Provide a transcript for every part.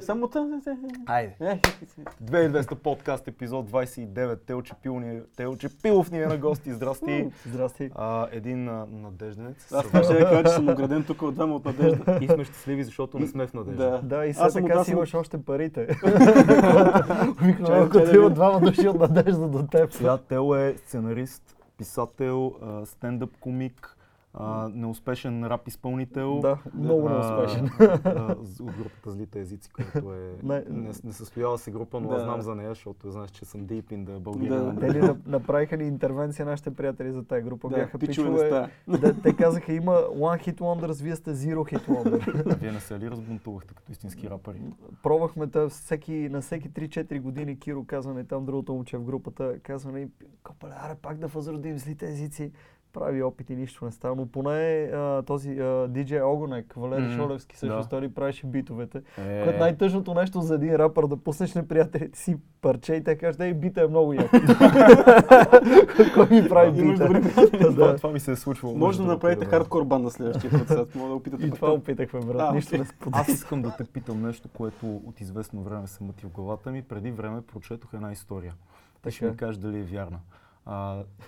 Само тъм се. Айде. 2200 подкаст, епизод 29. Телче Пилов ни е на гости. Здрасти. Здрасти. Един надежденец. Аз ще ви кажа, че съм ограден тук от двама от надежда. И сме щастливи, защото не сме в надежда. Да, и сега така си имаш още парите. Ако ти има двама души от надежда до теб. Сега Тел е сценарист, писател, стендъп комик. Неуспешен рап изпълнител. Да, много неуспешен. От групата Злите езици, която е... не състояла се група, но аз знам за нея, защото знаеш, че съм deep in the Bulgarian. Те ли направиха ли интервенция нашите приятели за тая група? Бяха пичове. Те казаха, има One Hit Wonders, вие сте Zero Hit Wonders. Вие не се ли разбунтувахте като истински рапъри? Пробвахме на всеки 3-4 години Киро казване, там другото момче в групата, казване, копале, аре пак да възродим Злите езици. Прави опити, нищо не става, но поне този диджей Огонек, Валери Шолевски също стори, правеше битовете, което най-тъжното нещо за един рапър, да пуснеш неприятелите си парче и те кажат, ей, бита е много як. Кой ми прави бита? Това ми се е случвало. Може да направите хардкор банда следващия процес, мога да опитате. И това опитахме, брат, нищо не сподели. Аз искам да те питам нещо, което от известно време се мъти в главата ми. Преди време прочетох една история. Те ще ми кажеш дали е вярна.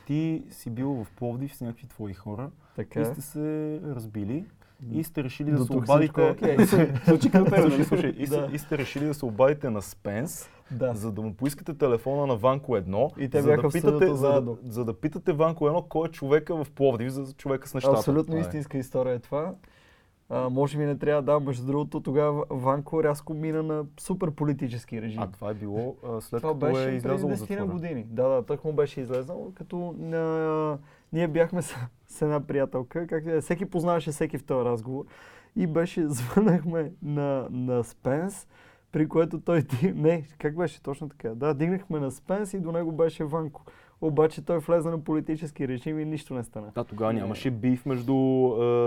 Ти си бил в Пловдив с някакви твои хора и сте се разбили и сте решили да се обадите... И сте решили да се обадите на Спенс, за да му поискате телефона на Ванко 1 и те бяха в студиото заедно. За да питате Ванко 1 кой е човека в Пловдив, за човека с нещата. Абсолютно истинска история е това. Може би не трябва да дам, между другото, тогава Ванко рязко мина на супер политически режим. А това е било след това като е излязъл от затвора. Години. Да, тък му беше излезнал, като ние бяхме с една приятелка, всеки познаваше всеки в този разговор и беше, звънахме на Спенс, при което той, не, как беше точно така, да, дигнахме на Спенс и до него беше Ванко. Обаче той влезе на политически режим и нищо не стана. Да, тогава нямаше биф между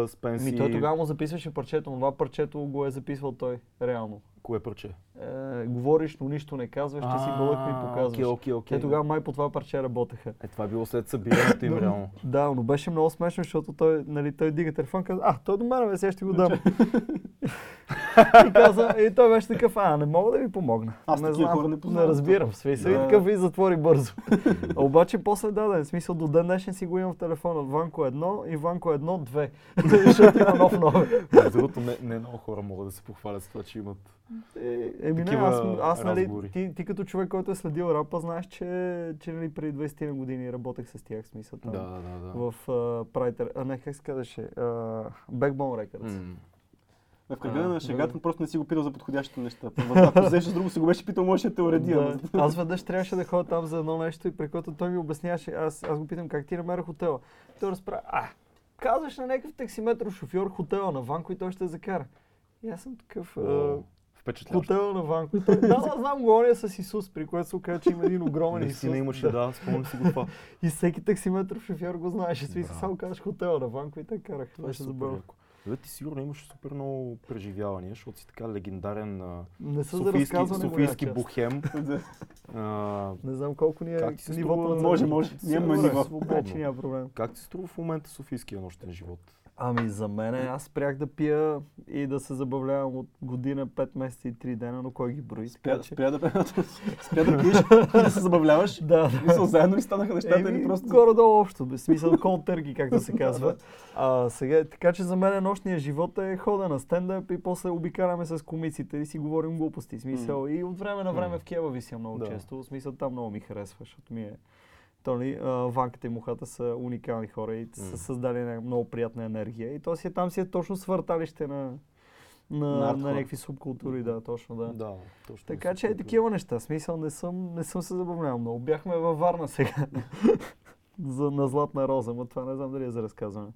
Спенс и... Той тогава му записваше парчето, но това парчето го е записвал той, реално. Кое парче? Говориш, но нищо не казваш, че си бълък ми показваш. Те тогава май по това парче работеха. Това е било след събирането им реално. Да, но беше много смешно, защото той дига телефон и каза, той до мен, сега ще го дам. И той беше такъв, не мога да ви помогна. Аз такива хора не познавам. Не разбирам, свей се и такъв и затвори бързо. Обаче после даден, смисъл до ден днешен си го имам в телефона. Ванко 1 и Ванко 1-2. Защото има нов номер. Защото не много хора могат да се похвалят с това, че имат. Аз нали, ти като човек, който е следил рапа, знаеш, че нали, преди 20 години работех с тях, смисъл там, в Прайтер, не, как се казваше, Backbone Records. В кръга на шегата просто не си го питал за подходящите неща. Ако взеш с друго си го беше питал, може да те уредя. Аз веднъж трябваше да ходя там за едно нещо и при което той ми обясняваше, аз го питам как ти намерах хотела. Той разправя, казваш на някакъв таксиметров шофьор хотела на Ванко и той ще закара. И аз съм такъв... Хотела на Ванко. Да, знам, говоря с Исус, при което се оказа, че има един огромен Исус. Не имаше, спомням си го това. И всеки таксиметров шофьор го знаеше. Само казваш хотела на Ванко и те карах. Това ще забърна. Ти сигурно имаш супер много преживявания, защото си така легендарен софийски бухем. Не знам колко ни е нивото на... Може, няма ниво. Няма проблем. Как ти струва в момента софийския нощен живот? Ами за мен аз спрях да пия и да се забавлявам от година, 5 месеца и 3 дена, но кой ги брои? Спря да пиеш и да се забавляваш? Да. Заедно ли станаха нещата или просто... Горе-долу общо, без смисъл, cold turkey, както се казва. Сега, така че за мен нощният живот е хода на стендъп и после обикараме с комиците и си говорим глупости. Смисъл, и от време на време в Киева вися много често. Смисъл, там много ми харесва, защото ми е... Ванката и мухата са уникални хора и са създали една много приятна енергия. И то си там си е точно свърталище на някакви субкултури. Да, точно, да. Така че е такива неща. Смисъл, не съм се забавлявал много. Бяхме във Варна сега на Златна роза, но това не знам дали е за разказване.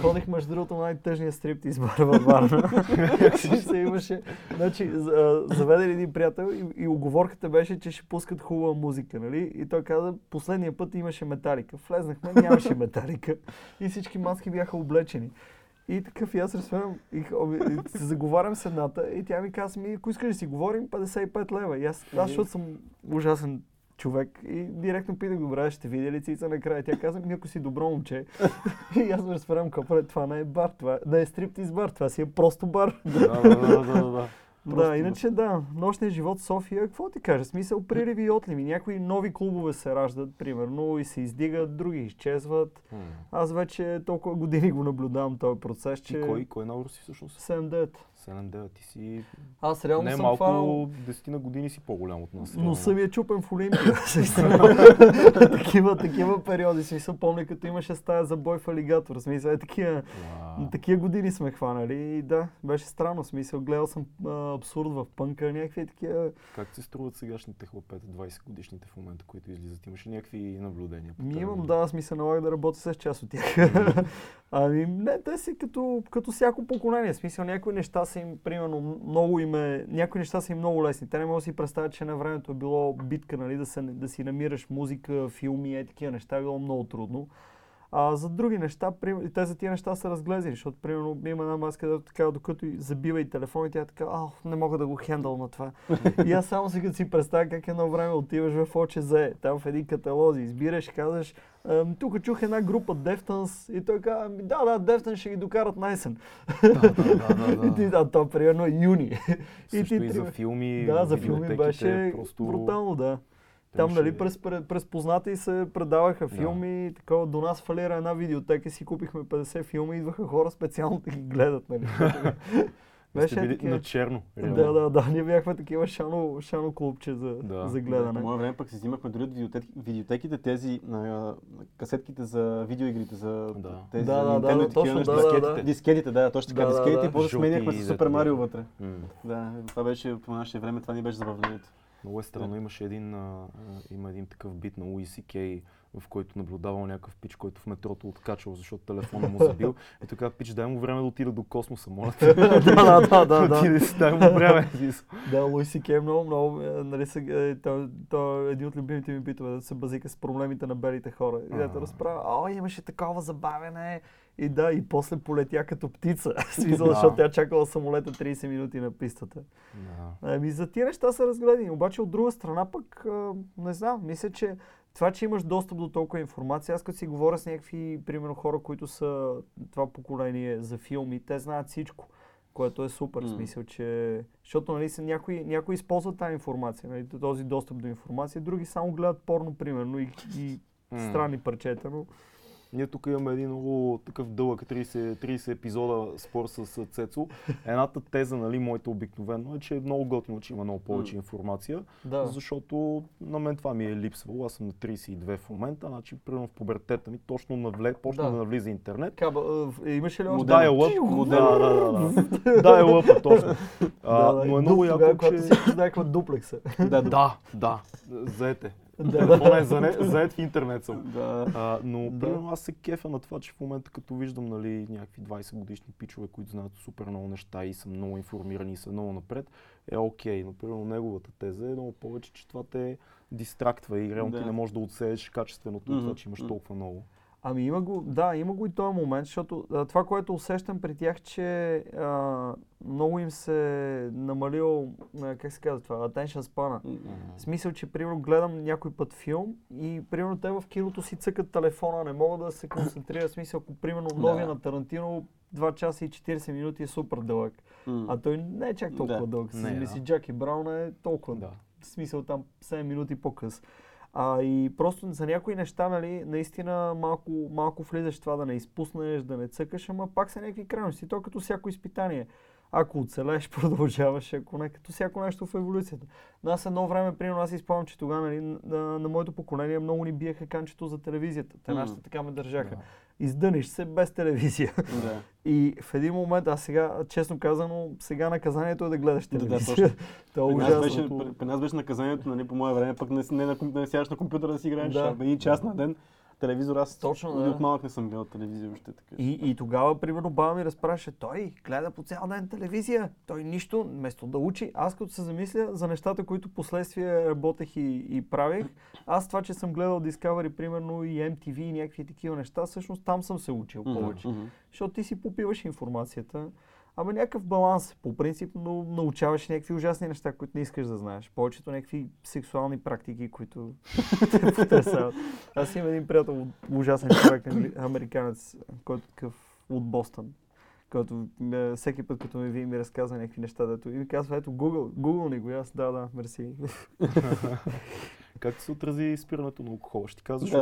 Ходих между другото на най-тъжния стриптиз бар във Варна. Значи, заведен един приятел и уговорката беше, че ще пускат хубава музика, нали? И той каза, последния път имаше Металика. Влезнахме, нямаше Металика. И всички маски бяха облечени. И такъв и аз разсвенам и се заговарям с едната и тя ми каза, ако искаш да си говорим, 55 лева. И аз защото съм ужасен човек. И директно питах, добре, ще видя ли цица накрая? Тя каза, ми ако си добро момче. И аз ме разбирам, какво е, това не е бар, това да е стриптиз бар, това си е просто бар. Да. Просто да, иначе да. Нощният живот в София, какво ти кажа? Смисъл, пририви и отливи. Някои нови клубове се раждат, примерно, и се издигат, други изчезват. Аз вече толкова години го наблюдавам този процес, че... И кой набор си всъщност? 7-9. 7-9, ти си... Аз реално не, съм малко фанал... 10 години си по-голям от нас. Но съм я чупен в Олимпия. такива периоди. Смисъл, помня, като имаше стая за бой в алигатор. Смисъл, такива години сме хванали. И да, беше странно. Смисъл, гледал съм абсурд в пънка, някакви такива... Как се струват сегашните хлопета, 20 годишните в момента, които излизат? Имаш ли някакви наблюдения? Имам, да, аз ми се налага да работя с част от тях. Ами, не, те си като всяко поколение. Смисъл, някои неща са им, примерно, някои неща са им много лесни. Те не могат да си представят, че на времето е било битка, нали, да си намираш музика, филми, такива неща, е било много трудно. А за други неща, те за тия неща са разглезени, защото, примерно, има една маска, да, така, докато забива и телефон, и тя така, не мога да го хендъл на това. И аз само си като си представя как едно време отиваш в ОЧЗ, там в един каталози, избираш, казваш, тук чух една група Deftones, и той казва, да, Deftones ще ги докарат найсен. Да. И ти, то примерно юни. Също и за филми, за филми беше просто... брутално, да. Там, нали, през познати се предаваха филми, такова, до нас фалира една видеотека и си купихме 50 филми, идваха хора специално да ги гледат, нали. Беше такива... на черно. Да, ние бяхме такива шано клубче за гледане. Моя време пък си взимахме дори от видеотеките тези, касетките за видеоигрите, за тези Nintendo, точно, дискетите, точно така, дискетите, и после сменяхме с Супер Марио вътре. Да, това беше по наше време, това не беше забавлението. Много е странно, имаше един такъв бит на Louis C.K., в който наблюдавал някакъв пич, който в метрото откачал, защото телефона му забил. И така, пич, дай му време да отида до космоса, моля те. Да. Отиде си, дай му време. Да, Louis C.K. е много, нали, той е един от любимите ми битове, да се базика с проблемите на белите хора. И да те разправя, имаше такова забавене. И да, и после полетя като птица, защото тя чакала самолета 30 минути на пистата. Ами за тия неща са разгледани, обаче от друга страна пък, не знам, мисля, че това, че имаш достъп до толкова информация, аз като си говоря с някакви, примерно, хора, които са това поколение за филми, те знаят всичко, което е супер, смисъл, че... Защото, нали, някои използват тази информация, нали, този достъп до информация, други само гледат порно, примерно, и странни парчета, но... Ние тук имаме един много такъв дълъг 30 епизода спор с Цецо. Едната теза, нали, моята обикновено е, че е много готино, че има много повече информация, защото на мен това ми е липсвало. Аз съм на 32 в момента, значи примерно в пубертета ми точно почна да навлиза интернет. Имаше ли още? Dial-up, точно. Но е много яко, че... Някаква дуплекса. Да. Заете. Заед в интернет съм. Но примерно аз се кефя на това, че в момента като виждам, нали, някакви 20 годишни пичове, които знаят супер много неща и са много информирани и са много напред, е окей. Но примерно неговата теза е много повече, че това те дистрактва и реално ти не можеш да отсееш качественото от това, че имаш толкова много. Ами има го и този момент, защото това, което усещам при тях, че много им се намалил, как се казва това, attention span-а. В смисъл, че примерно гледам някой път филм и примерно те в киното си цъкат телефона, не могат да се концентрират. В смисъл, ако примерно новия на Тарантино 2 часа и 40 минути е супер дълъг, а той не е чак толкова дълъг. Мисли, Джаки Браун е толкова, в смисъл там 7 минути по-къс. И просто за някои неща, нали, наистина малко влизаш това, да не изпуснеш, да не цъкаш, ама пак са някакви крайности. То като всяко изпитание. Ако оцелеш, продължаваш, ако не, като всяко нещо в еволюцията. Но аз едно време, примерно, аз изпомням, че тогава, нали, на моето поколение много ни биеха канчето за телевизията. Те нашите така ме държаха. Издъниш се без телевизия. И в един момент, аз сега, честно казано, сега наказанието е да гледаш телевизия. При нас беше наказанието, нали, по мое време, пък не сядаш на компютъра да си играеш, един час на ден. Телевизор, аз от малък не съм гледал телевизия въобще така. И тогава, примерно, баба ми разпраше, той гледа по цял ден телевизия, той нищо, вместо да учи. Аз като се замисля за нещата, които последствие работех и правих, аз това, че съм гледал Discovery, примерно, и MTV и някакви такива неща, всъщност там съм се учил повече. Защото ти си попиваш информацията. Ама някакъв баланс. По принцип, но научаваш някакви ужасни неща, които не искаш да знаеш. Повечето някакви сексуални практики, които те потресават. Аз имам един приятел, ужасен човек, американец, който е такъв от Бостън. Който всеки път, като ми вие ми разказва някакви неща, дето и ми казва, ето Google не го, аз да, мерси. Как се отрази спирането на алкохола? Ще ти казваш,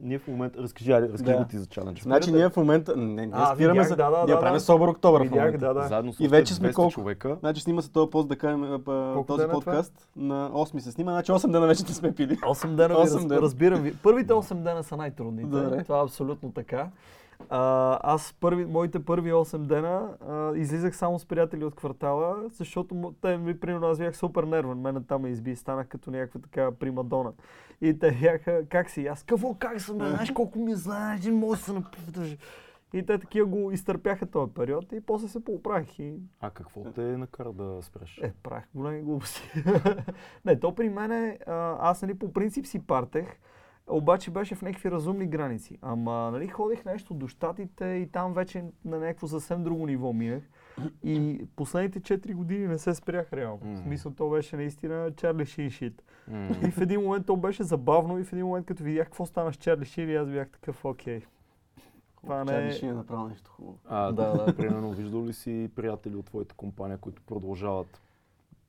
ние в момента... Разкажи го ти за чаленджа. Значи ние в момента... Не спираме за... Ние правим Собър Октобър в момента. Заедно с още 200 човека. Значи снима се този пост, да кажем, този подкаст. На 8 се снима, значи 8 дена вече не сме пили. 8 дена, разбирам ви. Първите 8 дена са най-трудните. Това е абсолютно така. Аз моите първи 8 дена излизах само с приятели от квартала, защото те ми, примерно, аз бях супер нервен, мене там ме изби, станах като някаква така примадона. И те бяха, как си? Аз, как съм, знаеш колко ми знаеш, не може да се напиташ. И те такива го изтърпяха този период и после се поуправих. А какво те накара да спреш? Правих големи глупости. Не, то при мене, аз нали по принцип си партех, обаче беше в някакви разумни граници. Ама, нали, ходих нещо до щатите и там вече на някакво съвсем друго ниво минах. И последните 4 години не се спрях реално. В смисъл, то беше наистина Чарли Шин шит. И в един момент то беше забавно и в един момент, като видях какво стана с Чарли Шин, аз бях такъв, окей. Чарли Шин е направил нещо хубаво. Да. Примерно, виждал ли си приятели от твоята компания, които продължават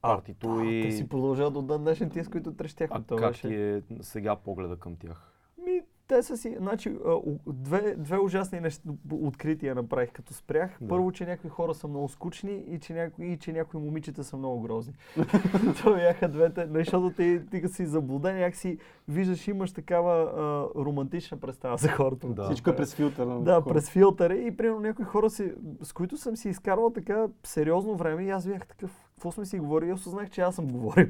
партито и... Те си продължават до ден днешен тия, с които трещяхме. А това как беше? Ти е сега погледа към тях? Те са си... Значи, две ужасни открития направих като спрях. Да. Първо, че някои хора са много скучни и че някои момичета са много грозни. Това бяха двете, защото ти си заблуден, як си виждаш, имаш такава романтична представа за хората. Да. Всичко е през филтъра. Да, през филтъра. И примерно някои хора, с които съм си изкарвал така сериозно време и аз бях такъв... Какво сме си говорили, осъзнах, че аз съм говорил.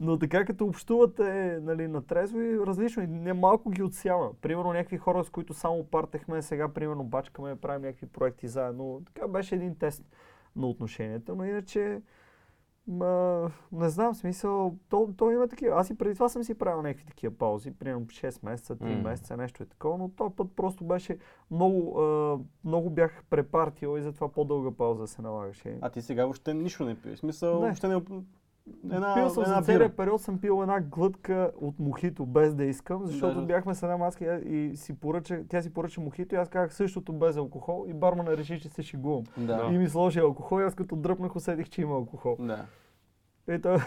Но така като общувате, нали, на трезво и различно, и немалко ги отсява. Примерно някакви хора, с които само партехме, сега примерно бачкаме, правим някакви проекти заедно. Така беше един тест на отношенията, но иначе... не знам, смисъл, то има такива. Аз и преди това съм си правил някакви такива паузи, примерно 6 месеца, 3 месеца, нещо е такова, но този път просто беше много бях препартил и затова по-дълга пауза се налагаше. А ти сега въобще нищо не пиеш? Смисъл, въобще не... Пил съм за целия период, съм пил една глътка от мохито, без да искам, защото бяхме с една маска и тя си поръча мохито и аз казах същото без алкохол и бармана реши, че се шегувам. Да. И ми сложи алкохол и аз като дръпнах усетих, че има алкохол. Да. И той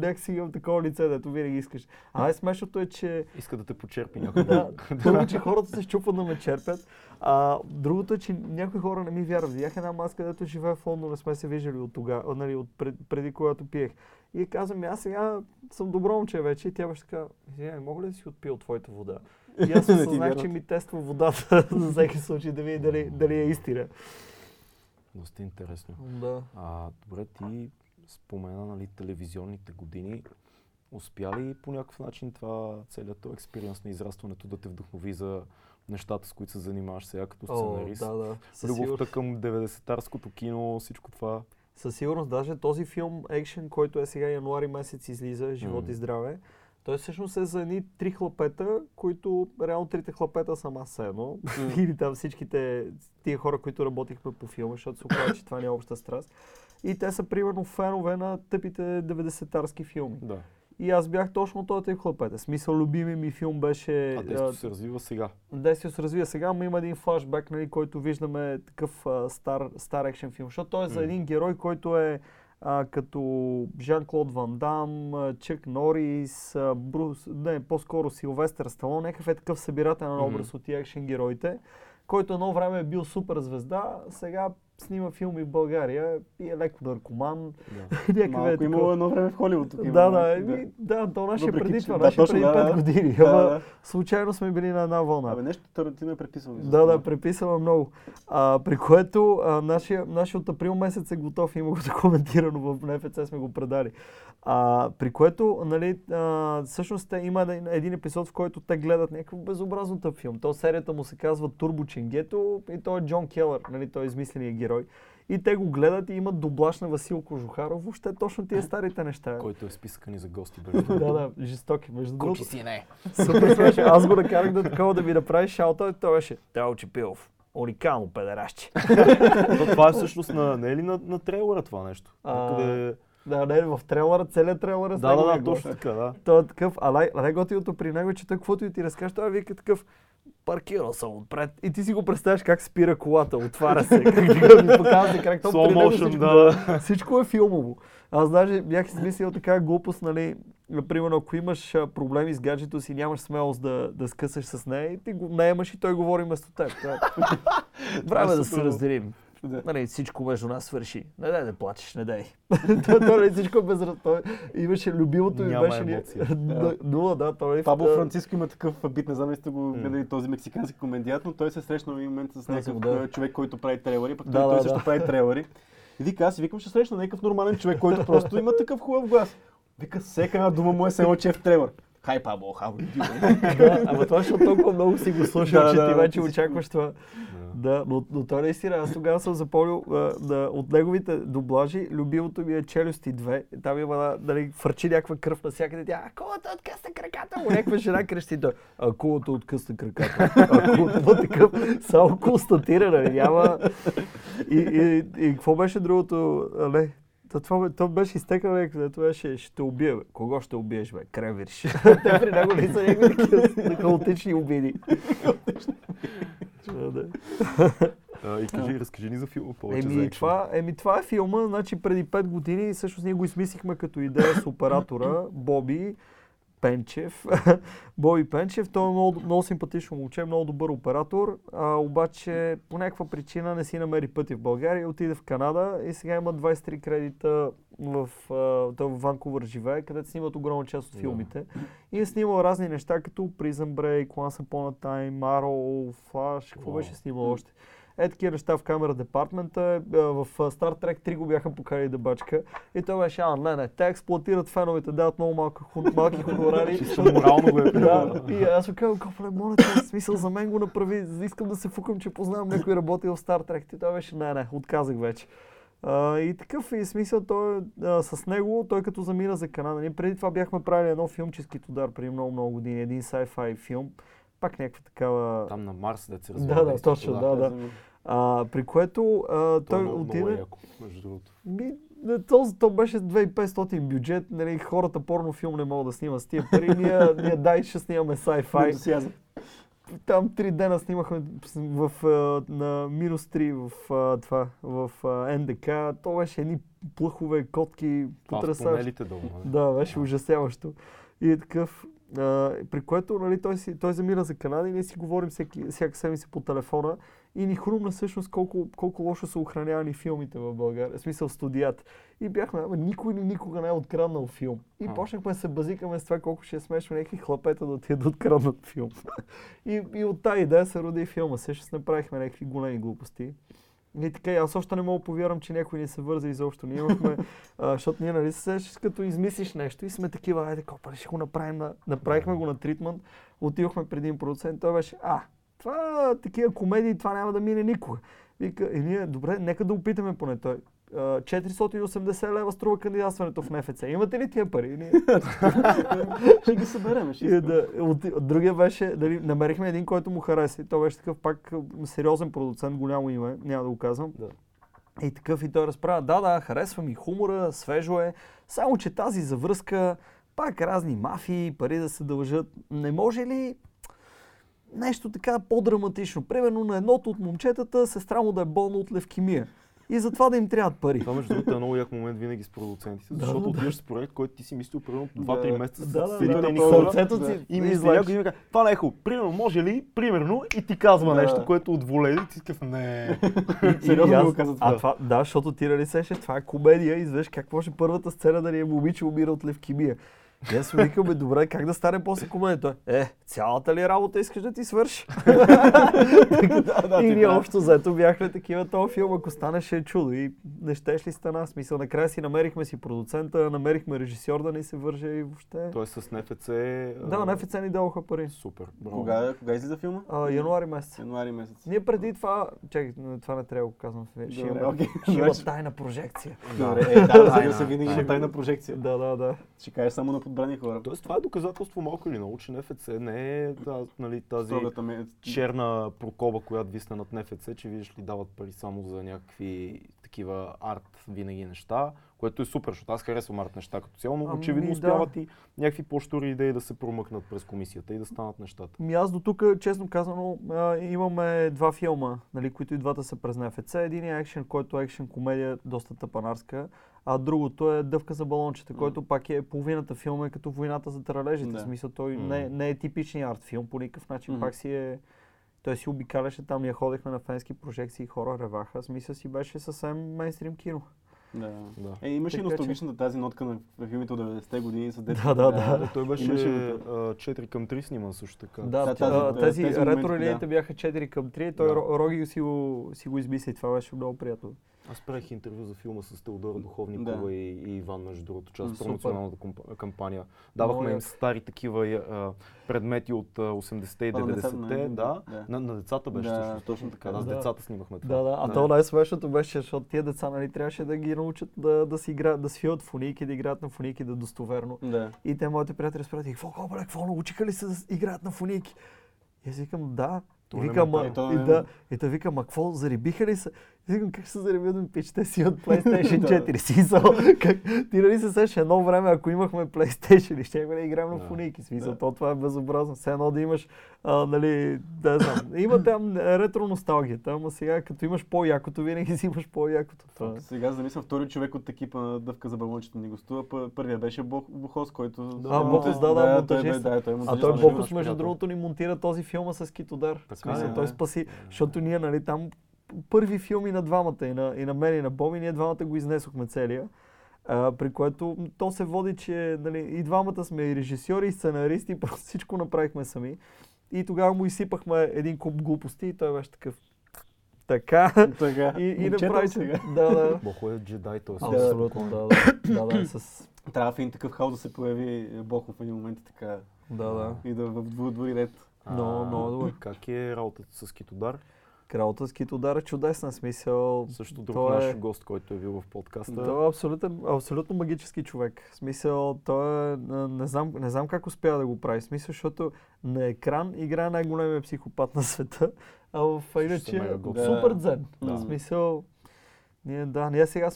някак си имам такова лице, дето винаги искаш. А най-смешното е, че... Иска да те почерпи някой. Първо, че хората се щупват да ме черпят. А другото е, че някои хора не ми вярват. Видях една маска, дето живея в Лондон, не сме се виждали от тогава, нали, преди когато пиех. И казвам, аз сега съм добро момче вече. И тя беше така, извиняй, мога ли да си отпия от твоята вода? И аз осъзнах, че ми тества водата за всеки случай, да видя дали е истина. Доста интересно. Да. Добре, ти спомена, нали, телевизионните години. Успя ли по някакъв начин това, целият експириенс на израстването да те вдъхнови за нещата, с които се занимаваш сега като сценарист? Любовта към 90-тарското кино, всичко това? Със сигурност, даже този филм Екшен, който е сега януари месец излиза, Живот и здраве, той всъщност е за едни 3 хлапета, които реално 3 хлапета съм аз едно. Или там всичките тия хора, които работихме по филма, защото се оказва, че това не е обща страст. И те са примерно фенове на тъпите 90-тарски филми. Да. И аз бях точно този тип хлапета. Смисъл, любими ми филм беше... А действието се развива сега. Действието се развива сега, но има един флашбек, нали, който виждаме такъв стар екшен филм. Защото той е за един герой, който е като Жан-Клод Ван Дам, Чък Норис, по-скоро Силвестър Сталон, някакъв е такъв събирателен образ от тия екшен героите, който едно време е бил супер звезда, сега снима филми в България и е леко наркоман. Да. Малко имало едно време в Холивуд тук. То наше преди това, наше преди 5 години. Случайно сме били на една вълна. Нещо Тарантино е преписано. Преписано много. При което нашия от април месец е готов, има го документирано в НФЦ, сме го предали. При което, нали, всъщност има един епизод, в който те гледат някакъв безобразно тъп филм. То серията му се казва Турбо Ченгето и той е Джон Келър, нали, той е измисленият герой. И те го гледат и имат доблаж на Васил Кожухаров, въобще точно тия старите неща. Който е спискани за гости. Жестоки. Между другото. Кучи си не. Супер, аз го накарах да такова да ми направи шаута, той беше Тел Чепилов. Уникално, педеращи. Това е всъщност не е ли на трейлера това нещо? Да, не, в трейлера, целият трейлер е с него. Да, точно така, да. Той е такъв, а най-готиното при него е, че той каквото и ти разкажеш, той вика такъв, паркирал съм отпред и ти си го представяш как спира колата, отваря се, показва се как това при него всичко е филмово. Аз даже бях измислил така глупост, нали, например, ако имаш проблеми с гаджето си, нямаш смелост да скъсаш с нея и ти го наемаш и той говори вместо теб. Време да се разделим. Нали, всичко между нас свърши. Не дай да плачеш, не дай. Той всичко безразсъдно. Имаше любимото и беше нула, да, той. Пабло Франциско има такъв бит, не знам ли сте го гледали този мексикански комедиант, но той се срещна в един момент с някакъв човек, който прави трейлери, пък той също прави трейлери. И вика, аз си викам, ще срещна някакъв нормален човек, който просто има такъв хубав глас. Вика, всяка една дума му е само че е в трейлер. Хай, Пабло, хау, ама това, защото толкова много си го слушал, че ти вече очакваш това. Да, но той наистина, аз тогава съм запомнил от неговите дублажи, любимото ми е Челюсти 2. Там има, нали, фърчи някаква кръв навсякъде. Тя, кулата откъсна краката му, някаква жена крещи. А кулата откъсна краката. А кулата такъв, само констатира, нали, няма... И какво беше другото, не? Това беше изтекал някакъв, това беше, ще убие, бе. Кого ще убиеш, бе? Кревирш. Те при него не са някакви хаотични обиди. И кажи, разкажи ни за филма повече за екшен. Еми това е филма, значи преди 5 години всъщност ние го измислихме като идея с оператора Боби Пенчев, той е много симпатично момче, много добър оператор, обаче по някаква причина не си намери пъти в България, отиде в Канада и сега има 23 кредита в Ванкувър живее, където снимат огромна част от филмите. И е снимал разни неща, като Prison Break, Once Upon a Time, Arrow, Flash, какво беше снимал още. Такива неща в камера департмента, в Star Trek 3 го бяха поканили да бачка и той беше, не, те експлоатират феновете, дават много малки хонорари. Чисто морално го е. И аз му казвам, кофле, моля те, смисъл за мен го направи, искам да се фукам, че познавам някой работил в Star Trek. И той беше, не, отказах вече. И такъв е смисъл, с него, той като замина за Канада. Ние преди това бяхме правили едно филмчески удар преди много години, един sci-fi филм. Пак някаква такава... Там на Марс да се разбира. Да, точно, да. При което той отиде... То беше 2500 бюджет, нали, хората порнофилм не могат да снимат с тия пари, ние дай ще снимаме sci-fi. Там 3 дена снимахме на минус 3 в НДК, то беше едни плъхове, котки, потресащи. Панелите долу. Да, беше ужасяващо. И такъв... при което, нали, той замира за Канада и ние си говорим всяка седмица по телефона и ни хрумна всъщност колко лошо са охранявани филмите в България, в смисъл студията. И бяхме, никой никога не е откраднал филм. И почнахме да се базикаме с това колко ще е смешно някакви хлапета да ти да откраднат филм. и от тази идея се роди и филма. Всъщност направихме някакви големи глупости. И така, аз още не мога да повярвам, че някой ни се върза изобщо. Ние имахме, защото ние, нали, се като измислиш нещо и сме такива, айде, копа, ще го направим, направихме го на Тритмънт, отивахме преди един продуцент, той беше, това такива комедии, това няма да мине никога. Вика, и ние, добре, нека да опитаме поне той. 480 лева струва кандидатстването в НФЦ. Имате ли тия пари? Ще ги съберем. Другия беше, намерихме един, който му хареса. Той беше такъв пак сериозен продуцент, голямо име, няма да го казвам. И такъв и той разправя, харесва ми хумора, свежо е, само че тази завръзка, пак разни мафии, пари да се дължат. Не може ли нещо така по-драматично? Примерно на едното от момчетата сестра му да е болна от левкемия. И затова да им трябват пари. Това между другото е много як момент винаги с продуцентите, защото отиваш с проект, който ти си мислил примерно 2-3 месеца с серите ни хора и мисли някой и това не е хубаво, примерно може ли, примерно и ти казва нещо, което отволеди и ти такъв не. Сериозно го казва това. Да, защото ти нали сеше, това е комедия и знаеш какво ще първата сцена да ни е момиче умира от левкемия. И аз ми викам, добре, как да стане после комедията? Цялата ли работа искаш да ти свърши? И ние общо заето бяхме такива, този филм, ако станеше чудо и не щеш ли стана, смисъл, накрая си намерихме си продуцента, намерихме режисьор да ни се върже и въобще... Тоест с НФЦ... Да, НФЦ ни даваха пари. Супер. Кога излиза филма? Януари месец. Ние преди това... Чакай, това не трябва да го казвам. Ще има тайна прожекция. Добре, да, винаги има тайна прожекция. Да. Ще кажеш само на подбрани хора. Тоест това е доказателство малко или много, че НФЦ не е тази черна прокоба, която висне над НФЦ, че виждаш ли дават пари само за някакви такива арт винаги неща, което е супер, защото аз харесвам арт неща като цяло, но очевидно успяват и някакви по-щури идеи да се промъкнат през комисията и да станат нещата. Ми аз до тук, честно казано, имаме два филма, нали, които и двата са през НФЦ. Един е екшен, който е екшен комедия, доста тъпанарска, а другото е Дъвка за балончета, който пак е половината филма е като Войната за таралежите. В смисъл той не е типичен арт филм по никакъв начин, пак си е... Той си обикаляше там, ние ходихме на фенски прожекции, хора реваха, смисъл си беше съвсем мейнстрим кино. Да. Имаше и носталгичната тази нотка на филмите от 90-те години с детството. Да. Той беше 4:3 сниман също така. Тези ретро линиите бяха 4:3, той Роги си го измисли, това беше много приятно. Аз правих интервю за филма с Теодора Духовникова и Иван, между другото, част от националната кампания. Давахме им стари такива предмети от 80-те и 90-те. На децата беше също. Точно така. Аз децата снимахме това. А то най-смешното беше, защото тия деца нали, трябваше да ги научат да свият фуники, да играят на фуники, да достоверно. И те моите приятели спряха, какво научиха ли се да играят на фуники? И аз викам, да. И той вика, ма какво, зарибиха ли са? И викам, как ще се зарибя да ми пичете си от PlayStation 4 сисъл? Ти нали се сеш едно време, ако имахме PlayStation и ще го не играем на фуники, смисъл, това е безобразно. Все едно да имаш, нали, да знам, има там ретро носталгията, ама сега като имаш по-якото, винаги си имаш по-якото. Сега замисля, втори човек от екипа на Дъвка за балончета ни гостува, първия беше Бохос, който... А той Бохос, между другото, ни монтира този филма с Китодар. Той спаси, защото ние, нали, там първи филми на двамата, и на мен, и на Боми, ние двамата го изнесохме целия. При което то се води, че нали, и двамата сме и режисьори, и сценаристи, просто всичко направихме сами. И тогава му изсипахме един куп глупости и той беше такъв. Така. И направи сега. Бохо е джедай, това си. Абсолютно, Трябва в един такъв хаос да се появи Бохо в един момент и така. И да въдвори ред. Много добър. Как е работата с Китодар? Кралта с Китодар е чудесна, смисъл. Също друг наш гост, който е бил в подкаста. Той е абсолютно магически човек. Смисъл, той е, не знам как успява да го прави. Смисъл, защото на екран играе най-големия психопат на света, а в иначе супер дзен. Смисъл, ние сега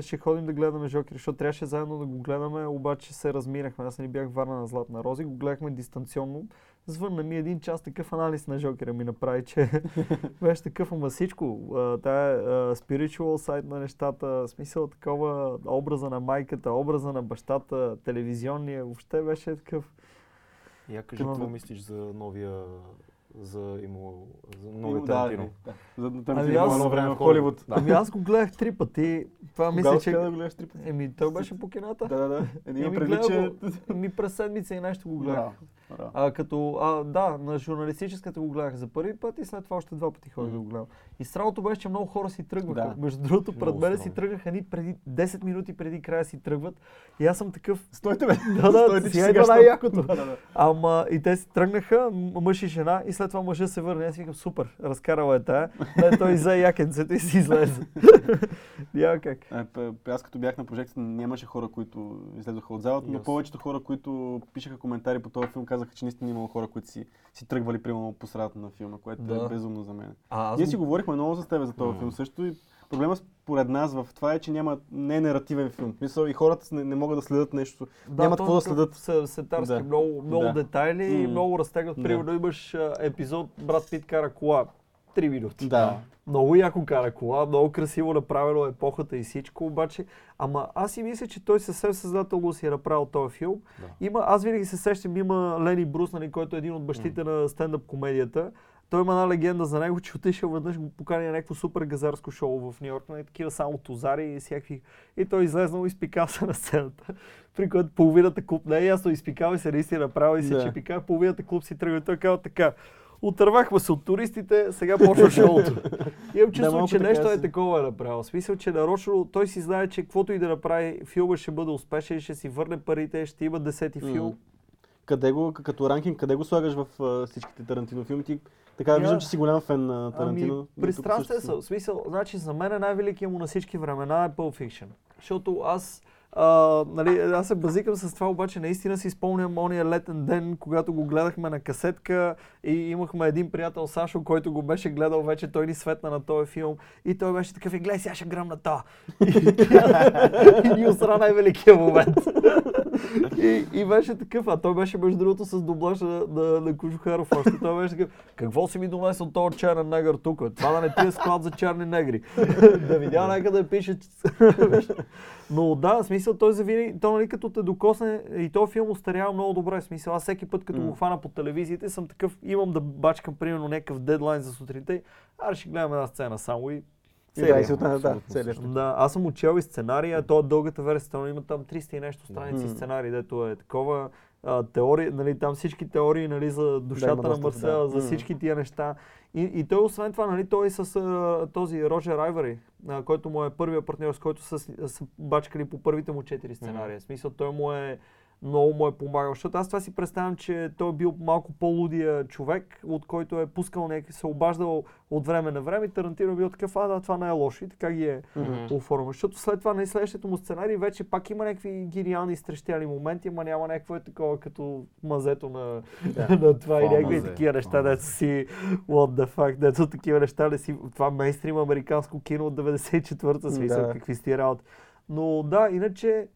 ще ходим да гледаме Жокер, защото трябваше заедно да го гледаме, обаче се разминахме. Аз не бях варна на Златна Рози, го гледахме дистанционно. Звънна ми един час такъв анализ на Жокера ми направи, че беше такъв, ама всичко. Тая spiritual side на нещата, смисъл такова, образа на майката, образа на бащата, телевизионния, въобще беше такъв. Я кажи, какво мислиш за новия... за новия Тарантино. За време в Холивуд. Ами аз го гледах 3 пъти. Това мисля, че... Да го гледаш 3 пъти? Той беше по кината. През седмица и нещо го гледах. На журналистическата го гледах за първи път и след това още 2 пъти ходих да го гледам. И странното беше, че много хора си тръгваха. Между другото, пред мен си тръгнаха ни преди 10 минути преди края си тръгват. И аз съм такъв... Стойте бе! Сега най-якото. Ама и те си тръгнаха, мъж и жена, и след това мъжът се върне. Аз викам, супер, разкарала е тая. Той взе якенцето и си излезе. Няма как. Аз като бях на прожекцията, нямаше хора, които излезоха от залата, но повечето хора, които пишеха коментари по този филм, казаха, че наистина имало хора, които си тръгвали примерно по средата на филма, което е безумно за мен. Ние си говорихме много с тебе за този филм също и проблема според нас в това е, че не е неративен филм. Мисъл, и хората не могат да следят нещо. Нямат какво да следят. Сетарски много детайли и много разтегнат. Примерно имаш епизод Брат Пит кара кола. 3 минути. Много яко кара кола, много красиво направено епохата и всичко, обаче, ама аз си мисля, че той съвсем съзнателно си е направил този филм. Аз винаги се сещам, има Лени Брус, който е един от бащите на стендъп комедията. Той има една легенда за него, че отишъл веднъж го покани на някакво супер газарско шоу в Ню Йорк, на такива само тузари и всякакви. И той излезнал и изпикал се на сцената, при което половината клуб не е ясно, изпикал и се наистина направил и се чепикал, половината клуб си тръгва и той казва така. Отървахме се от туристите, сега почва шоуто. Имам чувство, че нещо е такова направил. В смисъл, че нарочно той си знае, че каквото и да направи, филма ще бъде успешен, ще си върне парите, ще има 10-ти филм. Като ранкинг, къде го слагаш в всичките Тарантино филми? Така виждам, че си голям фен на Тарантино. Пристрастен съм. В смисъл, значи за мен най-великият му на всички времена е Pulp Fiction. Защото аз Нали, аз се базикам с това, обаче наистина си спомням ония летен ден, когато го гледахме на касетка и имахме един приятел Сашо, който го беше гледал вече, той ни светна на този филм и той беше такъв, гледай сега ще грам на това. И ни усра най-великия момент. И беше такъв, а той беше между другото с дублаж на Кожухаров още, той беше такъв, какво си ми донесъл този черен негър тук, това да не ти е склад за черни негри, да видя някъде да пише. Но да, в смисъл, той завинаги, то нали като те докосне и този филм остарява много добре, в смисъл, аз всеки път като го хвана по телевизиите съм такъв, имам да бачкам примерно някакъв дедлайн за сутринта, а ще гледам една сцена само и аз съм учел и сценария, то е дългата версия, но има там 300 и нещо страници сценарии, дето е такова теория, нали, там всички теории, нали, за душата на Марсела, за всички тия неща. И той освен това, нали, той с този Роджер Айвери, който му е първия партньор, с който са бачкали по първите му 4 сценария. В смисъл, той много му е помагал, защото аз това си представям, че той е бил малко по-лудия човек, от който е пускал се обаждал от време на време и Тарантино бил такъв, това не е лошо и така ги е оформил. Защото след това на следващото му сценарий вече пак има някакви гениални изтрещяли моменти, ама няма някакво такова като мазето на, на това и някакви такива неща, дето си what the fuck, дето такива неща, не си, това мейнстрим американско кино от 94-та смисъл, какви сте работи. Но да, иначе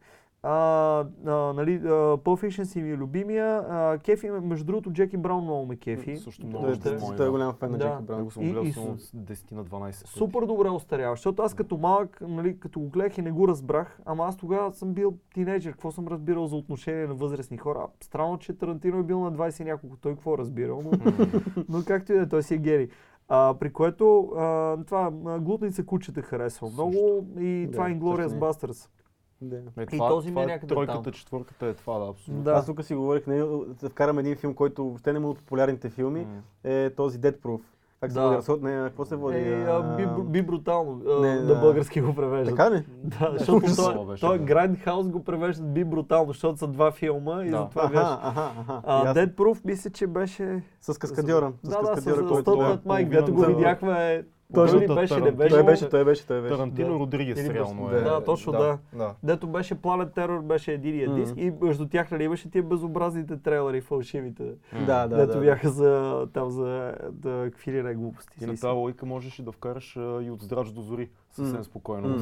нали, Pulp Fiction си ми е любимия. Кефи, между другото, Джеки Браун много ме кефи. Също много той е голям фен на Джеки Браун. Го съм гледал само от 10 на 12. Супер добре остарява, защото аз като малък, нали, като го гледах и не го разбрах, ама аз тогава съм бил тинейджър, какво съм разбирал за отношение на възрастни хора. Странно, че Тарантино е бил на 20 и няколко, той какво разбирал, но както и да, той си е гери. При което това Глутница кучета харесва много и това Inglourious Basterds. И този ме някъде там. Тройката, четвърката е това, да, абсолютно. Да. Аз тук си говорих, вкарам един филм, който въобще не е от популярните филми, е този Dead Proof. Как се води? Не, какво се води? Би брутално, на български го превеждат. Така ли? Да, защото той Grindhouse го превеждат би брутално, защото са два филма и затова беше. Dead Proof мисля, че беше... С каскадьора. Да, с Стъпнат Майк, дето го видяхме. Точно той беше. Тарантино Родригес, реално е. Да, точно да. Дето беше Planet Terror, беше единия диск и между тях нали имаше тия безобразните трейлери, фалшивите. Дето бяха за какви ли глупости. И на тази логика можеш да вкараш и от Здрач до Зори съвсем спокойно.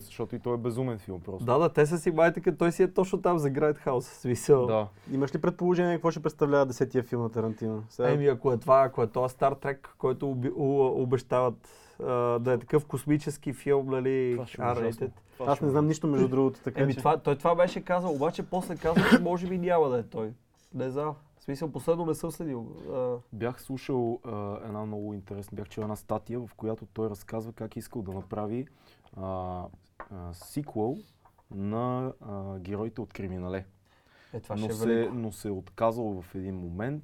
Защото и той е безумен филм просто. Да, те са си майта, като той си е точно там за Grindhouse. Да. Имаш ли предположение какво ще представлява 10-тия филм на Тарантино? Еми, ако е това, ако е това Star Trek, който обещава да е такъв космически филм, нали, R-rated. Аз не знам нищо между другото, така че... Той това беше казал, обаче после каза, че може би няма да е той. Не знам. В смисъл, последно не съм следил. Бях слушал една много интересна, бях чел една статия, в която той разказва как искал да направи сиквел на героите от Криминале. Но се отказал в един момент.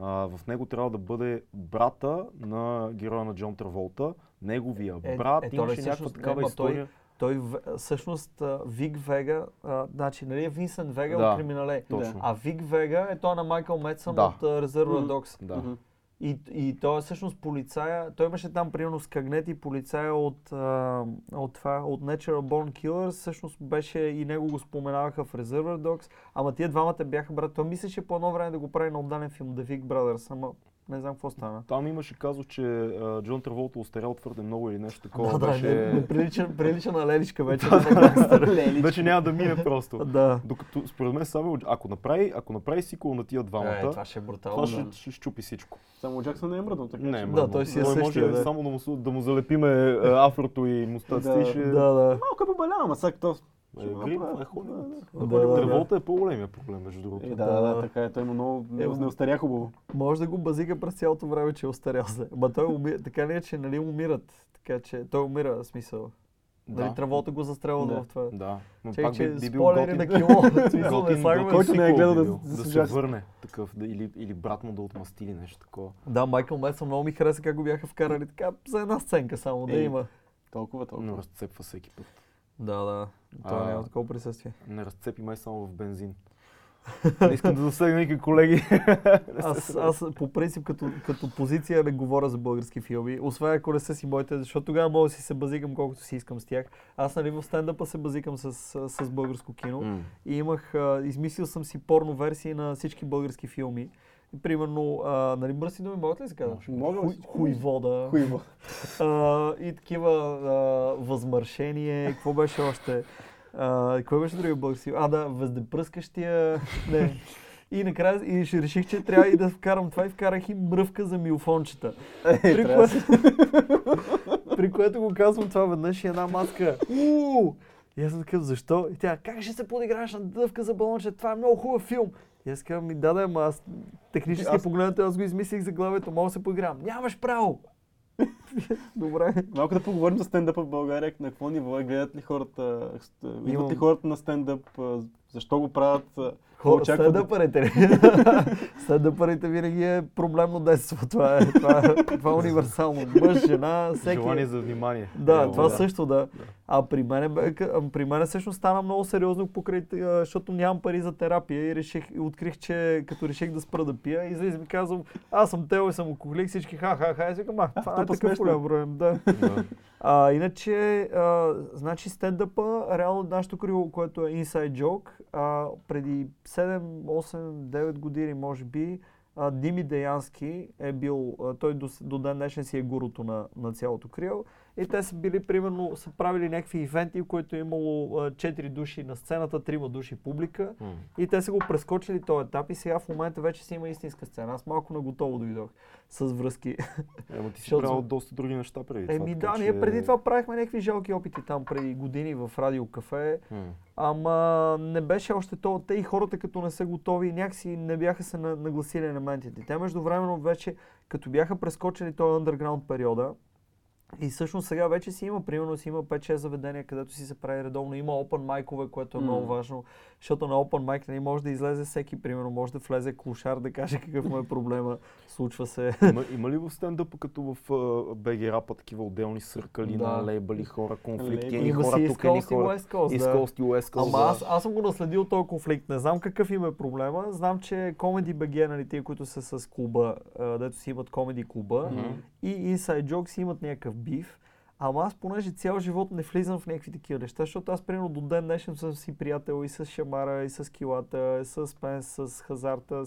В него трябва да бъде брата на героя на Джон Траволта, неговия брат, имаше някаква такава история. Той всъщност Вик Вега, значи нали е Винсент Вега от Криминале, а Вик Вега е той на Майкъл Медсън от Reservoir Dogs. И той е всъщност полицая, той имаше там примерно скагнети полицая от Natural Born Killers, всъщност беше и него го споменаваха в Reservoir Dogs, ама тия двамата бяха брат, той мислеше по едно време да го прави на отдален филм, The Big Brothers, ама не знам какво стана. Там имаше казал, че Джон Траволта остарял твърде много или нещо такова. Прилича на леличка вече. Вече няма да мине просто. Докато според мен само, ако направи сиквел на тия двамата, това ще е брутално. Това ще щупи всичко. Само Джаксън не е мръдно, така не е мръдно. Да, той си е същия. Само да му залепиме афрото и мустаците и ще... Малко е побалява, ама сега като... Треволта е по-големия проблем, между другото. Така е, той много не остаря хубаво. Може да го базика през цялото време, че е остарял се. Ма той така не е, че нали умират, така че той умира в смисъл. Дали Траволта го застрелва в това? Да, но пак би бил готин, който не е гледал да се върне такъв, или брат му да отмъсти или нещо такова. Да, Майкъл Медсън много ми хареса как го бяха вкарали така за една сценка само да има. Толкова. Но разцепва всеки път. Да, това не е от такова присъствие. Не разцепи май само в бензин. Не искам да засегна никакви колеги. Аз по принцип като позиция не говоря за български филми, освен ако не са си моите, защото тогава мога да си се базикам колкото си искам с тях. Аз нали в стендъпа се базикам с българско кино и имах, измислил съм си порно версии на всички български филми. Примерно, нали мръсни думи могат ли се казват? Хуйвода. И такива възмършение, какво беше още? Кой беше другия български? Въздепръскащия... Не. И накрая и ще реших, че трябва и да вкарам това и вкарах и мръвка за милфончета. При което го казвам това веднъж и една маска. И аз съм такъв, защо? И тя, как ще се подиграваш на дъвка за балонче? Това е много хубав филм. И аз казвам, ама аз технически погледнато, аз го измислих за главето, мога да се подигравам. Нямаш право! Добре. Малко да поговорим за стендъпа в България, на какво ниво е, гледат ли хората, идват ли хората на стендъп, защо го правят? Стендъпарите. Стендъпарите винаги е проблемно детство, това е универсално. Мъж, жена, всеки. Желание за внимание. Да, това също да. А при мен всъщност стана много сериозно покрай, защото нямам пари за терапия и открих, че като реших да спра да пия, излизам и казвам, аз съм тело и съм алкохолик, всички ха-ха-ха, и си викам, това е такъв голям проблем, да. Иначе, значи стендъпа, реално нашето криво, което е Inside Joke, преди 7, 8, 9 години, може би, Дими Деянски е бил, той до ден днешен си е гуруто на цялото крио. И те са били, примерно, са правили някакви ивенти, в които е имало 4 души на сцената, 3 души публика. И те са го прескочили този етап и сега в момента вече си има истинска сцена. Аз малко наготово дойдох с връзки. Ти си правил доста други неща преди. Ние преди това правихме някакви жалки опити там преди години в Радио Кафе. Ама не беше още то. Те и хората като не са готови, някакси не бяха се нагласили елементите. Те междувременно вече, като бяха прескочили този underground периода, и всъщност сега вече си има, примерно си има 5-6 заведения, където си се прави редовно. Има open mic-ове, което е много важно, защото на open mic не може да излезе всеки, примерно може да влезе клошар да каже какъв му е проблема, случва се. Има ли в стендъпа като в BG Rap такива отделни съркали на лейбъли, хора, конфликти, ени хора, тук ени хора, East Coast и West Coast? Ама аз съм го наследил този конфликт, не знам какъв им е проблема, знам, че Comedy BG, нали, тия, които са с клуба, дето си имат Comedy клуба и Inside Jokes имат някакъв биф, ама аз понеже цял живот не влизам в някакви такива неща, защото аз примерно до ден днешен съм си приятел и с Шамара, и с Килата, и с Пенс, с Хазарта,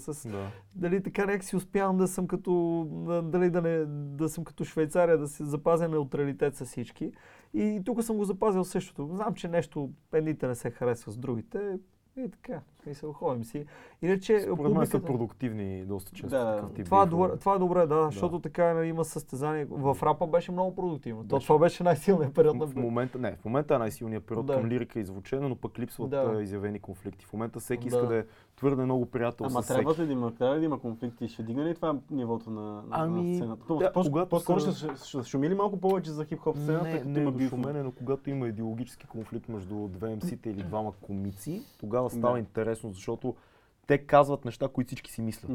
дали така някак си успявам да съм като, дали да съм като Швейцария, да се запазя неутралитет с всички. И тук съм го запазил същото. Знам, че нещо едните не се харесва с другите. И така, и се уходим си. Иначе, според мен са продуктивни доста често. Това е добре, да, защото така има състезание. В рапа беше много продуктивно. Това беше най-силният период на момента. Не, в момента е най-силният период към лирика и звучене, но пък липсват изявени конфликти. В момента всеки иска да е твърде много приятел с всеки. Ама трябва да има конфликти. Ще дигне ли това нивото на сцената? По-скоро ще шуми ли малко повече за хип-хоп сцената? Не, но когато има идеологически конфликт между две MC-та или двама комици, тогава става интересно, защото те казват неща, които всички си мислят.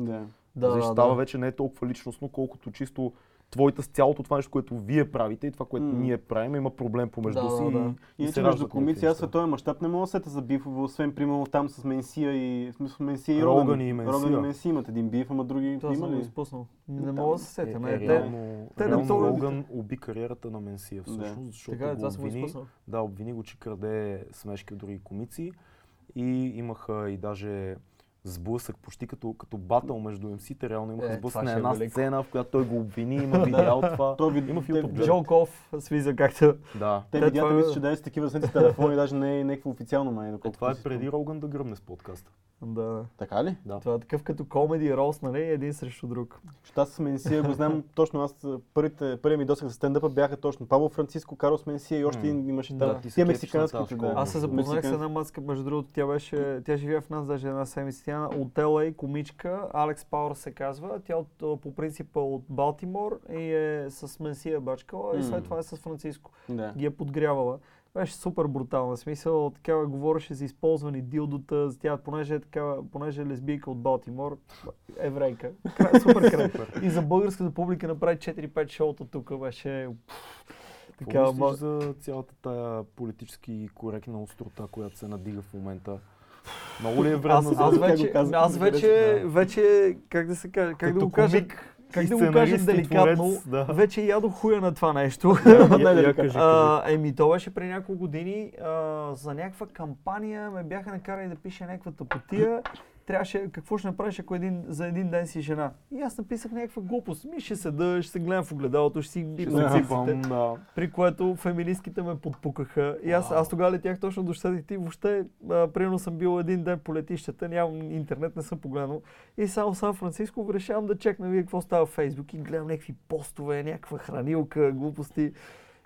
Защото става вече не е толкова личностно, колкото чисто твоята с цялото това нещо, което вие правите и това, което ние правим, има проблем помежду си. И че между комици, аз световен мащаб не мога да сета за бифове, освен примерно там с Менсия и Роган. Роган и Менсия имат един биф, ама други това има ли? Изпуснал. Не мога да се сета. Роган уби кариерата на Менсия всъщност, защото обвини го, че краде смешки от други комици. И имаха и даже сблъсък, почти като батъл между MC-те, реално имаха сблъсък на една сцена, в която той го обвини, има видео от това. Има в YouTube. Джоков свиза както. Те видеята мисля, че дай си такива с телефони, даже не е някакво официално май. Това е преди Роган да гръмне с подкаста. Така ли? Това е такъв като комеди рост, нали, един срещу друг. Щас с Менсия го знам точно аз, първият ми досег за стендъпа бяха точно Пабло Франциско, Карлос Менсия и още имаше там. Тя мексикански. Аз се запознах с една мацка, между другото, тя живя в нас даже една седмица. От LA, комичка, Алекс Пауър се казва, тя по принципа от Балтимор и е с Менсия бачкала и след това е с Франциско. Ги е подгрявала. Беше супер брутална, смисъл, такава говореше за използвани дилдота, тя понеже е лесбийка от Балтимор, еврейка, супер край. И за българската публика направи 4-5 шоута тук, беше... Какво мислиш за цялата тая политически коректна острота, която се надига в момента? Много ли е вредно за това да го казвам? Аз вече, как да се каже, как да го кажа, как да го кажа деликатно, вече ядох хуя на това нещо. Еми, то беше преди няколко години, за някаква кампания ме бяха накарали да пиша някаква тъпотия. Трябваше, какво ще направиш, ако за един ден си жена? И аз написах някаква глупост. Ми ще седа, ще се гледам в огледалото, ще си бипам цифрите. При което феминистките ме подпукаха. И аз тогава летях точно до Щатите и въобще, примерно съм бил един ден по летищата, нямам интернет, не съм погледнал. И само в Сан-Франциско решавам да чекна вие какво става в Фейсбук и гледам някакви постове, някаква хранилка, глупости.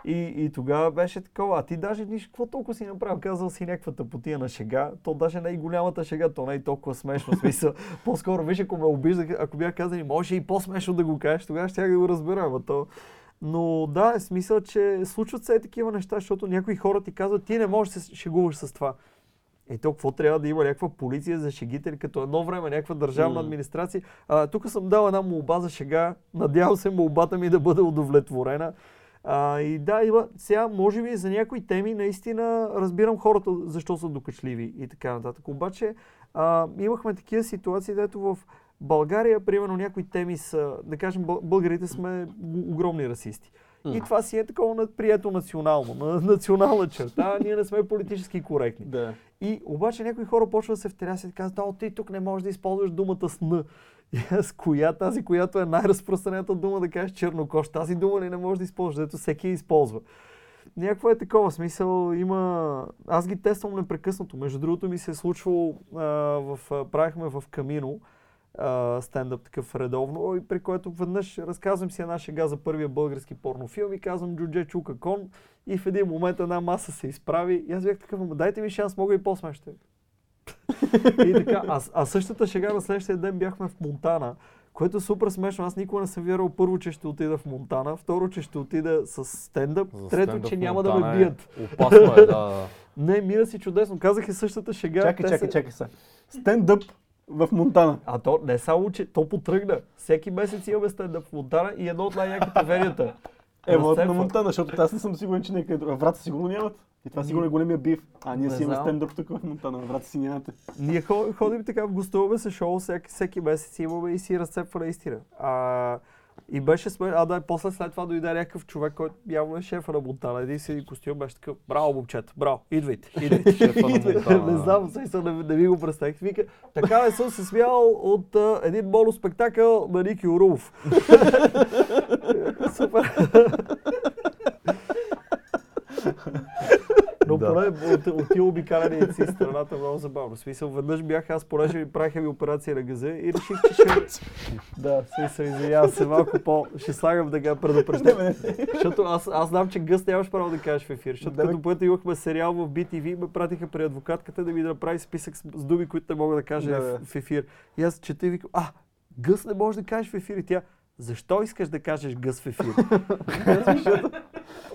И тогава беше такова, а ти даже какво толкова си направил, казал си някаква тъпотия на шега, то даже не е голямата шега, то не е толкова смешно, смисъл. По-скоро, виж, ако ме обиждах, ако бях казали, може и по-смешно да го кажеш, тогава ще да го разбера, бе то. Но да, е смисъл, че случват се такива неща, защото някои хора ти казват, ти не можеш да се шегуваш с това. Ето, какво трябва да има някаква полиция за шегители, като едно време някаква държавна администрация. Тук съм дал една молба за шега, надявам се молбата ми да бъде удовлетворена. И да, сега може би за някои теми наистина разбирам хората защо са докачливи и така нататък. Обаче имахме такива ситуации, дето в България, примерно някои теми са, да кажем, българите сме огромни расисти. И това си е такова прието национално, на национална черта, ние не сме политически коректни. Да. И обаче някои хора почват да се втерясят и казват, ти тук не можеш да използваш думата сна. С коя тази, която е най-разпространената дума, да кажеш чернокож, тази дума ли не можеш да използваш, защото всеки я използва. Някаква е такова смисъл, има... Аз ги тествам непрекъснато, между другото ми се е случвало, правихме в Камино стендъп такъв редовно, и при което веднъж разказвам си една шега за първия български порнофилм и казвам Джудже Чука Кон и в един момент една маса се изправи и аз бях такъв, дайте ми шанс, мога и по-смешно. И така, а същата шега на следващия ден бяхме в Монтана, което е супер смешно. Аз никога не съм вярвал, първо, че ще отида в Монтана, второ, че ще отида с стендъп, трето, че няма да ме бият. Опасно е, да. Не, мина си чудесно. Казах и същата шега. Чакай. Стендъп в Монтана. А то не само, че то потръгна. Всеки месец имаме стендъп в Монтана и едно от най-яките верията. На Монтана, защото аз не съм сигурен, че някъде друга. Врата сигурно нямат. И това сигурно е големия бив. Ние си имаме стендъп тук в Монтана, врата си нямате. Ние ходим така, гостуваме с шоу, всеки месец имаме и си разцепваме истина. И беше сме... после след това дойде някакъв човек, който явно е шефа на Монтана. Един си един костюм беше такъв, браво момчета, браво, идвайте, шефа на Монтана. Не знам, не ми го представих. Вика, така не съм се смял от един моноспектакъл на Ники Урумов. Супер! Но поне от тия обикаляния си страната много забавно. Смисъл, веднъж бях аз, понеже ми правиха ми операция на газа и реших, че ще... Да, смисъл, извинявам се малко по... Ще слагам да га предупреждам. Защото аз знам, че гъс нямаш право да кажеш в ефир. Защото като поето имахме сериал в BTV, ме пратиха при адвокатката да ми направи списък с думи, които не мога да кажа в ефир. И аз чета и викам, гъс не можеш да кажеш в ефир. И тя, защо искаш да кажеш гъс в ефир?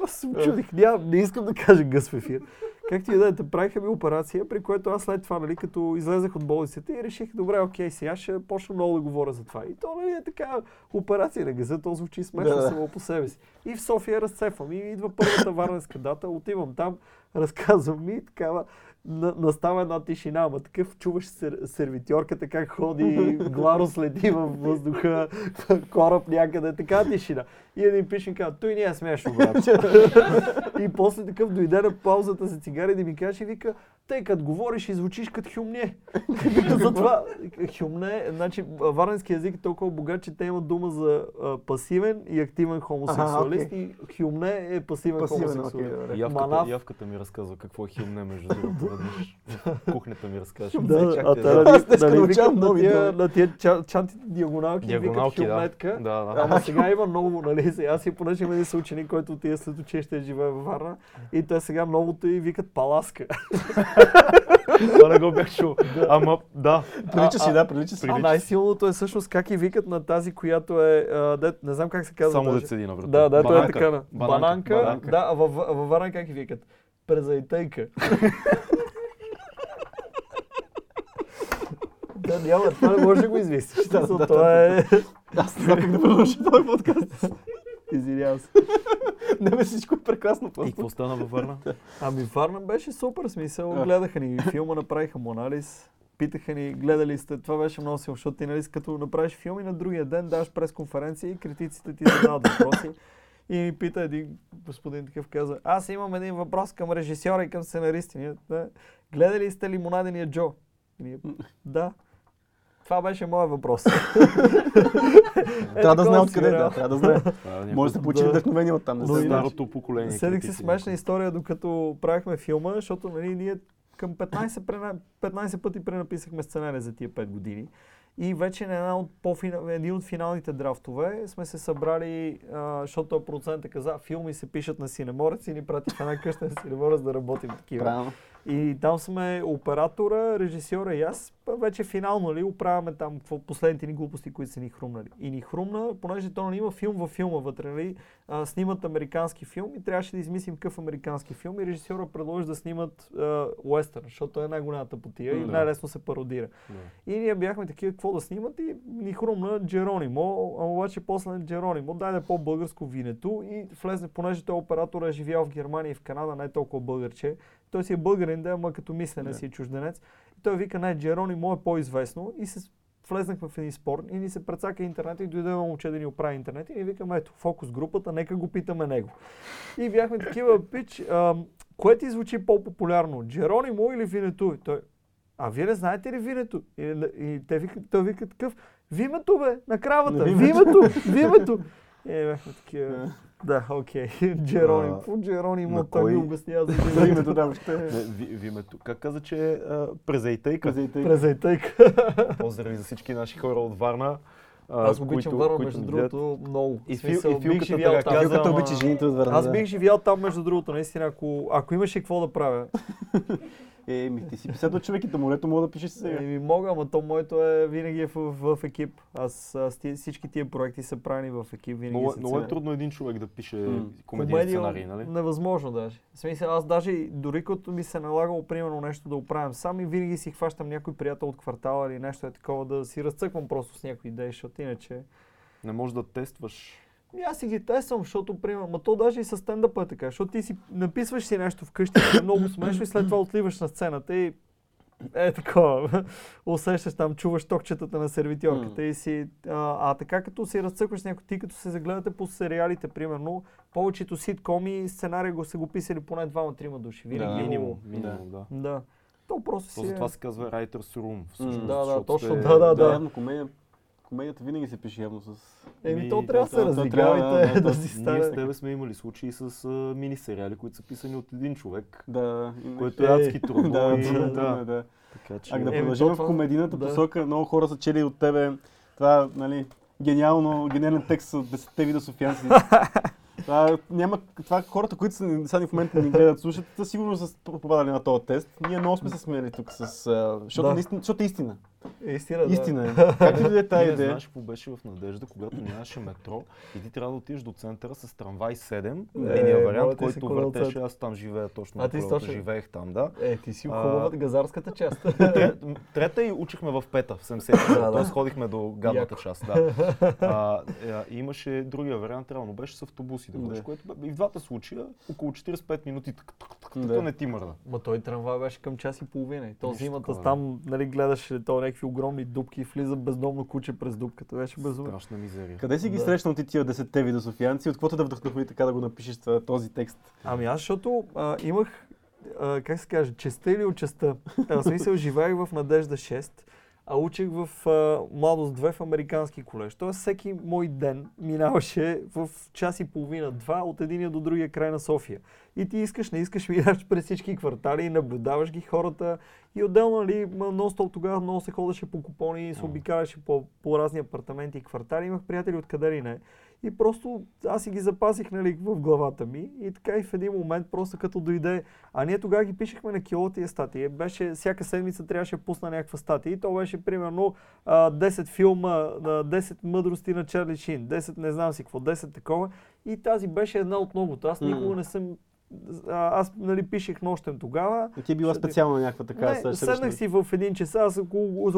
Аз съм чудих, не искам да кажа гъс в ефир. Както и да е, правиха ми операция, при което аз след това, като излезах от болницата и реших, добре, окей, сега ще почна много да говоря за това. И то е така операция на гъза, то звучи смешно само по себе си. И в София разцепвам и идва първата варненска дата, отивам там, разказвам и такава. Настава една тишина, ама такъв чуваш сервитьорката как ходи, гларо следи във въздуха, кораб някъде, така тишина. И един пише и казва, той не е смешно, брат. И после такъв дойде на паузата за цигари да ми каже и вика, тъй като говориш и звучиш като Хюмне. Затова Хюмне, значи варненски език е толкова богат, че те имат дума за пасивен и активен хомосексуалист. И Хюмне е пасивен хомосексуалист. Явката ми разказва какво е Хюмне, между другото. Кухнята ми разказваш. На тия чантите диагоналки викат Хюмнетка. Ама сега има ново, нали? Аз си понеже има един съученик, който отиде след училище живее във Варна. И той сега новото и викат Паласка. Това не го бях чул. Ама да. Прилича си. Най-силното е всъщност как и викат на тази, която е... не знам как се казва. Само децедина, брат. Да, това е така. Бананка. Да, във Варна как и викат? Презайтайка. Да, няма, това не можеш да го извисиш. Това е... Аз не запах да продължа този подкаст. Извинявам се. Не бе, всичко е прекрасно. И какво стана във Варна? Варна беше супер, смисъл. Гледаха ни филма, направиха му анализ. Питаха ни, гледали сте, това беше много силно, защото ти, нали, като направиш филм и на другия ден даш пресконференция и критиците ти задават въпроси. И ми пита един господин такъв, каза, аз имам един въпрос към режисьора и към сценаристи. Гледали сте Лимонадения Джо? И, да. Това беше моят въпрос. Трябва да знае откъде, трябва да знае. Може да получи вдъхновение от там. За старото поколение. Седих се смешна история, докато правихме филма, защото ние към 15 пъти пренаписахме сценария за тия 5 години. И вече на един от финалните драфтове сме се събрали, защото продуцентът каза, филми се пишат на Синеморец и ни пратиха една къща на Синеморец да работим такива. Правилно. И там сме оператора, режисьора и аз, вече финално ли оправяме там последните ни глупости, които са ни хрумнали. И ни хрумна, понеже то не има филм във филма вътре, нали, снимат американски филм и трябваше да измислим какъв американски филм и режисьора предложи да снимат уестърн, защото е най-голямата потия и най-лесно се пародира. И ние бяхме такива, какво да снимат и ни хрумна Джеронимо, а обаче после Джеронимо даде по-българско винето и влезне, понеже той оператора е живял в Германия и в Канада, не е толкова българче. Той си е българин, да, ама като мислене си е чужденец. И той вика, не, Джеронимо е по-известно и се влезнахме в един спор и ни се прецака интернет и дойде момче да ни оправи интернет и ни викаме, ето, фокус групата, нека го питаме него. И бяхме такива, пич, кое ти звучи по-популярно, Джеронимо или Винету? И той, а вие не знаете ли Винету? И той вика такъв, Вимето бе, на кравата, Вимето. И бяхме такива... Да, окей. Джероним. По Джероним от той обяснява за името там ще. Вимето. Как каза, че е презейтейка? Презейтейка. Поздрави за всички наши хора от Варна. Аз обичам Варна, между другото, много. И Филката обича жените от Варна. Аз бих живял там, между другото, наистина, ако имаше какво да правя. Еми, ти си писател човек и тамолето мога да пишеш сега. Еми мога, ама то моето е винаги в екип. Всички тия проекти са правени в екип. Много е трудно един човек да пише комедийни сценарии, нали? Невъзможно даже. В смисъл, аз даже дори като ми се налагало примерно нещо да оправям сам и винаги си хващам някой приятел от квартала или нещо е такова, да си разцъквам просто с някои идеи, защото иначе... Не можеш да тестваш. Аз си ги тествам, защото примерно, ма то даже и със стендъпа е така, защото ти си написваш си нещо вкъщи, си много смешно и след това отливаш на сцената и е такова, усещаш там, чуваш токчетата на сервитьорката и си, така като си разцъкваш някой, ти като се загледате по сериалите, примерно, повечето ситкоми сценария го са го писали поне 2-3 души, винаги минимум. Да. То просто си е... Затова се казва writer's room, всъщност. Да, точно, да. Комедията винаги се пише явно с... Еми, то трябва да се разигравите, да си стане. Ние с тебе сме имали случаи с мини-сериали, които са писани от един човек, който е адски трудно. Да. Ако да продължим в комедийната посока, много хора са чели от тебе това, нали, гениален текст от 10-те вида софиянци. Това хората, които са ни в момента ни гледат, слушат, сигурно са попадали на този тест. Ние много сме се смели тук, защото е истина. Истина е. Как ти даде тази идея? Знаеш, какво беше в Надежда, когато нямаше метро и ти трябва да отидеш до центъра с трамвай 7, единия вариант, който въртеше, аз там живея точно на колата, живеех там, да. Ти си хубавата газарската част. Трета и учихме в пета, в 70-та, т.е. ходихме до гадната част, да. Имаше другия вариант, реално беше с автобусите, което и в двата случая около 45 минути, така не ти мърда. Ма той трамвай беше към час и половина и то зимата там, нали, гледаше то някакви огромни дупки и влиза бездомно куче през дупката. Беше безумно. Страшна мизерия. Къде си ги срещнал ти тия 10-те вида софиянци? От какво те да вдъхнахме така да го напишеш този текст? Ами аз, защото имах, как се каже, честа или от честа. В смисъл, живеех в Надежда 6, а учих в Младост 2 в Американски колеж. Тоест всеки мой ден минаваше в час и половина, два от единия до другия край на София. И ти искаш, не искаш, минаваш през всички квартали, наблюдаваш ги хората. И отделно, нали, нон-стоп тогава много се ходеше по купони, се обикаляше по разни апартаменти и квартали. Имах приятели от къде ли не. И просто аз си ги запасих, нали, в главата ми и така и в един момент просто като дойде, а ние тогава ги пишехме на кило тия статии, беше всяка седмица трябваше да пусна някаква статия и то беше примерно 10 филма, 10 мъдрости на Чарли Шин, 10 не знам си какво, 10 такова и тази беше една от многото, аз никога не съм аз, нали, пишех нощем тогава. И ти била специално някаква така? Не, седнах си в 1 часа, аз за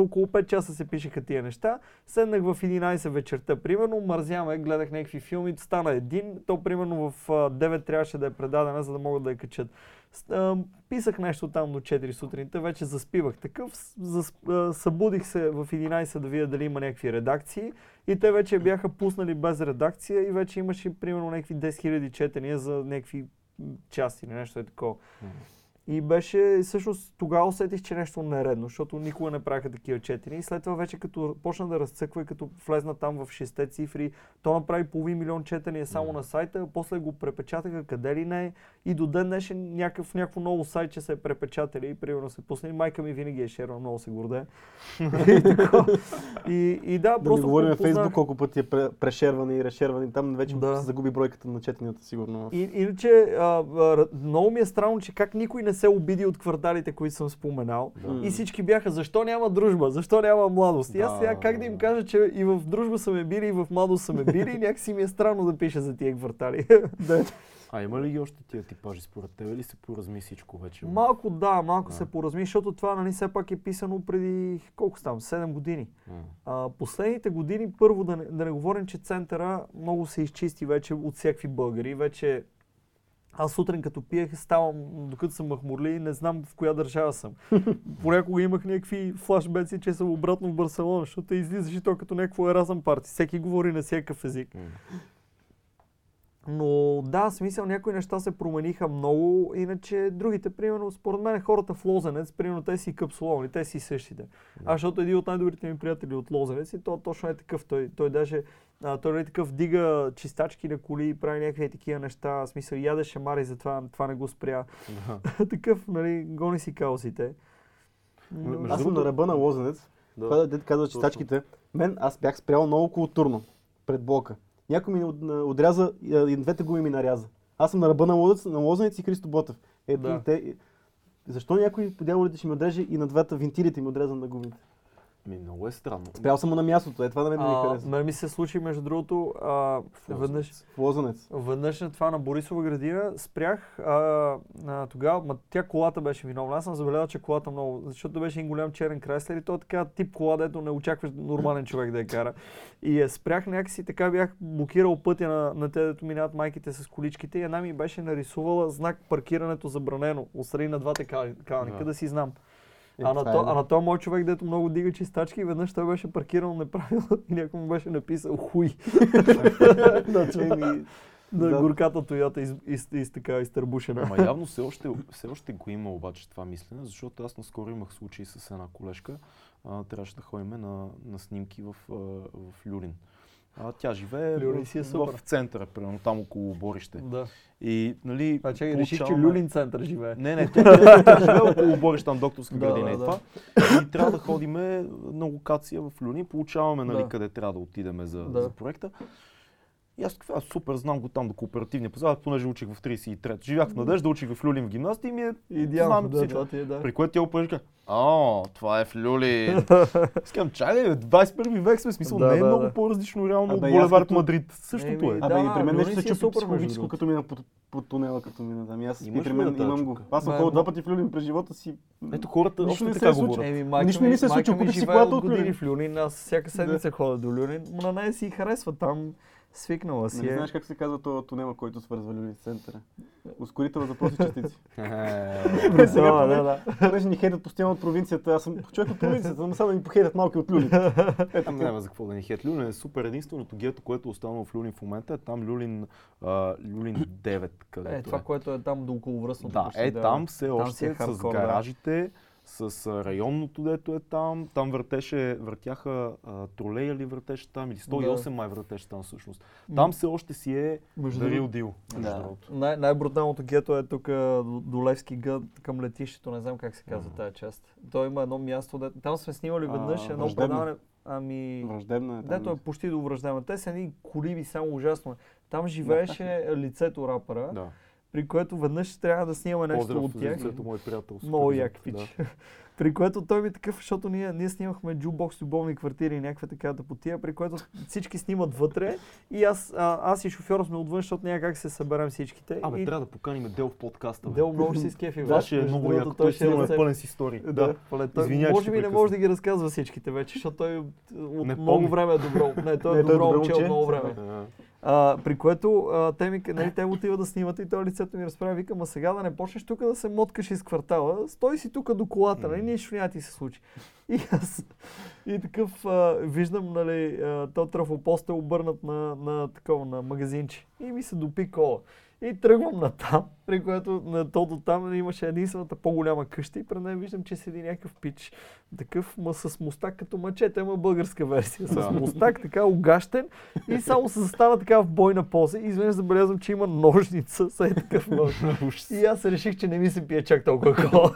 около 5 часа се пишеха тия неща. Седнах в 11 вечерта, примерно, мързяме, гледах някакви филми, стана 1, то примерно в 9 трябваше да е предадена, за да могат да я качат. Писах нещо там до 4 сутринта, вече заспивах такъв, събудих се в 11 да видя дали има някакви редакции и те вече бяха пуснали без редакция и вече имаше примерно някакви 10 000 четения за някакви части или нещо е такова. И беше, всъщност тогава усетих, че нещо нередно, защото никога не правиха такива четения и след това вече като почна да разцъква и като влезна там в 6-те цифри, то направи 500,000 четения само на сайта, после го препечатаха къде ли не и до ден днешен някакъв, някакво ново сайт, че се е препечатали и примерно се пусне. Майка ми винаги е шерва, много се горде. И да, просто да говорим в Фейсбук колко пъти е прешерване и решерване, там вече да се загуби бройката на четенията сигурно. Иначе много ми е странно, че как никой не се обиди от кварталите, които съм споменал. И всички бяха, защо няма дружба, защо няма младост. И аз сега как да им кажа, че и в дружба са ме били, и в младост са ме били, и някакси ми е странно да пиша за тия квартали. А има ли ги още тия типажи според тебе или се поразми всичко вече? Малко да, малко се поразми, защото това, нали, все пак е писано преди колко става? 7 години. Последните години, първо да не говорим, че центъра много се изчисти вече от всякакви българи, вече. Аз сутрин като пиех, ставам, докато съм махмурли, не знам в коя държава съм. Понякога имах някакви флашбеци, че съм обратно в Барселона, защото излизаш и то като някакво еразъм парти. Всеки говори на всякакъв език. Но да, смисъл, някои неща се промениха много, иначе другите, примерно, според мен хората в Лозенец, примерно, те си капсуловни, те си същите. Аз, защото един от най-добрите ми приятели от Лозенец и той точно е такъв, той даже... Той е такъв, дига чистачки на коли, прави някакви такива неща, в смисъл ядеше мари, затова това не го спря. Такъв, нали, гони си каосите. Аз съм на ръба на Лозенец, това дед казва чистачките. Мен, аз бях спрял много културно пред блока. Някой ми отряза и двете гуми ми наряза. Аз съм на ръба на Лозенец и Христо Ботев. Ето те. Защо някой по дяволите ще ми отреже и на двата вентилите ми отряза на гумите? Много е странно. Спрял съм на мястото, това да ме ми хареса. Мен ми се случи, между другото, веднъж на това на Борисова градина спрях тогава, тя колата беше виновна. Аз съм забелязал, че колата много, защото беше един голям черен Крайслер и той е така тип кола, дето не очакваш нормален човек да я кара. И спрях някакси, така бях блокирал пътя на те, дето минават майките с количките и една ми беше нарисувала знак паркирането забранено, отстрани на двата калника, да си знам. На този мой човек, дето много дига чистачки, веднъж той беше паркирал неправилно и някой му беше написал хуй. На горката Тойота изтърбушена. Ама явно все още го има обаче това мислене, защото аз наскоро имах случай с една колежка, трябваше да ходим на снимки в Люлин. Тя живее в центъра, примерно там около Борище. И, нали, а чакай, реших, че Люлин център живее. Не, тя живее около Борище, там докторска градина и това. И трябва да ходим на локация в Люлин, получаваме, нали, къде трябва да отидем за проекта. И аз супер знам го там до кооперативния пазар, понеже учих в 33-та. Живях в Надежда, учих в Люлин в гимназия и ми е идеално всичко. При което тя опрежка, това е в Люлин. Искам, чай, 21 век сме, смисъл, не е много по-различно реално от булевард Мадрид. Същото е. Абе, и при мен нещо се чупи психологическо, като мина по тунела, като мина там. Аз при мен имам го. Аз съм ходил 2 пъти в Люлин през живота си. Ето хората, нищо не се случи. Нищо не се случи, купих си колата от Люлин. Аз всяка седмица ходя до Люлин, но на нея си харесва там. Свикнала си. Не знаеш как се казва този тунел, който свързва Люлин с центъра? Ускорител за проси частици. Понеже ни хейтят постоянно от провинцията, аз съм човек от провинцията, но сега да ни похейтят малки от Люлин. Няма за какво да ни хейтят. Люлин е супер, единственото гето, което останало в Люлин в момента е там Люлин 9, където е. Това, което е там до околовръстното. Да, е там все още с гаражите. С районното, дето е там, там въртяха тролея ли въртеше там, или 108 май въртеше там всъщност. Там все още си е Real Deal. Най-бруталното гето е тук до Левски гът към летището, не знам как се казва тази част. Той има едно място, там сме снимали веднъж едно предаване. Враждебна е там. Дето е почти до Враждебна. Те са едни колиби, само ужасно. Там живееше лицето рапъра. при което веднъж ще трябва да снимаме нещо от тях. Много як пич. Да. При което той ми такъв, защото ние снимахме джубокс, любовни квартири и някаква така тъпотия, при което всички снимат вътре и аз и шофьора сме отвън, защото няма как се съберем всичките. Абе, и... трябва да поканим Дел в подкаста. Бе. Дел много ще си скефи. Да, ще е много яко. Той ще е пълен с истории. Да. Извинявай, може би не може да ги разказва всичките вече, защото той от много време е добро. Не, той е добро момче от много време. При което те отива да снимат и той лицето ми разправя, вика, ма сега да не почнеш тук да се моткаш из квартала, стой си тук до колата, нали, нищо няма ти се случи. И аз и такъв виждам, нали, този трафопост е обърнат на такова, на магазинче и ми се допи кола. И тръгвам натам, при което на тото там имаше единствената по-голяма къща и пред мен виждам, че седи някакъв пич, такъв, ма с мустак като мачете, ама българска версия, с мустак, така огащен и само се застава така в бойна поза и изведнъж забелязвам, че има ножница, са е такъв нож. И аз реших, че не ми се пие чак толкова кола.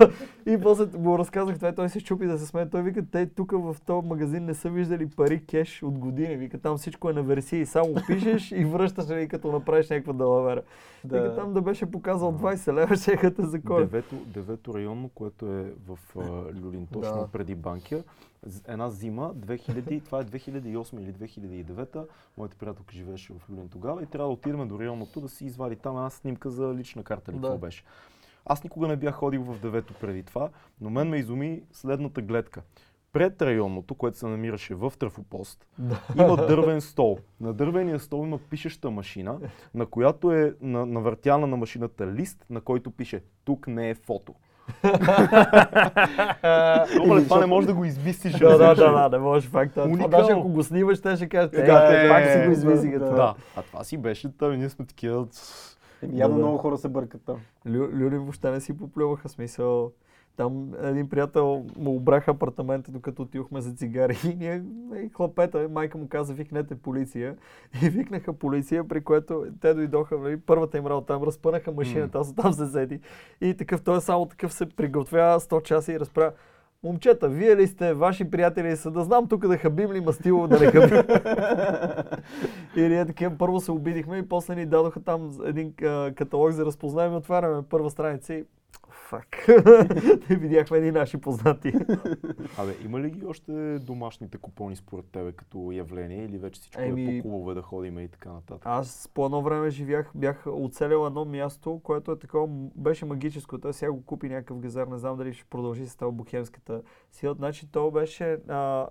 И после го разказах това и той се щупи да се смее. Той вика, те тук в този магазин не са виждали пари кеш от години, вика, там всичко е на версия и само пишеш и връщаш, нали, като направиш някаква далавера. Да. Вика, там да беше показал 20 лева, чехата за кола. Девето районно, което е в Люлин, точно да. Преди Банкия. Една зима, 2000, това е 2008 или 2009, моята приятелка живееше в Люлин тогава и трябва да отидем до районното да си извади там една снимка за лична карта, какво беше. Аз никога не бях ходил в девето преди това, но мен ме изуми следната гледка. Пред районното, което се намираше в трафопост, има дървен стол. На дървения стол има пишеща машина, на която е навъртяна на машината лист, на който пише «Тук не е фото». Добре, това не можеш да го избисиш. Да, не можеш, факт. Даже ако го снимаш, те ще кажат «Пак си го избисиха». Да, а това си беше там и ние сме такива... Явно много хора се бъркат там. Люди въобще не си поплюваха, смисъл... Там един приятел му обраха апартамента, докато отивахме за цигари и ние хлапета, майка му каза, викнете полиция. И викнаха полиция, при което те дойдоха, нали, първата им работа там, разпънаха машината, аз оттам се седи. И такъв, той само такъв се приготвя 100 часа и разправя. Момчета, вие ли сте, ваши приятели са, да знам тук да хабим ли мастило, да не хабим. И ние такива първо се обидихме и после ни дадоха там един каталог за разпознаване, отваряме първа страница и... Фак. Те видяхме едни наши познати. Абе, има ли ги още домашните купони според тебе като явление или вече всичко е по клубове да ходим и така нататък? Аз по едно време бях оцелял едно място, което е такова, беше магическо. Той сега го купи някакъв газар, не знам дали ще продължи с тази бухемската сила. Значи то беше на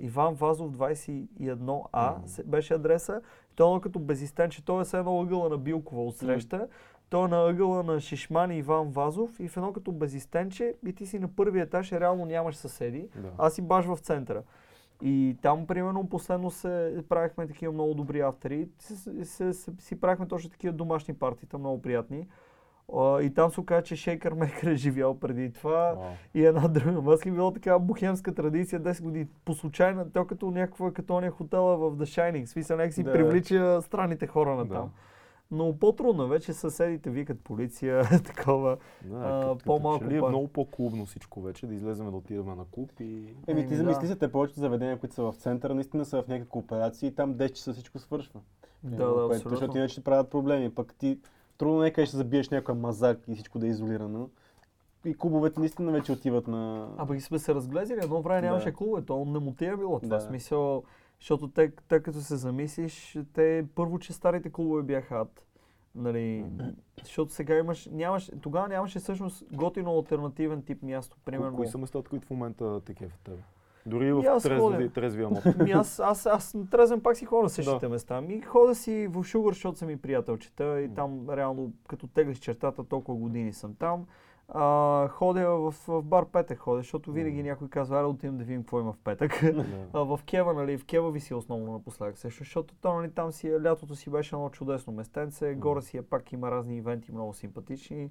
Иван Вазов 21А, беше адреса. То като безистенче, то е с едно ъгъла на Билкова отсреща. Той е на ъгъла на Шишман и Иван Вазов и в едно като безистенче и ти си на първи етаж и реално нямаш съседи, а си баш в центъра. И там, примерно, последно се правихме такива много добри автори, си правихме точно такива домашни партита, много приятни. И там се оказа, че Шейкър Мейкър е живял преди това и една друга мъска. Била такава бухемска традиция 10 години. По случайно, той като някаква катония хотела в The Shining, смисъл някак си привлича странните хора на там. Но по-трудно вече съседите викат полиция, такова, по-малко пара. Е много по-клубно всичко вече, да излезем да отидем на клуб и... Ти замисли се, те повечето заведения, които са в центъра, наистина са в някакви операции и там 10 часа всичко свършва. Абсолютно. Защото иначе ще правят проблеми, пък ти трудно някъде ще забиеш някоя мазак и всичко да е изолирано. И клубовете наистина вече отиват на... Абе и сме се разглезили, едно време нямаше клубове, то не мотива било това смисъл. Защото те като се замислиш, те първо, че старите клубове бяха ад. Нали, защото сега тогава нямаше всъщност готино алтернативен тип място. Примерно. Кои са места, от които в момента те кефят тебе? Дори и в трезвия мод. Аз трезвен пак си ходя на същите места. Ми ходя си в Шугър, защото са ми приятелчета и там реално като теглиш чертата, толкова години съм там. Ходя в бар Петък, защото винаги някой казва, аре отидем да видим какво има в петък. В Кева, нали, в Кева виси основно напоследък също, защото там си, лятото си беше едно чудесно местенце, горе си пак има разни ивенти, много симпатични.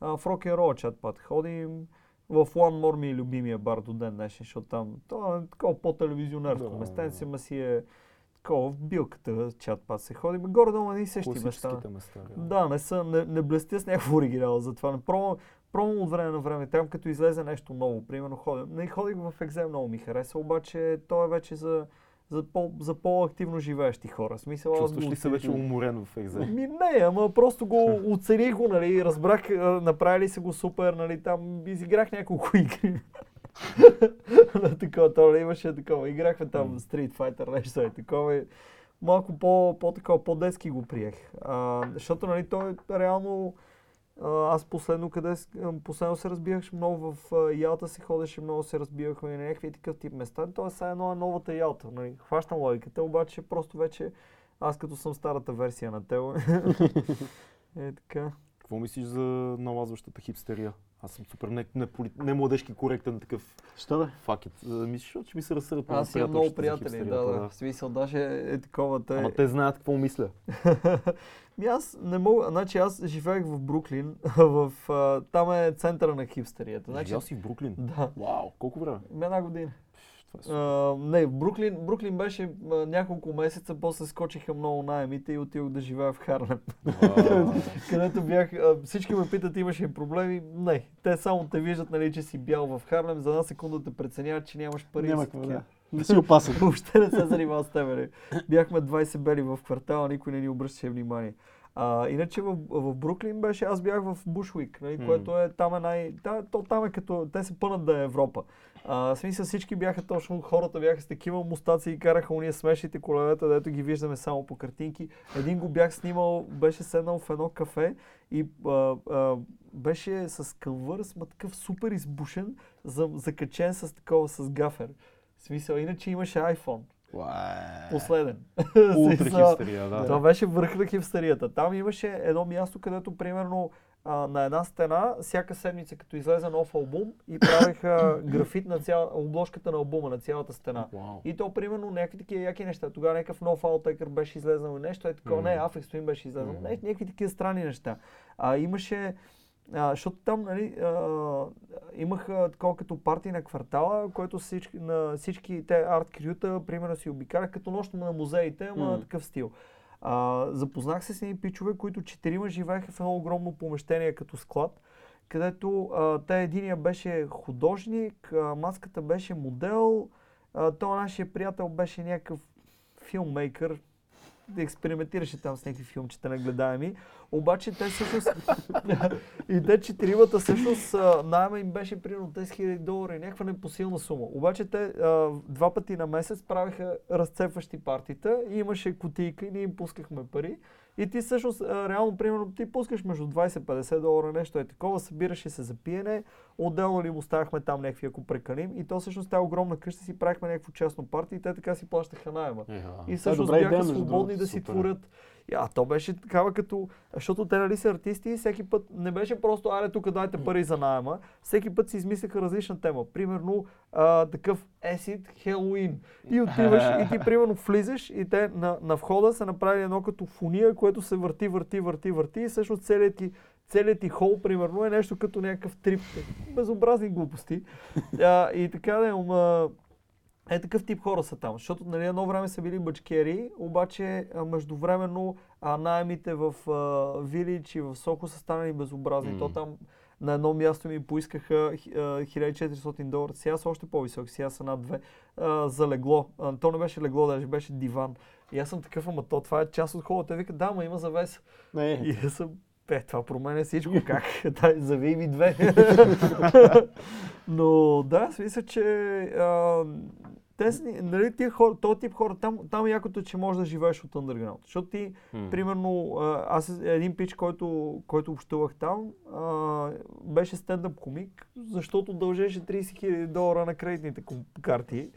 В Рок-н-рол чат път ходим, в One More ми е любимия бар до ден днешен, защото там това е такова по-телевизионерско местенце, ма си е... в билката чат пат се ходим, горе-долу едни и същи места. Да, не блестя с някакво оригинал, затова пробвам от време на време, там като излезе нещо ново, примерно ходим. Не ходих в Екзем, много ми хареса, обаче то е вече за за по-активно живеещи хора. Смисъл, чувстваш ли се вече уморен в Екзел? Не, ама просто го оцених, нали, разбрах, направили се го супер, нали, там изиграх няколко игри. На такова, това имаше такова, играхме там Street Fighter, нещо и такова. Малко по-такова, по-детски го приех. Защото, нали, той реално... Аз последно се разбивах много в Ялта, се ходеше много, се разбивахме на някакви такъв тип места. Това сега едно е новата Ялта, нали? Хващам логиката, обаче просто вече аз като съм старата версия на тело. Е така. Какво мислиш за налазващата хипстерия? Аз съм супер не младежки коректен такъв. Що да? Факет. Мислиш, че ми се разсърдат много приятели. Аз имам много приятели, да. В смисъл, даже е такова. Ама те знаят какво мисля. Аз не мога, значи аз живеех в Бруклин, там е центъра на хипстерията. Значи... Живял си в Бруклин? Да. Вау, колко време? Една година. Не, Бруклин беше няколко месеца, после скочиха много наемите и отидох да живея в Харлем. Където бях, всички ме питат, имаш ли проблеми? Не, те само те виждат, нали, че си бял в Харлем, за една секунда те преценяват, че нямаш пари. Няма какво, да. Не си опасен. Въобще не се занимава с тебе. Бяхме 20 бели в квартала, никой не ни обръщаше внимание. Иначе в Бруклин беше, аз бях в Бушвик, нали, което е там е там е като, те се пънат да е Европа. Смисъл всички бяха точно, хората бяха с такива мустаци и караха уния смешните колелета, дето ги виждаме само по картинки. Един го бях снимал, беше седнал в едно кафе и беше с кълвър, сма такъв супер избушен, закачен с такова, с гафер. Смисъл, иначе имаше iPhone. Последен. Ултра хипстерия, да. Това беше върх на хипстерията. Там имаше едно място, където примерно на една стена, всяка седмица, като излезе нов албум, и правиха графит на обложката на албума, на цялата стена. Wow. И то примерно някакви такива яки неща. Тогава някакъв нов аутекър беше излезнал и нещо, Afex Twin беше излезнал, някакви такива странни неща. Имаше... Защото там, нали, имаха такова като парти на квартала, което на всички те арт-крюта, примерно, си обикарах като нощно на музеите, ама на такъв стил. Запознах се с едни пичове, които 4 живееха в едно огромно помещение като склад, където те единия беше художник, маската беше модел, той нашия приятел беше някакъв филммейкър, да експериментираше там с някакви филмчета нагледаеми, обаче те всъщност и те 4-мата всъщност найма им беше примерно $10,000, някаква непосилна сума. Обаче те 2 пъти на месец правиха разцепващи партита и имаше кутийка и ние им пускахме пари. И ти всъщност, реално, примерно, ти пускаш между $20-50 нещо е такова, събираше се за пиене, отделно ли му оставахме там някакви, ако прекалим, и то всъщност тази огромна къща си правихме някакво частно парти и те така си плащаха наема. И всъщност бяха свободни да си творят. То беше такава като, защото те, нали, са артисти и всеки път не беше просто аре тук дайте пари за найема, всеки път си измисляха различна тема. Примерно такъв Acid Halloween. И отиваш и ти примерно влизаш и те на входа са направили едно като фуния, което се върти и всъщност целият ти хол примерно е нещо като някакъв трип. Безобразни глупости. И така да такъв тип хора са там, защото, нали, едно време са били бачкери, обаче междувременно наемите в Вилидж и в Соко са станали безобразни. То там на едно място ми поискаха $1,400, сега са още по-високи, сега са над 2, за легло. То не беше легло, даже беше диван. И аз съм такъв, ама то това е част от хола. Той вика, да, ма има завеса. И аз съм, това променя всичко, как? Дай, завий ми 2. Но да, аз мисля, че нали, този тип хора, там якото, че можеш да живееш от underground. Защото ти, примерно, аз един пич, който общувах там, беше стендъп комик, защото дължеше $30,000 на кредитните карти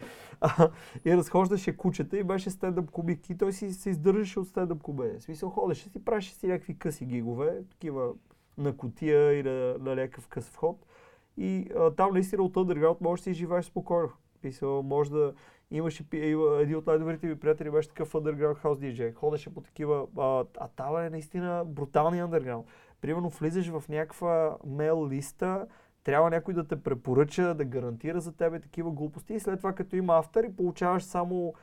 и разхождаше кучета и беше стендъп комик. И той се издържаше от стендъп комедия. В смисъл, ходеше си, правеше си някакви къси гигове, такива на кутия и на някакъв къс вход. И там наистина от underground можеш да си живееш спокойно. Писал, може да имаш един от най-добрите ми приятели беше такъв underground house DJ. Ходеше по такива, това е наистина бруталния underground. Примерно влизаш в някаква мейл листа, трябва някой да те препоръча, да гарантира за тебе такива глупости и след това като има автор и получаваш само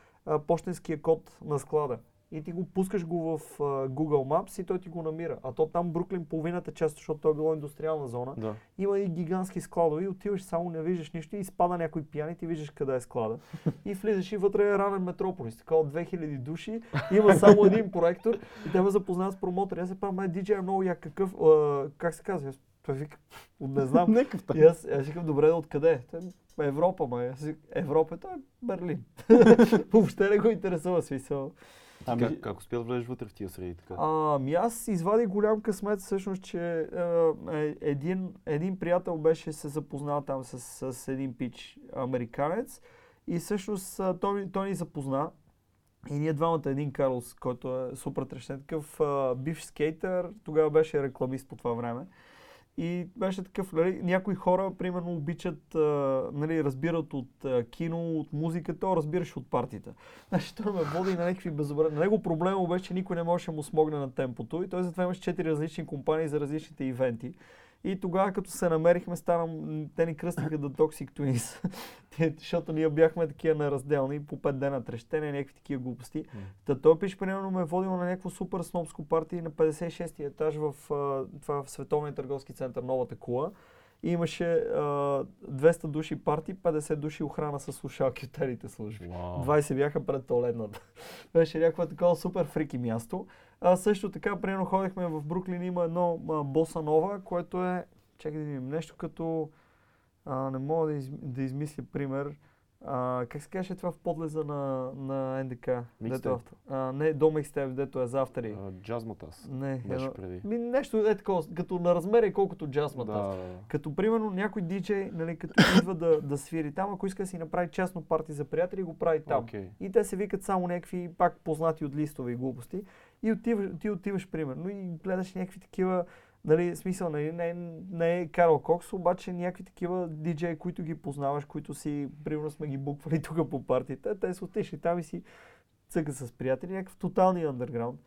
пощенския код на склада. и ти го пускаш го в Google Maps и той ти го намира. А то там Бруклин половината част, защото той е било индустриална зона, да, има и гигантски складове и отиваш само не виждаш нищо и спада някой пиян и ти виждаш къде е склада. И влизаш и вътре е ранен Метрополис, така от 2000 души, има само един проектор и те ме запознават с промотър. Аз се правя, май диджей е много як какъв, как се казва, той вика, не знам. И аз викам, добре, откъде? Европа, май. Европа, той е Берлин. Въобще не го интересува смисъл. Как успя да влезеш вътре в тия среди така? Ами аз извадих голям късмет всъщност, че един приятел беше се запознал там с един пич американец и всъщност той ни запозна и ние двамата, един Карлос, който е супер трещен, такъв бивш скейтър, тогава беше рекламист по това време. И беше такъв, някои хора, примерно, обичат, разбират от кино, от музика, той разбираш от партията. Значи той ме води на някакви безобразия. На него проблема беше, че никой не можеше му смогне на темпото и той затова имаше 4 различни компании за различните ивенти. И тогава, като се намерихме, те ни кръстиха да Toxic Twins, защото ние бяхме такива неразделни, по 5 дена трещения, някакви такива глупости. Та той пиш, примерно, ме е водил на някакво супер снобско парти на 56-ти етаж в Световния търговски център, новата кула. И имаше 200 души парти, 50 души охрана с слушалки от телите служби. Wow. 20 бяха пред туалетната. Беше някаква такова супер фрики място. Също така, примерно ходихме в Бруклин, има едно Боса Нова, което е, чакай да видим, нещо като, не мога да измисля пример, как се каже това в подлеза на НДК? Микстейп? Не, до микстейп, дето е за автори. Джазматас беше преди. Нещо е такова, като на размера и колкото джазматас. Да. Като примерно някой диджей, като идва да свири там, ако иска да си направи частно парти за приятели, го прави там. Okay. И те се викат само някакви пак познати от листове и глупости. И отиваш примерно и гледаш някакви такива, смисъл, не е Карл Кокс, обаче някакви такива диджеи, които ги познаваш, които си, примерно сме ги буквали тук по партията, те са отишли там и си цъка с приятели, някакъв тоталния андерграунд.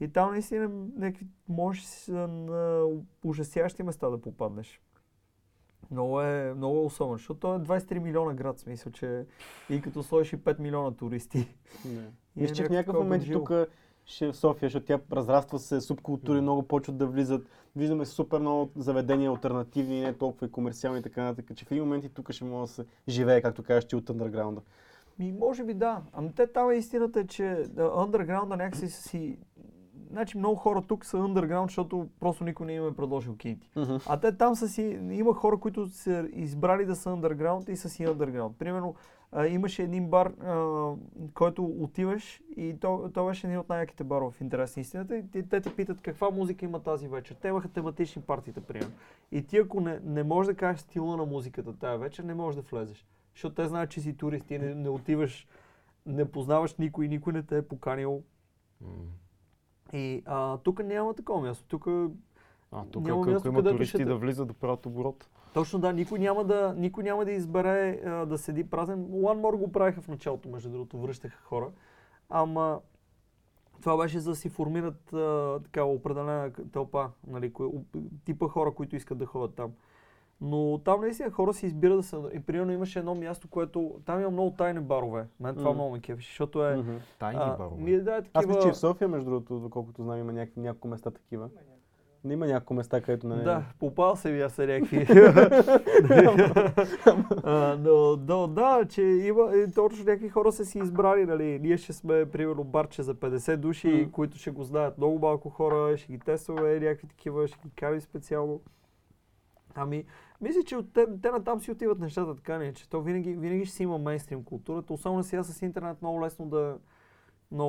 И там наистина някакви можеш на ужасяващи места да попаднеш. Много е особено, защото той е 23 милиона град, смисъл, че и като сложиш и 5 милиона туристи. Виж, че в някакъв момент тук в София, защото тя разраства се, субкултури много почват да влизат. Виждаме супер много заведения, алтернативни, не толкова и комерциални и така нататък, че в един момент и тук ще може да се живее, както кажеш, ти от андерграунда. Може би да. Ами там истината е, че андерграунда някакси си... Значи много хора тук са андерграунд, защото просто никой не им е предложил кинти. А те там са си... Има хора, които са избрали да са андерграунд и са си андерграунд. Примерно, имаше един бар, който отиваш и той беше един от най-яките барове в интерес на истината. И те те питат каква музика има тази вечер. Те имаха тематични партиите, примерно. И ти ако не можеш да кажеш стила на музиката тази вечер, не можеш да влезеш. Защото те знаят, че си турист и не отиваш, не познаваш никой, никой не те е поканил. И тук няма такова място. Тук няма място, има туристи да влизат да правят оборот. Точно да, никой няма да избере да седи празен. One More го правиха в началото, между другото, връщаха хора. Ама това беше за да си формират такава определена тълпа, типа хора, които искат да ходят там. Но там наистина хора си избират да се... И примерно имаше едно място, което... Там има много тайни барове. Мен това много ме кефи, защото е... Тайни барове? Да, такива... Аз мисля, че в София, между другото, доколкото знам, има няколко места такива. Не има няколко места, където не... Да, попал се бях са някакви. Но да, че има... Точно някакви хора са си избрали, Ние ще сме, примерно, барче за 50 души, които ще го знаят много малко хора, ще ги тестваме, някакви такива, ще ги карим специално. Ами, мисля, че те натам си отиват нещата, така не, че то винаги ще си има мейнстрим културата, особено сега с интернет много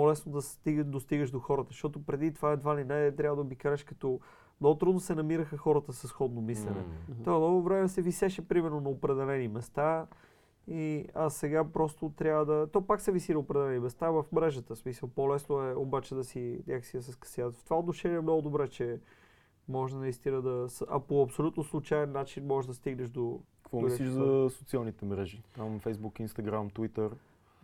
лесно да достигаш до хората, защото преди това едва ли не трябва да обикараш като... Много трудно се намираха хората с сходно мислене. Това много време се висеше примерно на определени места и аз сега просто трябва да... То пак се виси на определени места в мрежата, в смисъл по-лесно е обаче да си някакси с късият. В това отношение е много добре, че може наистина да... А по абсолютно случайен начин може да стигнеш до... Какво мислиш за социалните мрежи? Там Facebook, Instagram, Twitter?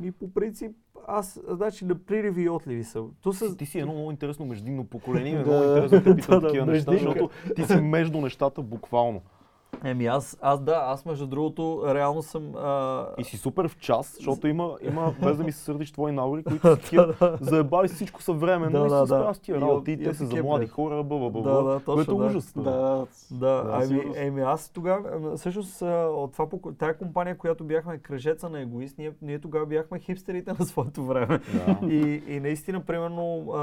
И по принцип, аз, значи, на приливи и отливи съм. Ти си едно много интересно междинно поколение, много интересно да питам такива неща, защото ти си между нещата буквално. Еми аз между другото реално съм... И си супер в час, защото има без да ми се сърдиш твои набори, които са такива, заебали си всичко съвременно и се справя с тия работи и те са за млади хора, което е ужасно. Да, еми аз тогава, всъщност от това, тая компания, която бяхме кръжеца на егоист, ние тогава бяхме хипстерите на своето време. И наистина, примерно,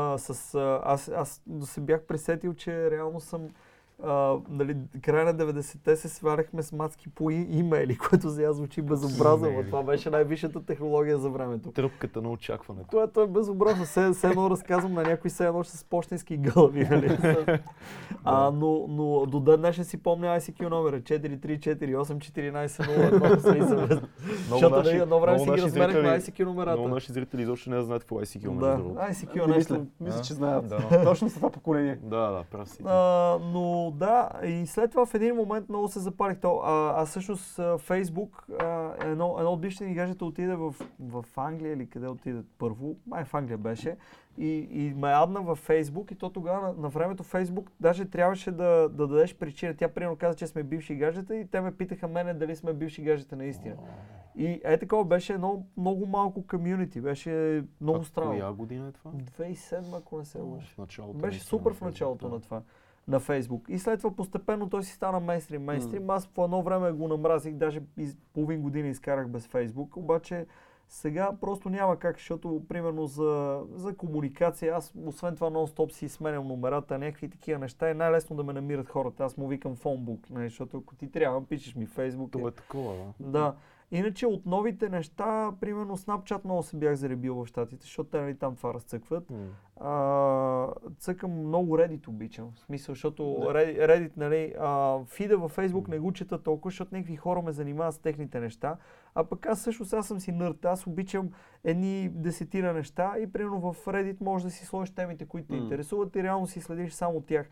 аз се бях пресетил, че реално съм... край на 90-те се сваряхме с мацки по имейли, което за я звучи безобразно. Това беше най-висшата технология за времето. Тръпката на очакването. Това е безобразно. Все едно разказвам на някой, все едно ще с почтенски гълви. Но до ден днешен си помня ICQ номера 434841401. Много наши зрители изобщо не знаят какво ICQ номер. ICQ нещо. Мисля, че знаят. Точно са това поколение. Да, прав си. Да, и след това в един момент много се запарих. А всъщност Фейсбук, едно от бившите ни гаджета отиде в Англия или къде отиде първо, в Англия беше, и ме адна във Фейсбук, и то тогава на времето Фейсбук даже трябваше да дадеш причина. Тя примерно каза, че сме бивши гаджета, и те ме питаха мене дали сме бивши гаджета наистина. И такова беше едно много малко комюнити, беше много странно. Коя година е това? 2007, ако не се лъжа. Беше супер в началото на това. На Фейсбук. И след това постепенно той си стана мейнстрим. Аз по едно време го намразих, даже половин година изкарах без Фейсбук, обаче сега просто няма как, защото примерно за комуникация, аз освен това нон-стоп си сменям номерата, някакви такива неща, е най-лесно да ме намират хората. Аз му викам фонбук, защото ако ти трябва, пишеш ми Фейсбук. Това е такова, да. Иначе от новите неща, примерно Snapchat много се бях заребил в щатите, защото те там това разцъкват. Цъкам много Reddit обичам, в смисъл, защото Reddit, фида във Facebook не го чета толкова, защото някакви хора ме занимават с техните неща. А пък аз също сега съм си нърд, аз обичам едни десетина неща и примерно в Reddit можеш да си сложиш темите, които те интересуват и реално си следиш само тях.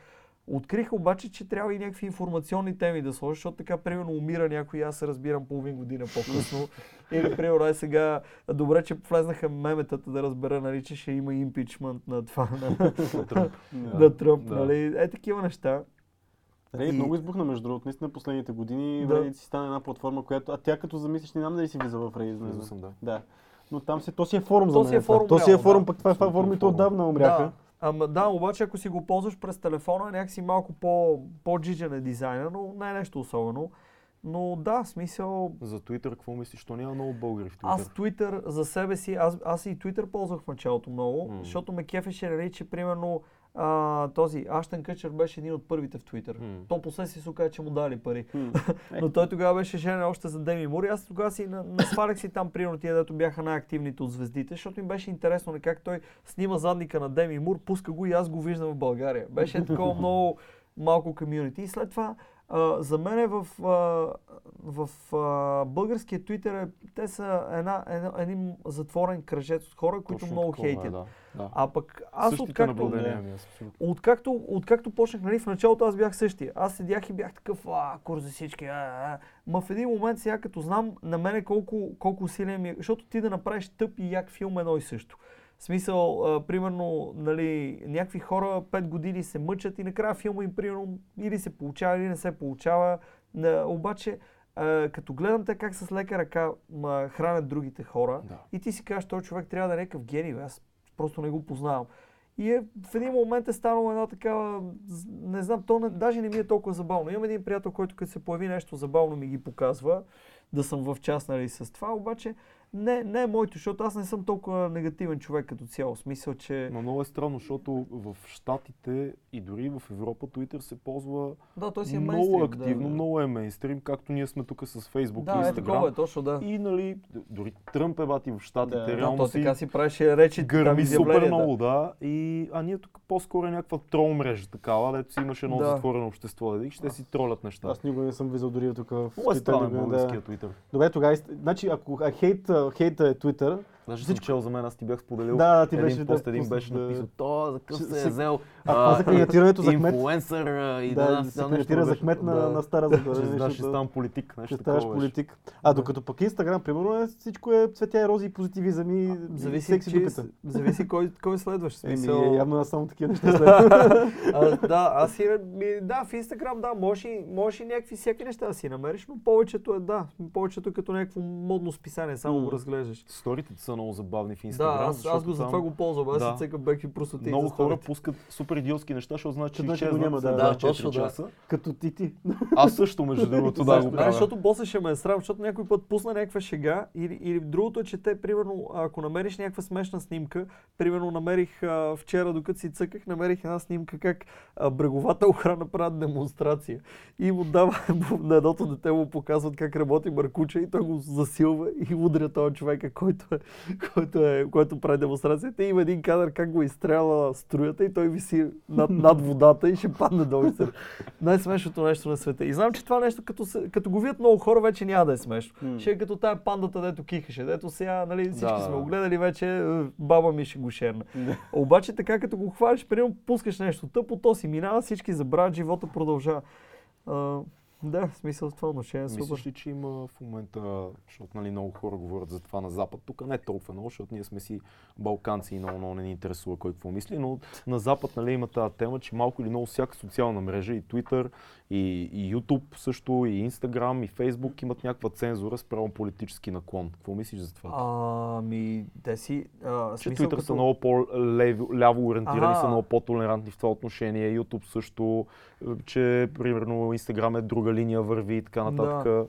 Открих обаче, че трябва и някакви информационни теми да сложиш, защото така, примерно, умира някой, аз се разбирам половин година по-късно. Или, примерно, сега, добре, че влезнаха меметата да разбера, че ще има импичмент на това, на Тръмп, нали, такива неща. Reddit много избухна, между другото, наистина последните години Reddit си стана една платформа, която, тя като замислиш, не знам дали си влиза в Reddit, но там то си е форум за мен. То си е форум, пък това е форум и то отдавна умряха. Ама да, обаче ако си го ползваш през телефона, някакси малко по-джиджен е дизайна, но не е нещо особено. Но да, смисъл... За Twitter какво мислиш? То няма много българи в Twitter. Аз Twitter за себе си, аз и Twitter ползвах в началото много, защото ме кефеше, че примерно този Аштън Къчър беше един от първите в Twitter. То последствие се оказа, че му дали пари. Но той тогава беше женен още за Деми Мур. Аз тогава си насвалях си там примерно тия, дето бяха най-активните от звездите, защото им беше интересно как той снима задника на Деми Мур, пуска го и аз го виждам в България. Беше такова много малко комюнити. И след това за мен в българския Twitter те са един затворен кръжец от хора, които точно много хейтят. А пък аз откакто почнах, в началото аз бях същия. Аз седях и бях такъв, курс за всички, Ма в един момент сега като знам на мене колко усилия ми е, защото ти да направиш тъп и як филм едно и също. В смисъл, примерно, някакви хора 5 години се мъчат и накрая филма им, примерно, или се получава, или не се получава. Обаче, като гледам те как с лека ръка хранят другите хора, и ти си кажеш, той човек трябва да е някакъв гений, аз просто не го познавам. И в един момент е станало една такава, не знам, даже не ми е толкова забавно. Имам един приятел, който като се появи нещо забавно ми ги показва, да съм в част с това, обаче не е моето, защото аз не съм толкова негативен човек като цяло, смисъл, че... Но много е странно, защото в Щатите и дори в Европа Twitter се ползва много активно, много е мейнстрим, както ние сме тук с Facebook и Instagram. И дори Тръмп бати в Щатите, реално си... Така си правеше речи, гърми супер много, а ние тук по-скоро е някаква трол мрежа такава, дето си имаш едно затворено общество, и ще си тролят неща. Аз никога не съм визал дори тук в Twitter. Много е странен българския Twitter. Добре, тогава, значи ако хейта е Twitter, Знаеш, съм чел за мен, аз ти бях споделил. Да, ти един пост, един беше написал, то за къв се е взел инфлуенсър и да се кандидатира за кмет на Стара Загора. Да, ще ставам политик. Ще ставаш политик. А докато пък Инстаграм, примерно, всичко е цветя и рози и позитивизъм и секси допита. Зависи кой следваш. Явно аз само такива неща следвам. Да, аз и да, в Инстаграм, да, можеш и някакви всяки неща да си намериш, но повечето е да. Повечето като някакво модно списание, само го разглеждаш. Сторите са много забавни в Инстаграм. Да, аз го затова го ползвам, аз се цъкам бекви просто ти. Много хора пускат супер идиотски неща, ще означава, че ще няма да 4 часа. Като ти. Аз също между другото да го правя. Защото после ще ме е срам, защото някой път пусна някаква шега или другото е, че те примерно, ако намериш някаква смешна снимка, примерно намерих вчера, докато си цъках, намерих една снимка как бреговата охрана правят демонстрация и му дава на едното дете му показват как работи маркуча и той го засилва и удря този човека, който прави демонстрацията. И има един кадър как го изстряла струята и той виси над водата и ще падне долу. Най-смешното нещо на света. И знам, че това нещо, като го вият много хора, вече няма да е смешно. Ще е като тая пандата, дето кихаше, дето сега нали, всички сме го гледали вече, баба ми ще го шерна. Обаче така като го хвалиш, примерно пускаш нещо тъпо, то си минава, всички забравят, живота продължава. Да, в смисъл в това отношение е супер. Мислиш ли, че има в момента, защото нали, много хора говорят за това на Запад, тук не е толкова много, защото ние сме си балканци и много не ни интересува кой какво мисли, но на Запад нали, има тази тема, че малко или много всяка социална мрежа и Twitter, и YouTube също, и Instagram, и Facebook имат някаква цензура спрямо политически наклон. Какво мислиш за това? Ами, те си... Че Twitter като... са много по-ляво ориентирани, са много по-толерантни в това отношение, YouTube също, че примерно Instagram е друга линия върви и така нататък. Да.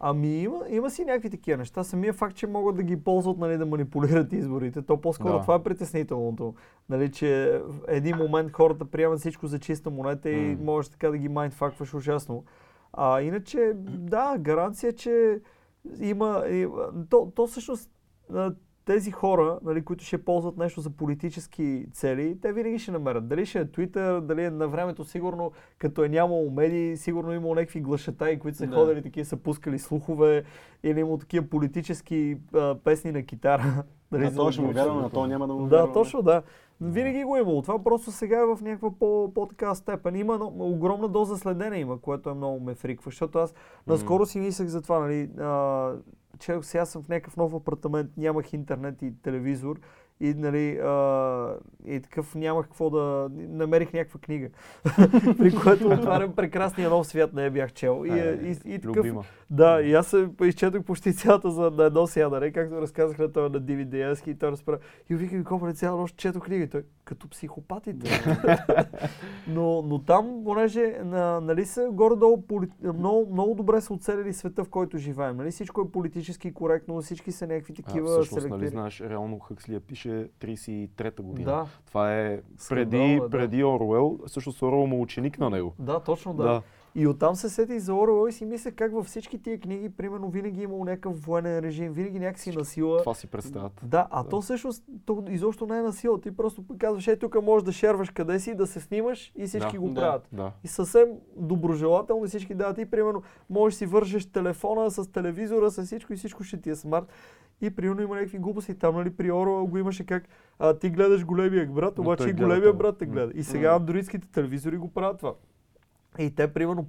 Ами има си някакви такива неща. Самия факт, че могат да ги ползват, нали, да манипулират изборите, то по-скоро това е притеснителното. Нали, че в един момент хората приемат всичко за чиста монета и можеш така да ги майндфакваш ужасно. А иначе, да, гаранция, че има... То всъщност тези хора, нали, които ще ползват нещо за политически цели, те винаги ще намерят. Дали ще е Twitter, дали е на времето сигурно, като е нямало медии, сигурно имало някакви глашатаи, които са ходили такива, са пускали слухове или имало такива политически песни на китара. Дали, това ще му вярваме, на това няма да му вярваме. Да, точно, да. Винаги го имало. Това просто сега е в някаква по-така степен. Има огромна доза следене има, което е много ме фриква, защото аз наскоро си мислех за това, нали, че сега съм в някакъв нов апартамент, нямах интернет и телевизор и, нали, и такъв нямах какво да... Намерих някаква книга, при което отварям прекрасния нов свят, не я бях чел. И такъв, да, и аз се изчетох почти цялата на едно сядане, както разказах на това на DVD-аски и той разправя. И викам, колко не цяла нощ чето книги. Той, като психопатите. но там, понеже, нали са горе-долу, много добре са оцелили света, в който живеем. Нали, всичко е политически коректно, всички са някакви такива селективи. Всъщност, нали знаеш, реално Хъксли я пише 1933 година. Да. Това е преди Оруел, всъщност Оруел му ученик на него. Да, точно да. И оттам се сетих за Оруел и си мисля как във всички тия книги, примерно, винаги имало някакъв военен режим, винаги някакси насила. Това си представят. Да, то всъщност изобщо не е насила. Ти просто казваш, тук можеш да шерваш къде си, да се снимаш и всички го правят. Да. И съвсем доброжелателно всички дават. И примерно, можеш си вържеш телефона с телевизора, с всичко и всичко ще ти е смарт. И примерно има някакви глупости там, нали, при Оруел го имаше как ти гледаш големия брат, обаче и големия брат те гледа. И сега андроидските телевизори го правят това. И те, примерно,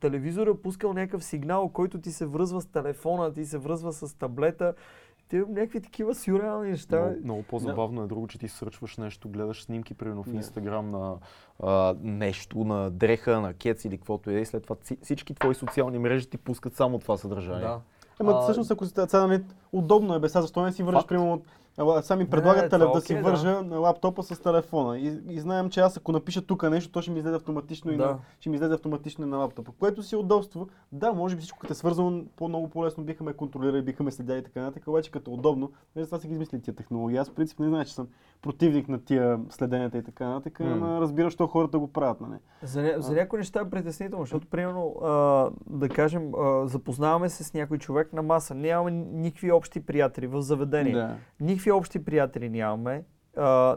телевизора пускал някакъв сигнал, който ти се връзва с телефона, ти се връзва с таблета. Те някакви такива сюрреални неща. Много по-забавно е друго, че ти сърчваш нещо, гледаш снимки, примерно в Инстаграм на нещо, на дреха, на кец или каквото е. И след това всички твои социални мрежи ти пускат само това съдържание. Да. Всъщност, ако сега удобно е, бе, сега защо не си вършиш, примерно, сами предлагат да си вържа лаптопа с телефона. И знаем, че аз ако напиша тук нещо, то ще ми излезе автоматично и на лаптопа. Което си удобство. Да, може би всичко като е свързано, по-много по-лесно биха ме контролирали, биха ме следяли и така нататък, обаче като удобно, за това си ги измисли тия технологии. Аз в принцип не знам, че съм противник на тия следенията и така нататък, но разбира, що хората го правят на не. За някои неща е притеснително, защото примерно, да кажем, запознаваме се с някой човек на маса, нямаме никакви общи приятели в заведение. Да. Никакви общи приятели нямаме,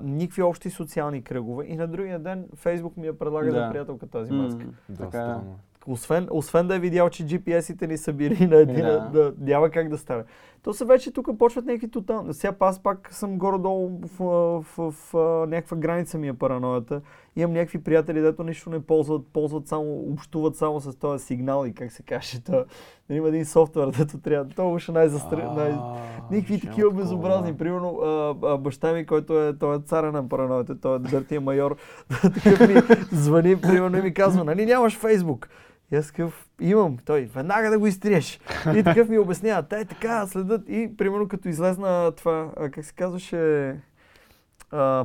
никакви общи социални кръгове и на другия ден Фейсбук ми я предлага за приятелка тази маска. Да, Освен да е видял, че GPS-ите ни са били на един, да, няма как да стане. То са вече тук почват някакви тотални. Сега аз пак съм горе-долу в някаква граница ми е параноята. Имам някакви приятели, дето нищо не ползват само, общуват само с този сигнал и как се каже. Има един софтуер, дето трябва. Това беше някакви такива безобразни. Примерно баща ми, който е царя на параноята, той е дъртия майор, така ми звъни, примерно и ми казва, нали нямаш Фейсбук? И аз такъв, имам, той, веднага да го изтриеш. И такъв ми обяснява, те така следят. И примерно като излезна това, как се казваше,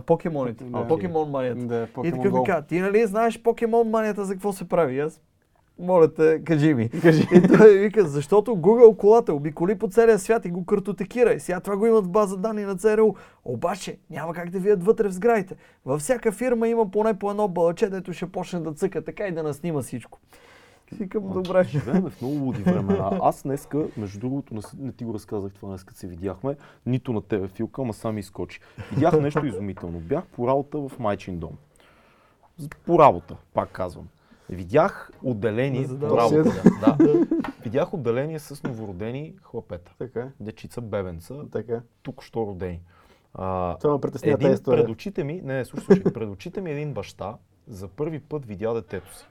покемоните, покемон манията. И такъв ми казва, ти нали знаеш покемон манията за какво се прави? И аз, моля те, кажи ми. И той вика, защото Google колата обиколи по целия свят и го картотекира. И сега това го имат в база данни на ЦРУ. Обаче няма как да вият вътре в сградите. Във всяка фирма има поне по едно бълче, дето ще почне да цъка така и да наснима всичко. Викам, добре. Живеем в много луди времена. Аз днеска, между другото, не ти го разказах това днес, като се видяхме, нито на тебе, Филка, ама сам изскочи. Видях нещо изумително. Бях по работа в Майчин дом. По работа, пак казвам. Видях отделение, видях отделение с новородени хлапета. Така. Дечица, бебенца, така. Тук-що родени. Това ме притесня тази история. Пред очите ми, пред очите ми един баща за първи път видя детето си.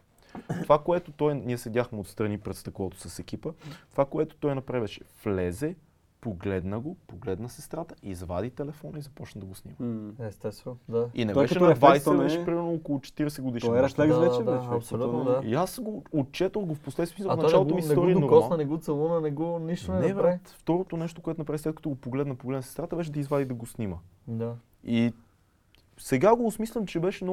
Това, което той, ние седяхме отстрани пред стъклото с екипа, това, което той направи беше, влезе, погледна го, погледна сестрата, извади телефона и започна да го снима. Естествено, да. И не той беше на 20, беше примерно около 40 годишен. Той е рефлекс вече, абсолютно, да. И аз го отчетох го в последствие, в началото ми стори нормално. А той не го докосна, не го целуна, не го нищо не направи. Не, второто нещо, което направи след като го погледна сестрата, беше да извади да го снима. Да. И сега го осмислям, че беше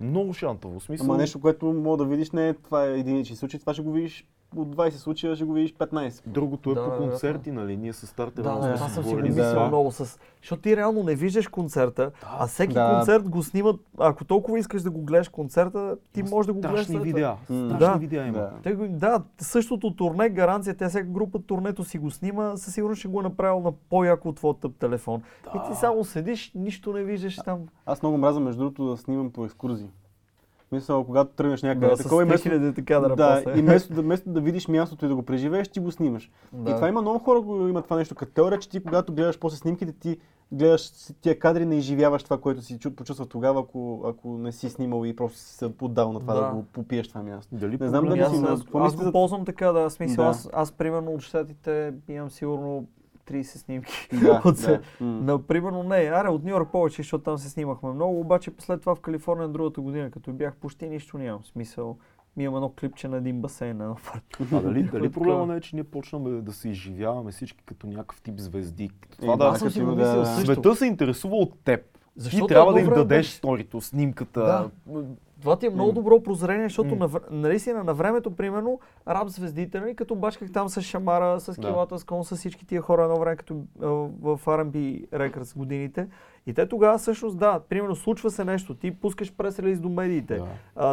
много шантаво. Смисъл... Ама нещо, което мога да видиш, не е това е единичен случай, това ще го видиш от 20 случая, ще го видиш 15. Другото е по концерти, нали? Ние с стартера аз съм си го мислял много с... Защото ти реално не виждаш концерта, а всеки концерт го снимат, ако толкова искаш да го гледаш концерта, ти можеш да го гледаш. Страшни видеа има. Да, същото турне, гаранция, тя всяка група турнето си го снима, със сигурност ще го е направил на по-яко от твой тъп телефон. И ти само седиш, нищо не виждаш там. Аз много мразя, между другото, да снимам по екскурзии. Мисля, когато тръгнеш някъде такова, и вместо да видиш мястото и да го преживееш, ти го снимаш. Да. И това има много хора, които имат това нещо като теория, че ти когато гледаш после снимките, ти гледаш тия кадри, не изживяваш това, което си почувствал тогава, ако не си снимал и просто си се отдал на това да го попиеш това място. Дали не знам дали си на какво мисля. Аз го ползвам така, да, смисъл. Да. Аз примерно от щатите имам сигурно 30 снимки. Примерно не, от Нью-Йорк повече, защото там се снимахме много, обаче след това в Калифорния другата година, като бях, почти нищо нямам смисъл. Имам едно клипче на един басейн. Дали проблема не е, че ние почнем да се изживяваме всички като някакъв тип звезди? Аз съм си го мислил също. Света се интересува от теб. Ти трябва да им дадеш сторито, снимката. Това ти е много добро прозрение, защото наистина на времето, примерно, рап звездите, като бачках там с Шамара, с Килата, с Кон, с всички тия хора едно време, като в R&B Records годините. И те тогава всъщност, примерно случва се нещо, ти пускаш прес-релиз до медиите,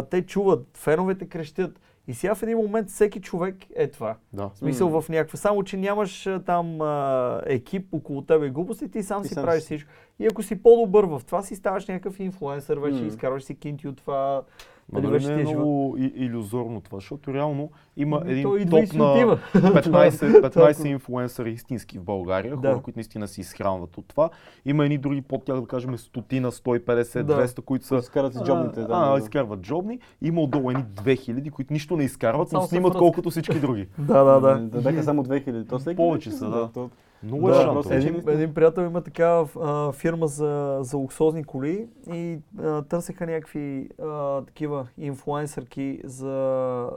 те чуват, феновете крещят. И сега в един момент всеки човек е това. Да. В смисъл в някаква. Само, че нямаш там екип около тебе глупости, ти сам си правиш всичко. И ако си по-добър в това, си ставаш някакъв инфлуенсър, вече изкарваш си кинти от това. Нали не е много илюзорно това, защото реално има един топ на 15 инфлуенсъри истински в България, хора, които наистина се изхранват от това. Има едни други под тях, да кажем, 100, 150, 200, които са... Изкарват джобните. Изкарват джобни. Има отдолу едни 2000, които нищо не изкарват, но снимат колкото всички други. Да. Бяха само 2000. Повече са, да. Много е един приятел има такава фирма за луксозни коли и търсеха някакви такива инфлуенсърки за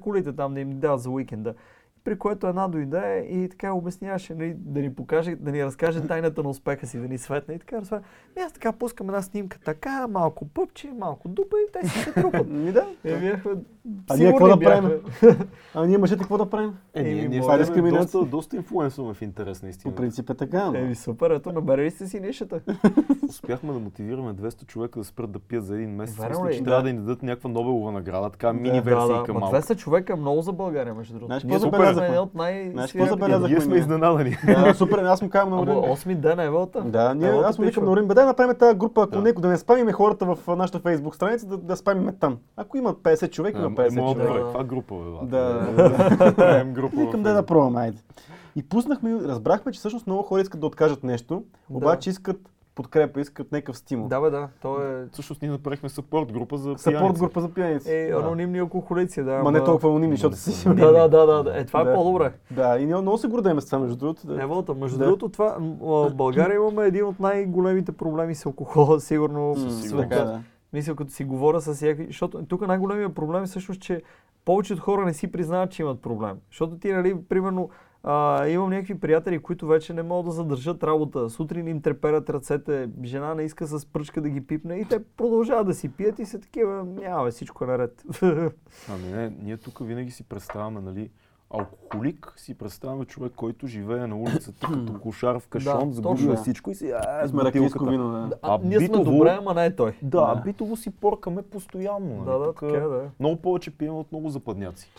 колите там да им дават за уикенда. При което една дойде и така обясняваше да ни покаже, да ни разкаже тайната на успеха си, да ни светне и така разправя. Аз така пускам една снимка така, малко пъпче, малко дупа и те си се трупат. А ние какво да правим? А ние мъжете какво да правим? Това е дискриминация. Доста инфлуенсър в интерес наистина. По принцип е така. Супер, ето наберели сте си нишата. Успяхме да мотивираме 200 човека да спрат да пият за един месец. Мисля, че трябва да ни дадат някаква Нобелова награда, така мини версия към малко. 200 човека много за България, между другото. забелязахме. Ние сме изненадани. Супер, аз му казвам на Орин. 8 ден е вълта. Да, ние, аз му викам на Орин, бе, да направим тази група, ако некои да не спамиме хората в нашата Facebook страница, да спамиме там. Ако има 50 човека, има 50 човека. Това група, бе. Да. Викам да пробваме, айде. И пуснахме, разбрахме, че всъщност много хора искат да откажат нещо, обаче искат подкрепа, искат някакъв стимул. Да, бе, да. Всъщност ние направихме съпорт група за пияници. Съпорт група за пияници. Анонимни алкохолици, да. Ма не толкова анонимни, защото си. Да. Това е по-добре. Да, и много се гордеем с това, между другото. Да. Между другото, това в България имаме един от най-големите проблеми с алкохола, сигурно в света. Мисля, като си говоря с всякакви, защото тук най-големият проблем е всъщност, че повечето хора не си признават, че имат проблем. Защото ти, нали, примерно, имам някакви приятели, които вече не могат да задържат работа. Сутрин им треперят ръцете, жена не иска с пръчка да ги пипне и те продължават да си пият и са такива, няма, всичко е наред. Ние тук винаги си представяме, нали, алкохолик, си представяме човек, който живее на улицата като кошар в кашон, загубива всичко и си с бутилката. Ние сме добре, ама не е той. Да, битово си поркаме постоянно. Много повече пием от много западняци.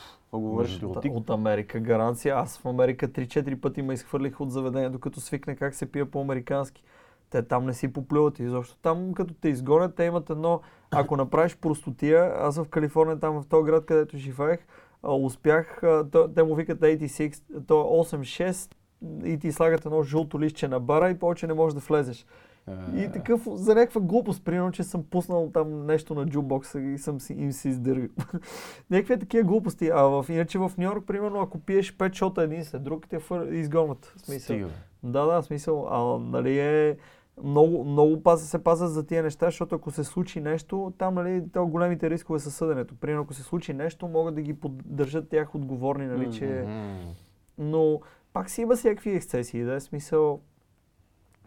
От Америка гаранция. Аз в Америка 3-4 пъти ме изхвърлих от заведение, докато свикне как се пие по-американски. Те там не си поплюват изобщо. Там като те изгонят, те имат едно... Ако направиш простотия, аз в Калифорния, там в този град, където живеех, успях... Те му викат 86, то е 86 и ти слагат едно жълто листче на бара и повече не можеш да влезеш. И такъв, за някаква глупост, примерно, че съм пуснал там нещо на джубокса и съм си, им се издъргал. Някакви такива глупости. Иначе в Нью-Йорк, примерно, ако пиеш 5 шота един след друг, те изгонват. Стига. Да, смисъл. Нали е... Много се пазят за тия неща, защото ако се случи нещо, там, нали, големите рискове са съденето. Примерно, ако се случи нещо, могат да ги поддържат тях отговорни, нали, че... Но пак си има всякакви ексцесии, да е смисъл.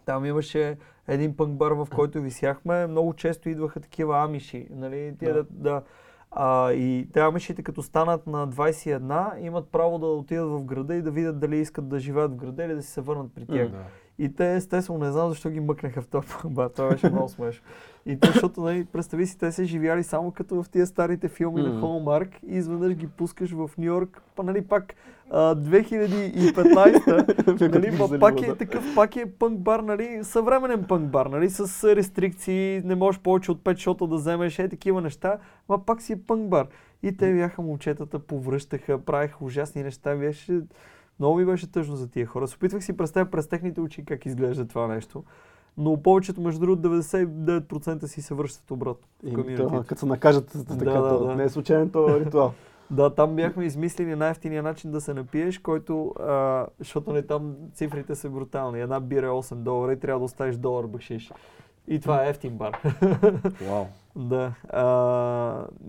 Там имаше един пънкбар, в който висяхме, много често идваха такива амиши, нали, и те амишите като станат на 21, имат право да отидат в града и да видят дали искат да живеят в града или да си се върнат при тях. И те, естествено, не знам защо ги мъкнаха в този пънкбар, това беше много смешно. И те, защото, нали, представи си, те се живяли само като в тия старите филми на Hallmark и изведнъж ги пускаш в Ню Йорк, нали, пак 2015, нали, пак е такъв, пак е пънкбар, нали, съвременен пънкбар, нали, с рестрикции, не можеш повече от 5 шота да вземеш, такива неща, ма пак си е пънкбар. И те бяха момчетата, повръщаха, правиха ужасни неща, беше... Много ми беше тъжно за тия хора. Опитвах си представя през техните очи как изглежда това нещо. Но повечето, между другото, 99% си се връщат обратно. Като се накажат за такава, не е случайен този ритуал. Да, там бяхме измислили най-евтиния начин да се напиеш, който, защото не там цифрите са брутални. Една бира е $8 и трябва да оставиш $1 бакшиш. И това е ефтин бар. Вау. Да.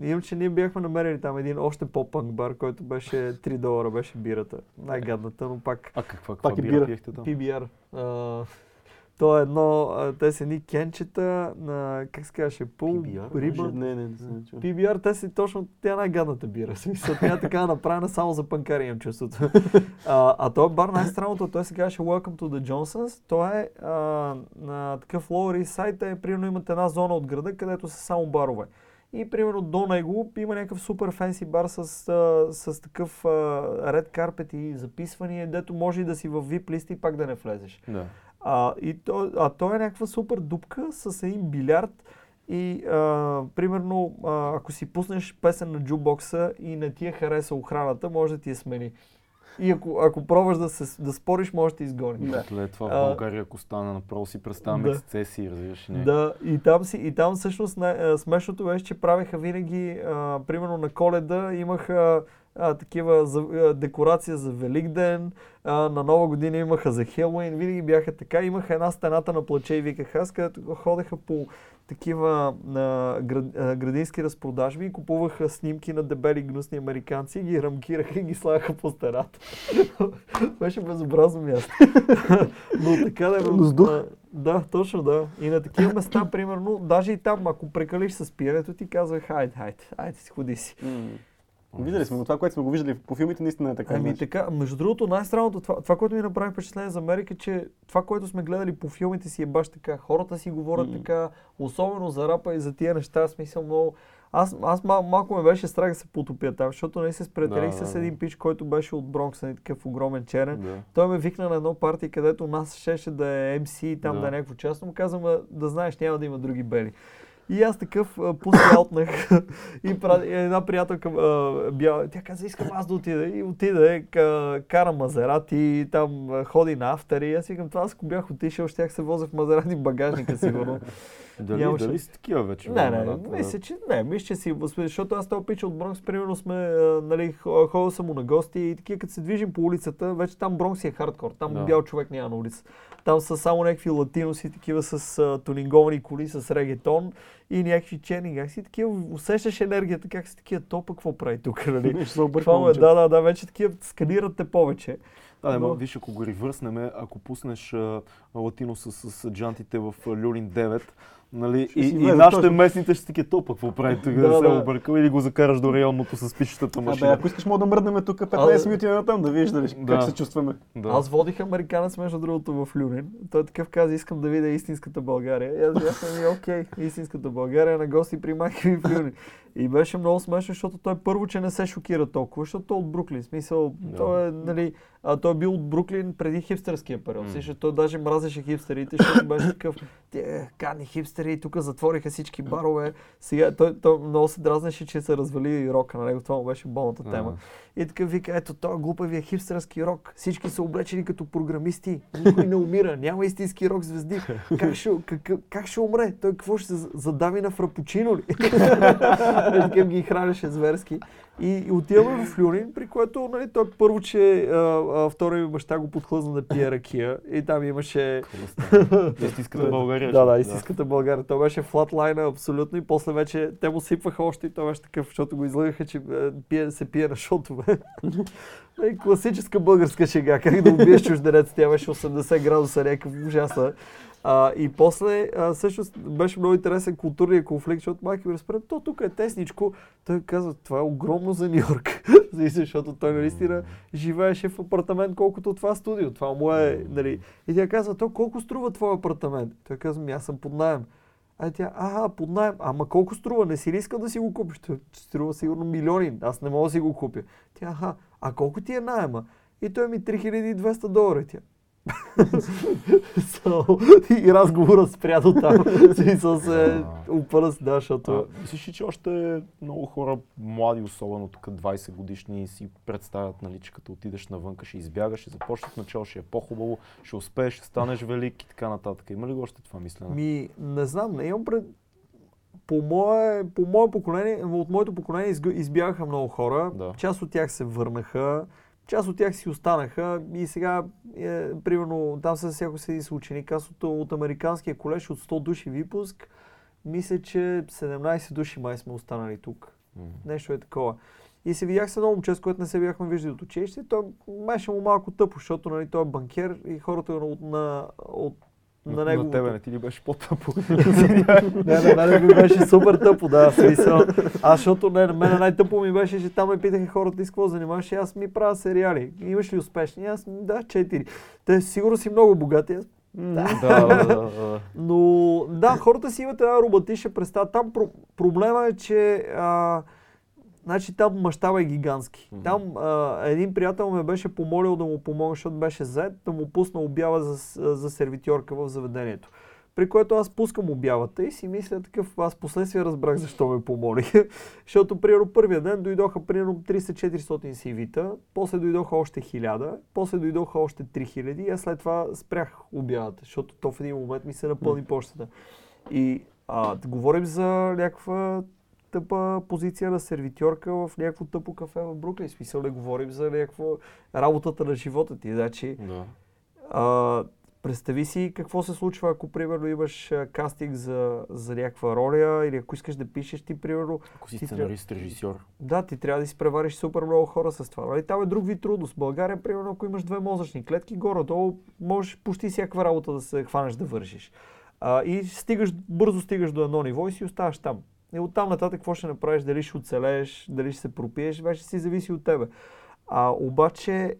Иначе ние бяхме намерили там един още по-пънк бар, който беше $3, беше бирата. Най-гадната, но пак... А каква бира пиехте там? PBR. То е едно, те са едни кенчета на, как се казваше, пул, риба. Не се не чува. PBR, те са точно, тя най-гадната бира. Смисъл, тя е така направена само за панкари, имам чувството. Този бар най-странното, той се казваше Welcome to the Johnsons. Той е на такъв Lower East Side, примерно имат една зона от града, където са само барове. И примерно до него има някакъв супер фенси бар с такъв ред карпет и записвания, дето може и да си в VIP лист и пак да не влезеш. Да. Той е някаква супер дупка с един билярд и примерно ако си пуснеш песен на джубокса и не ти я хареса охраната, може да ти я смени. И ако пробваш да спориш, може да ти изгони. След това в България, ако стана направо, си представяме ексцесии, развиваш и някакви. Да, и там всъщност смешното беше, че правеха винаги, примерно на Коледа имаха такива декорация за Великден, на Нова година имаха за Хелуин, винаги бяха така, имаха една стената на плаче и викаха, аз където ходеха по такива градински разпродажби и купуваха снимки на дебели гнусни американци и ги рамкираха и ги слагаха по стената. Беше безобразно място. Но така да е... Да, точно да. И на такива места, примерно, даже и там, ако прекалиш с пиенето, ти казвах, айде, ходи си. Видели сме го, това, което сме го виждали по филмите, наистина е така. Така, между другото, най-странното, това, което ми направи впечатление за Америка, че това, което сме гледали по филмите си е баш така. Хората си говорят така, особено за рапа и за тия неща, смисъл много. Аз малко ме беше страх да се потопя там, защото не се сприятелих с един пич, който беше от Бронкс, един такъв огромен черен. Да. Той ме викна на едно парти, където нас щеше да е MC, там да е някакво частно. Му казвам, да знаеш, няма да има други бели. И аз такъв пусълтнах и една приятелка бяла, тя каза, искам аз да отида. И отида, кара Мазерати, там ходи на автори. Аз викам, това аз ако бях отишъл, щях се возя в Мазерати багажника, сигурно. Дали си такива вече? Не, мисля, че си, защото аз това пича от Бронкс, примерно сме, нали, ходил съм му на гости и такива, като се движим по улицата, вече там Бронкс е хардкор, там бял човек няма на улица. Там са само някакви латиноси, такива с тунинговани коли, с регетон и някакви черни гакси. Такива усещаш енергията, как си такива, топа, какво прави тук, нали? Да, вече такива сканират те повече. Но... Виж, ако го ревърснеме, ако пуснеш латиноса с джантите в Люлин 9, нали, и нашите местните ще таки топа, какво прави тук, да се объркал или го закараш до районното с пишещата машина. Ако искаш, мога да мръднем тук 15 минути натам, да виждаш как се чувстваме. Да. Аз водих американец, между другото, в Люлин. Той такъв каза, искам да видя истинската България. И аз съм окей, истинската България на гости при Маки в Люлин. И беше много смешно, защото той първо, че не се шокира толкова, защото той от Бруклин. Смисъл, той е, нали, той е бил от Бруклин преди хипстърския период. Той даже мразеше хипстерите, защото беше такъв, кани хипстери, тук затвориха всички барове. Сега той много се дразнеше, че се развали рока на него, това му беше болната тема. И така вика, ето той глупавия хипстърски рок, всички са облечени като програмисти, никой не умира, няма истински рок звезди. Как ще умре? Той какво ще се задави на фрапучино ли? Към ги хранеше зверски. И отиваме в Люлин, при което, нали, той първо, че втори баща го подхлъзна да пие ракия и там имаше... Истинската България. Да, истинската България. Той беше флатлайна абсолютно и после вече те му сипваха още и той беше такъв, защото го излагаха, че се пие на шотове. Класическа българска шега, как да убиеш чужденец, тя беше 80 градуса, някакъв ужаса. И после, всъщност, беше много интересен културния конфликт, защото Маки ми разпред, то тук е тесничко. Той казва, това е огромно за Нью-Йорк, защото той наистина живееше в апартамент, колкото това студио, това му е, нали. И тя казва, то колко струва твой апартамент? Той казва, аз съм под наем. А тя, под наем, ама колко струва, не си ли искам да си го купиш? Той струва сигурно милиони, аз не мога да си го купя. Тя, а колко ти е наема? И той ми $3200. Тя. И разговорът спря до там, се опъна с нашата. Мислиш, че още много хора, млади особено, тук 20 годишни, си представят, нали, че като отидеш навънка, ще избягаш, ще започнеш начало, ще е по-хубаво, ще успееш, ще станеш велик и така нататък. Има ли го още това мислене? Не знам, не имам пред... По мое поколение, от моето поколение избягаха много хора, част от тях се върнаха. Част от тях си останаха и сега, примерно, там са всяко седи с ученик. Аз от американския колеж, от 100 души випуск, мисля, че 17 души май сме останали тук. Нещо е такова. И се видях с едно момче, с което не се бяхме виждали от училище. Той беше му малко тъпо, защото, нали, той е банкер и хората на него... На тебе не ти ли беше по-тъпо? Не, на него ми беше супер тъпо, да, смисъл. Защото на мен най-тъпо ми беше, че там ме питаха хората, какво занимаваш, и аз ми правя сериали. Имаш ли успешни? Аз, да, 4. Те сигурно си много богати. Да. Но да, хората си имат една роботиша представа. Там проблема е, че... Значи там мащаба е гигантски. Там един приятел ме беше помолил да му помогна, защото беше зает, да му пусна обява за сервитьорка в заведението. При което аз пускам обявата и си мисля такъв, аз последствие разбрах защо ме помолих. Защото, примерно, първия ден дойдоха примерно 300-400 CV-та, после дойдоха още 1000, после дойдоха още 3000 и аз след това спрях обявата, защото то в един момент ми се напълни почтата. И говорим за някаква тъпа позиция на сервитьорка в някакво тъпо кафе в Бруклин. В смисъл да говорим за някаква работата на живота ти. Значи, представи си какво се случва, ако примерно имаш кастинг за някаква роля или ако искаш да пишеш ти, примерно... Ако си сценарист, режисьор. Да, ти трябва да изпревариш супер много хора с това. Нали? Там е друг вид трудност. В България, примерно, ако имаш две мозъчни клетки, горе-долу можеш почти всякаква работа да се хванеш да вършиш. И бързо стигаш до едно ниво и си оставаш там. И оттам нататък какво ще направиш, дали ще оцелееш, дали ще се пропиеш, вече си зависи от тебе. Обаче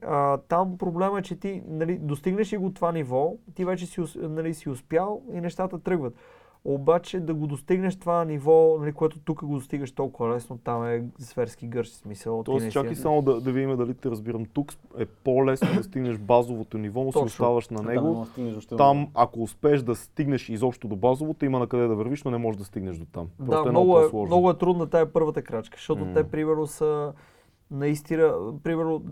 там проблема е, че ти, нали, достигнеш и го това ниво, ти вече си, нали, си успял и нещата тръгват. обаче да го достигнеш това ниво, нали, което тук го достигаш толкова лесно, там е сферски гърши смисъл. Тоест чакай само да видим дали те разбирам. Тук е по-лесно да стигнеш базовото ниво, но се оставаш на него. Да, там, ако успееш да стигнеш изобщо до базовото, има на къде да вървиш, но не можеш да стигнеш до там. Просто да, много е трудна тая първата крачка, защото те примерно са наистина, примерно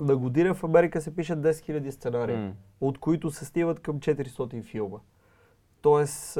на година в Америка се пишат 10 000 сценария, от които се сливат към 400 филма. Тоест,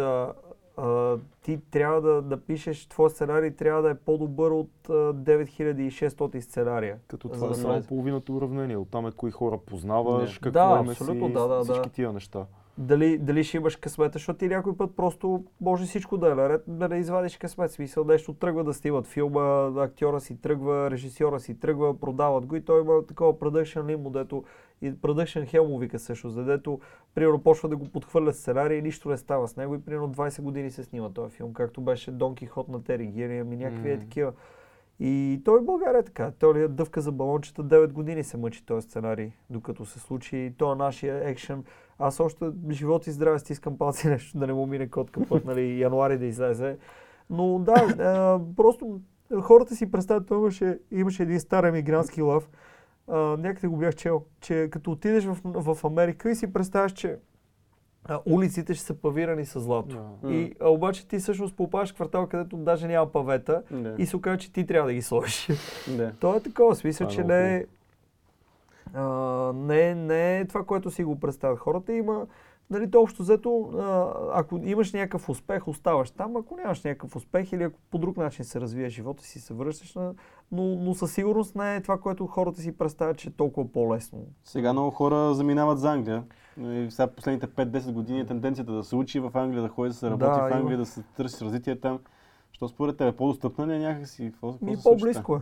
ти трябва да пишеш, твой сценарий трябва да е по-добър от 9600 сценария. Като това е само половината уравнение, оттам е кои хора познаваш, какво име си, всички тия неща. Дали ще имаш късмета, защото ти някой път просто може всичко да е наред, да не извадиш късмет. Смисъл, нещо тръгва да снимат филма, актьора си тръгва, режисьора си тръгва, продават го и той има такова продъкшен лимбо, дето и продъкшен хелмо вика също, задето примерно почва да го подхвърлят сценария и нищо не става с него и примерно 20 години се снима този филм, както беше Дон Кихот на Тери Гилиам, ами някакви е такива. И той в България е така. Той е дъвка за балончета, 9 години се мъчи този сценарий, докато се случи този нашия екшен. Аз още живот и здраве стискам палци нещо, да не му мине котка път, нали, януари да излезе. Но да, просто хората си представят, той имаше един стар емигрантски лав. Някъде го бях чел, че като отидеш в Америка и си представяш, че улиците ще са павирани със злато. И обаче ти всъщност попадаш в квартал, където даже няма павета и се оказва, че ти трябва да ги сложиш. То е такова, смисъл, че не е... не е това, което си го представят хората. Има, нали, то общо взето, ако имаш някакъв успех, оставаш там, ако нямаш някакъв успех или ако по друг начин се развие живота си, се връщаш, но със сигурност не е това, което хората си представят, че е толкова по-лесно. Сега много хора заминават за Англия. И сега последните 5-10 години е тенденцията да се учи в Англия, да ходи да се работи в Англия, да се търси развитие там. Що според тебе? По-достъпна ли е някакси? Ми по-близко е.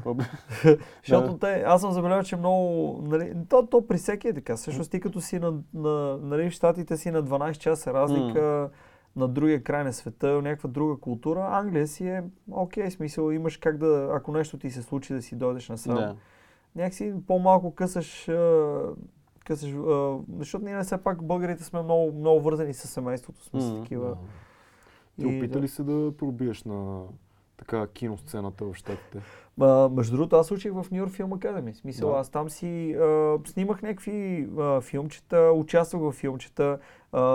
Защото аз съм забелязал, че много... Нали, то при всеки е така. Всъщност ти като си в щатите си на 12 часа разлика на другия край на света, някаква друга култура, Англия си е окей, смисъл имаш как да... Ако нещо ти се случи да си дойдеш насам. Да. Някакси по-малко късаш защото ние все пак българите сме много, много вързани с семейството. Смисъл такива... Ти опитали се да пробиеш на така киносцената в щатите? Между другото, аз учих в New York Film Academy. Смисъл, аз там си снимах някакви филмчета, участвах в филмчета.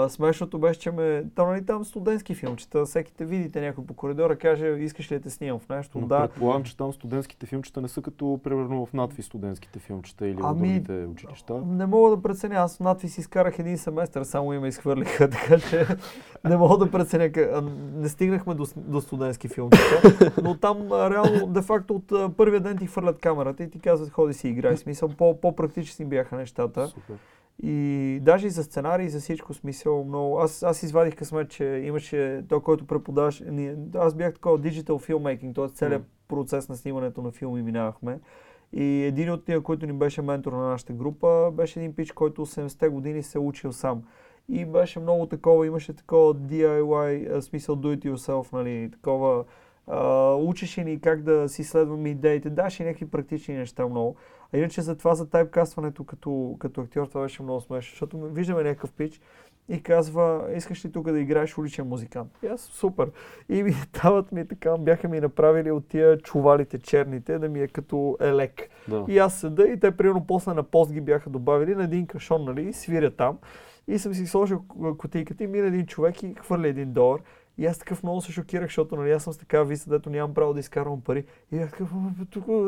Смешното беше, че там студентски филмчета, всеки те видите някой по коридора, каже, искаш ли да те снимам в нещо? Но предполагам, че там студентските филмчета не са като, примерно, в Натви студентските филмчета или в другите училища. Не мога да преценя, аз в Натви си изкарах един семестър, само и ме изхвърлиха, така че не мога да преценя, не стигнахме до студентски филмчета, но там реално, де-факто, от първия ден ти хвърлят камерата и ти казват, ходи си играй, смисъл, по-практични бяха нещата. Супер. И даже и за сценарии, и за всичко смисъл много. Аз извадих късмет, че имаше той, който преподаваш. Аз бях такова digital filmmaking, т.е. целият процес на снимането на филми минавахме. И един от тия, който ни беше ментор на нашата група, беше един пич, който 70-те години се учил сам. И беше много такова, имаше такова DIY, смисъл do it yourself, нали, такова. Учеше ни как да си следваме идеите, даше някакви практични неща много. А иначе за това, за тайпкастването като актьор, това беше много смешно, защото виждаме някакъв пич и казва, искаш ли тук да играеш уличен музикант? И аз, супер! И ми дават ми така, бяха ми направили от тия чувалите черните, да ми е като елек. Да. И аз седа и те примерно после на пост ги бяха добавили на един кашон, нали, свиря там. И съм си сложил кутийката и мина един човек и хвърля $1. И аз такъв много се шокирах, защото нали, аз съм с такава виса, дето нямам право да изкарвам пари. И аз такъв,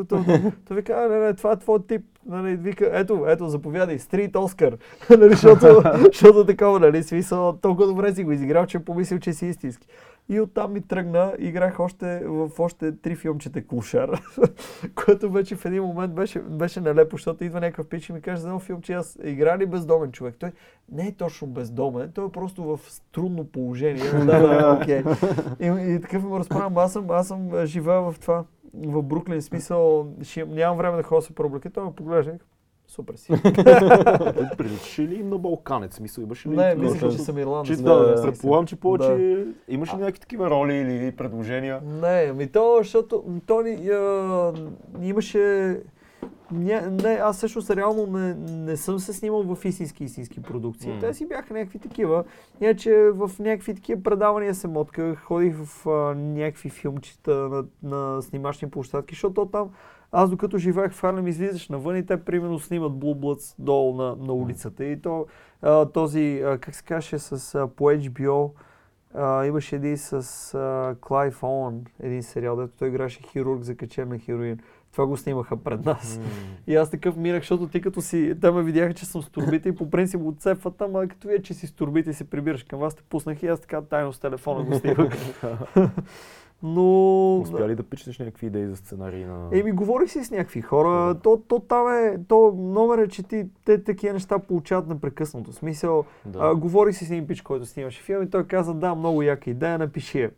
той вика, не, това е твой тип. Нали, вика, ето, заповядай, стрит Оскар. Нали, защото такова, нали, смисъл, толкова добре си го изиграл, че помислил, че си истински. И оттам ми тръгна, играх в още 3 филмчета Клушар, което вече в един момент беше нелепо, защото идва някакъв пич и ми каже за едно филмче, аз игра ли бездомен човек? Той не е точно бездомен, той е просто в трудно положение. И такъв му разправям, аз съм живея в това, в Бруклин, смисъл, нямам време да ходя се проблека, той ме поглежда. Супер си. Приличи ли им на балканец? Мисъл, имаш ли? Не, мисля, че съм ирландец. Предполагам, че повече имаш ли някакви такива роли или предложения? Не, защото имаше... Не, аз всъщност реално не съм се снимал в истински продукции. Те си бяха някакви такива. Иначе в някакви такива предавания се мотках, ходих в някакви филмчета на снимачни площадки, защото там аз докато живеех в Харлем, излизаш навън и те примерно снимат Blue Bloods долу на улицата. И този, как се каже, по HBO, имаше един с Клайв Оуън, един сериал, дето той играше хирург, закачен на хероин. Това го снимаха пред нас. И аз такъв минах, защото те ме видяха, че съм с турбите и по принцип отцепват, ама като вие, че си с турбите и се прибираш към вас, те пуснах и аз така тайно с телефона го снимах. Но... Успя ли да пичнеш някакви идеи за сценарии на... Говорих си с някакви хора. То там е... То номер е, че те такива неща получават непрекъснато. В смисъл, говорих си с един пич, който снимаше филм и той каза, да, много яка идея, напиши я.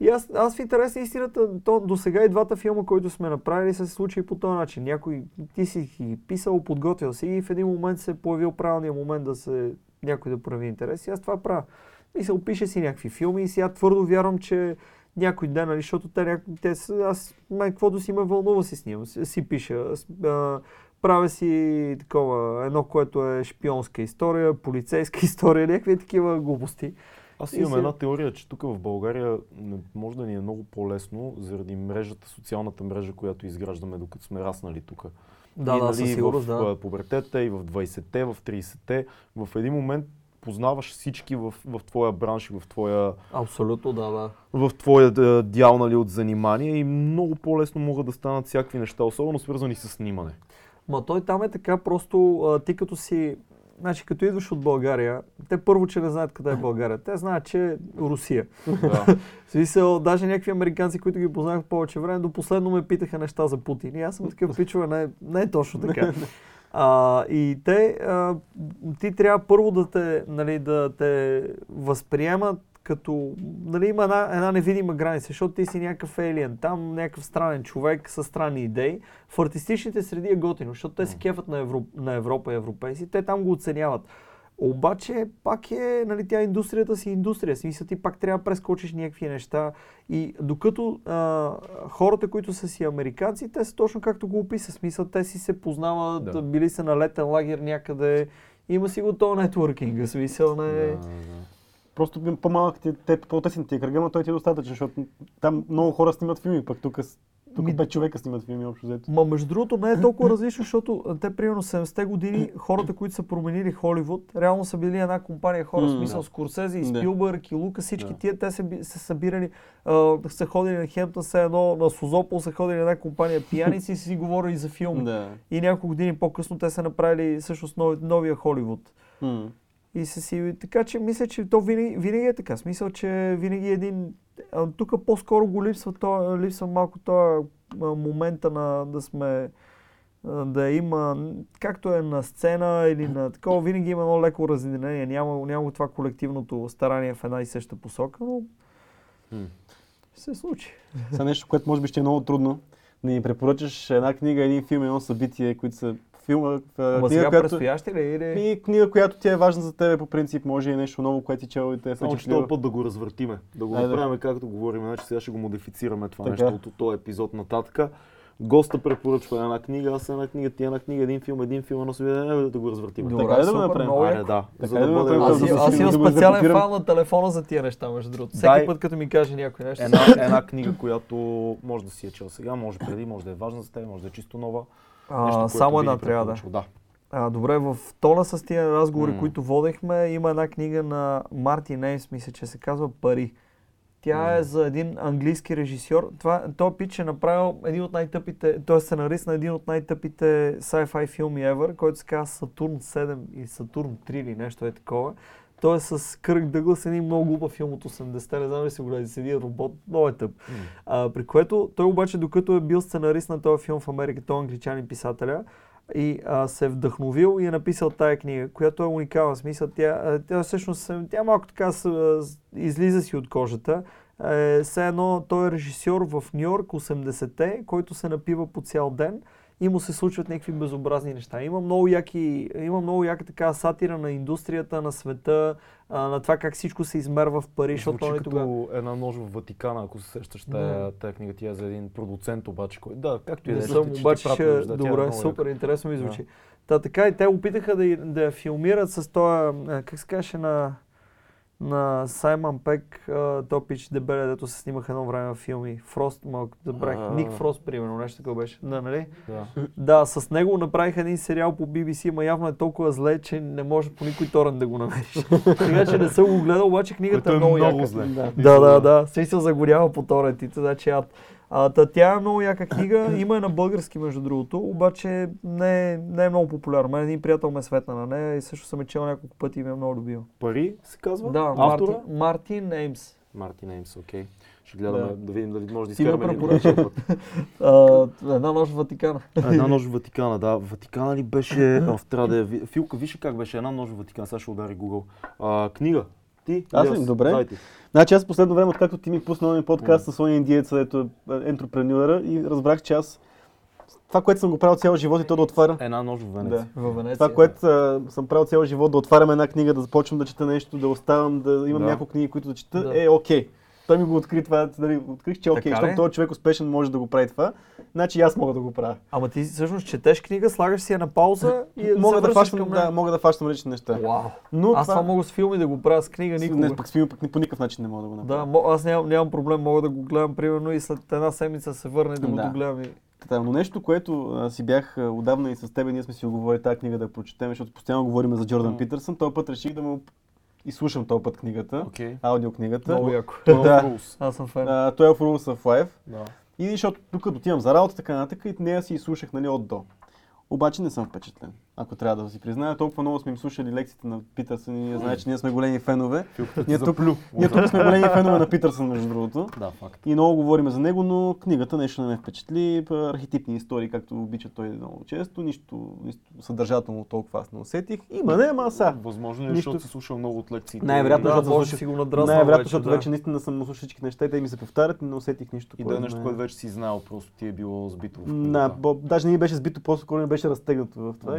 И аз в интерес на истината, до сега и двата филма, които сме направили, са се случили по този начин. Някой, ти си ги писал, подготвил си и в един момент се появил правилния момент някой да прояви интерес и аз това правя. И се опише си някакви филми и сега твърдо вярвам, че някой ден, защото мен каквото си ме вълнува си снимам, си пиша. Правя си такова, едно, което е шпионска история, полицейска история, някакви такива глупости. Аз имам една теория, че тук в България може да ни е много по-лесно заради социалната мрежа, която изграждаме докато сме раснали тук. Със сигурност, в пубертета, и в 20-те, в 30-те, в един момент познаваш всички в твоя бранш, в твоя... Абсолютно, в твоя дял, от занимание и много по-лесно могат да станат всякакви неща, особено свързани с снимане. Той там е така, просто ти като си... Значи, като идваш от България, те първо, че не знаят къде е България. Те знаят, че е Русия. В смисъл, даже някакви американци, които ги познавах повече време, до последно ме питаха неща за Путин. И аз съм такъв, пичове, не е точно така. И ти трябва първо да те възприемат като... има една невидима граница, защото ти си някакъв елиен там, някакъв странен човек със странни идеи. В артистичните среди е готино, защото те се кефат на Европа и европейци, те там го оценяват. Обаче пак е, тя индустрията си индустрия, смисъл ти пак трябва да прескочиш някакви неща и докато хората, които са си американци, те са точно както го описа, смисъл те си се познават, били са на летен лагер някъде, има си готова нетворкинга, смисъл Просто по-малък по-тесен ти е кръга, но той ти е достатъчен, защото там много хора снимат филми, пък тук 5 човека снимат филми общо взето. Между другото не е толкова различно, защото те примерно 70-те години хората, които са променили Холивуд, реално са били една компания хора, в смисъл Скорсези, и Спилбърг, и Лукас, всички тия, те са събирали, са ходили на Хемптън, на Созопол, са ходили една компания пияници и са си говорили за филм. И няколко години по-късно те са направили всъщност новия Холивуд. Така че мисля, че то винаги е така. Смисъл, че винаги тук по-скоро го липсва малко този момента да има, както е на сцена или на такова, винаги има едно леко разединение. Няма това колективното старание в една и съща посока, но се случи. Сега нещо, което може би ще е много трудно, да ни препоръчаш една книга, един филм, едно събитие, които са книга, която ти е важна за тебе по принцип, може и нещо ново, което ти чел и те е съчетливо. Този път да го развъртиме, да го направим както говорим, иначе сега ще го модифицираме това нещо от този епизод нататък. Госта препоръчва една книга, аз една книга, ти една книга, един филм, едно събитие, да го развъртим. Добре, да го направим. Аз имам специален файл на телефона за тия неща, между другото. Всеки път, като ми каже някой нещо. Една книга, която може да си е чел сега, може преди, може да е важна за теб, може да е чисто нова. Само една трябва да. Добре, в тона с тия разговори, които водехме, има една книга на Мартин Еймс, мисля, че се казва Пари. Тя е за един английски режисьор. Той пич е направил един от най-тъпите, той е сценарист на един от най-тъпите sci-fi филми ever, който се казва Сатурн 7 и Сатурн 3 или нещо е такова. Той е с Кърк Дъглас, един много глупа филм от 80-те, не знам ли си го гледа, седи робот, много е тъп. При което той обаче, докато е бил сценарист на този филм в Америка, той е англичанин писателя, и се е вдъхновил и е написал тая книга, която е уникална смисъл. Тя всъщност, тя малко така излиза си от кожата. Все едно той е режисьор в Нью Йорк 80-те, който се напива по цял ден и му се случват някакви безобразни неща. Има много яка така сатира на индустрията, на света, на това как всичко се измерва в пари. Звучи като една нож в Ватикана, ако се сещаш тая книга, тя е за един продуцент обаче, който да, както и да е. Добре, супер, интересно ми звучи. Та така и те опитаха да я филмират с това, как се каже на Саймън Пек, Топич Дебеле, дето се снимаха едно време във филми. Фрост малко забрах. Ник Фрост, примерно, нещо такова беше. Да, нали? Да, с него направиха един сериал по BBC, ма явно е толкова зле, че не може по никой торент да го намериш. Така че не съм го гледал, обаче книгата е много яка. Да. Смисъл загорява по торентите, значи ад. Тя е много яка книга, има е на български между другото, обаче не е много популярна. Мен един приятел ме светна на нея и също съм я чел няколко пъти и ме е много любил. Пари се казва? Да, автора? Мартин Еймс. Мартин Еймс, окей. Ще гледаме да видим дали може да изкараме един поръчен път. Една нож в Ватикана. Една нож в Ватикана, да. Ватикана ли беше в Траде? Филка, виж как беше една нож в Ватикана, сега ще удари Google. Книга. Аз съм добре. Значи аз последно време, откакто ти ми пусна новия подкаст с Соня Индиец, където е ентрепренюера, и разбрах, че аз това, което съм го правил цял живот и то да отваря... Една нож в Венеция. Да. Венеция. Това, което съм правил цял живот, да отварям една книга, да започвам да чета нещо, да оставам, да имам няколко книги, които да чета, е окей. Той ми го откри това, открих, че окей, защото този човек успешен може да го прави това, значи аз мога да го правя. Ама ти всъщност четеш книга, слагаш си я на пауза и мога да фащам различни неща. Но аз това мога с филми да го правя, с книга никога. Не, пък с филми пък по никакъв начин не мога да го направя. Да, аз нямам проблем, мога да го гледам примерно и след една седмица се върна и да го догледам. Но нещо, което си бях отдавна и с теб, ние сме си оговорили тази книга да прочетем, защото постоянно говорим за Джордан Питърсън, този път реших да му и слушам този път книгата, аудиокнигата. Много яко. 12 Rules of Life. Да. И защото тук отивам за работа, така нататък, и нея си изслушах от до. Обаче не съм впечатлен, ако трябва да си призная. Толкова много сме им слушали лекциите на Питърсън и ние знаем, че ние сме големи фенове. Ние тук сме големи фенове на Питърсън, между другото. Да, факт. И много говорим за него, но книгата нещо не ме впечатли. Архетипни истории, както обича той много често. Нищо съдържателно толкова аз не усетих. Възможно е, защото си слушал много от лекциите. Най-вероятно, защото вече наистина съм наслушал всички неща и те ми се повтарят, но не усетих нищо. И да, нещо, което вече си знаел, просто ти е било сбито. Даже не беше сбито, по-скоро не беше разтегнато в това.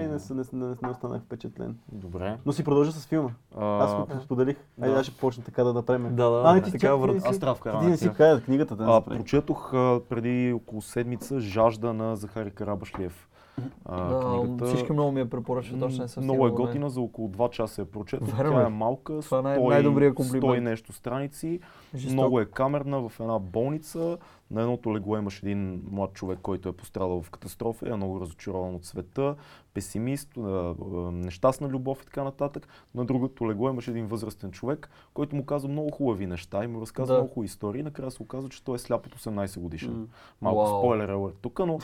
Не останах впечатлен. Добре. Но си продължа с филма. Аз го споделих. Аз ще почна така да направим. Ти не си каза книгата. Прочетох преди около седмица Жажда на Захари Карабашлиев. Всички много ми я препоръчат, точно не съм стигнал. Много е готина, за около 2 часа я прочетох. Тя е малка, 100 нещо страници. Много е камерна в една болница. На едното легло имаш един млад човек, който е пострадал в катастрофа, е много разочарован от света, песимист, нещастна любов и така нататък. На другото легло имаш един възрастен човек, който му казва много хубави неща и му разказва много хубави истории. Накрая се оказва, че той е сляп от 18 годишен. Малко спойлер алърт тук, но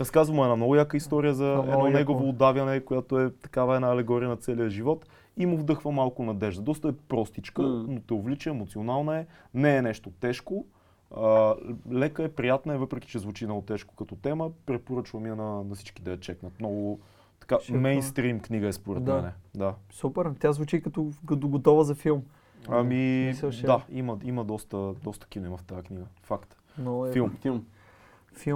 разказва му една много яка история за едно негово отдавяне, която е такава една алегория на целия живот. И му вдъхва малко надежда. Доста е простичка, но те увлича, емоционална е, не е нещо тежко. Лека е, приятна е, въпреки че звучи много тежко като тема. Препоръчвам я на всички да я чекнат. Много така мейнстрим книга е според мене. Да. Супер, тя звучи като готова за филм. Има доста кино има в тази книга. Факт.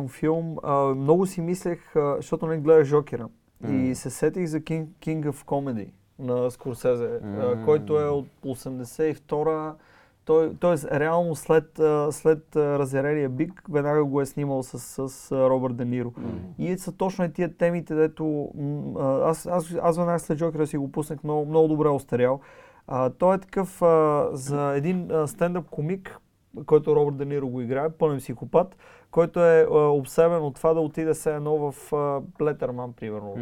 Филм. Много си мислех, защото не гледах Жокера и се сетих за King of Comedy на Скорсезе, който е от 82-ра. Тоест, реално след разярелия Биг, веднага го е снимал с Робърт Де Ниро. И са точно тия темите, дето аз веднага след Джокера си го пуснах, много добре остарял. Той е такъв за един стендъп комик, който Робърт Де Ниро го играе, пълен психопат, който е обсебен от това да отиде се едно в Летърман, примерно,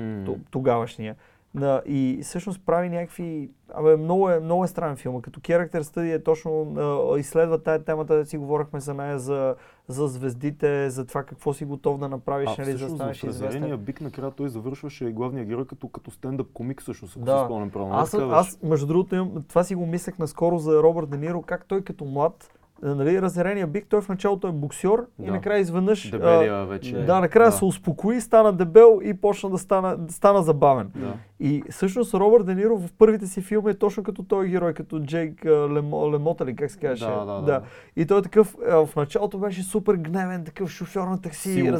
тогавашния. Да, и всъщност прави някакви... Много е странен филма. Като Character Study е точно изследва тая темата, да си говорихме за нея, за звездите, за това какво си готов да направиш, за да станеш известен. Разярения Биг накрая той завършваше главния герой като стендъп комик всъщност, ако си спомням правилно. Аз между другото това си го мислех наскоро за Робърт Де Ниро, как той като млад нали, разярения бик, той в началото е боксьор и накрая изведнъж накрая се успокои, стана дебел и почна да стана забавен. Да. И всъщност Робърт Де Ниро в първите си филми е точно като той герой, като Джейк Лемота или как се каже. Да. И той е такъв, в началото беше супер гневен, такъв шофьор на такси.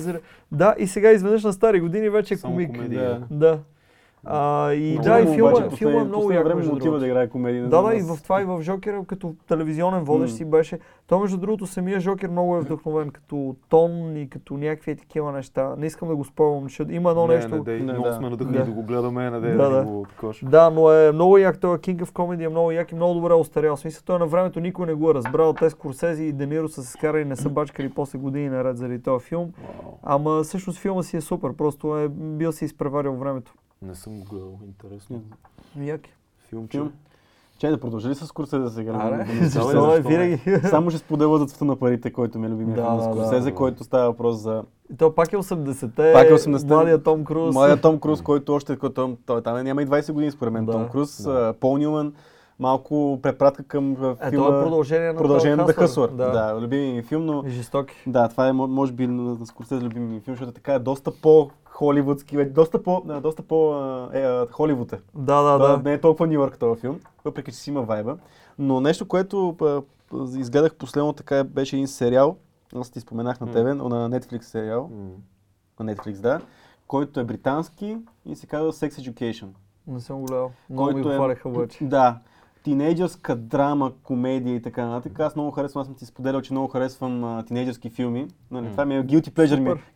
Да, и сега изведнъж на стари години вече е комик. Да. И да, и филма е много як, между другото. Да, играе комедия, да, и в това и в Жокера като телевизионен водещ си беше. То между другото самия Жокер много е вдъхновен като тон и като някакви такива неща. Не искам да го спойвам, защото има едно нещо. Много сме надъхани да го гледаме, надея да го откош. Да, но е много як, той е King of Comedy, е много як и много добре остарял. В смисъл, той на времето никой не го е разбрал. Те Скорсези и Де Ниро са се скарали, не са бачкали после години наред заради този филм. Ама всъщност филма си е супер, просто е бил си изпреварил времето. Не съм го гледал, интересно. Яки. Филмче. Чай да продължи ли с Скорсезе сега? Само ще споделя за цвета на парите, който ми е любимия филм на Скорсезе, който става въпрос за... То пак е 80-те, младия Том Круз. Младия Том Круз, който още... Той там няма и 20 години според мен. Том Круз, Пол Нюман, малко препратка към филма... Това е продължение на The Hustler. Да, любимия ми филм, но... Жестоки. Да, това е може би на Скорсезе любимия ми филм, защото така е доста по... холивудски, доста по Холивуд е. Да. Не е толкова Ню Йорк този филм, въпреки че си има вайба. Но нещо, което изгледах последно, така беше един сериал, аз ти споменах на тебе, на Netflix сериал, на Netflix, да, който е британски и се казва Sex Education. Не съм го гледал, много ми го хвалеха вече. Да, тинейджърска драма, комедия и така нататък. Аз много харесвам, аз съм ти споделял, че много харесвам тинейджърски филми. Нали, това ми е guilty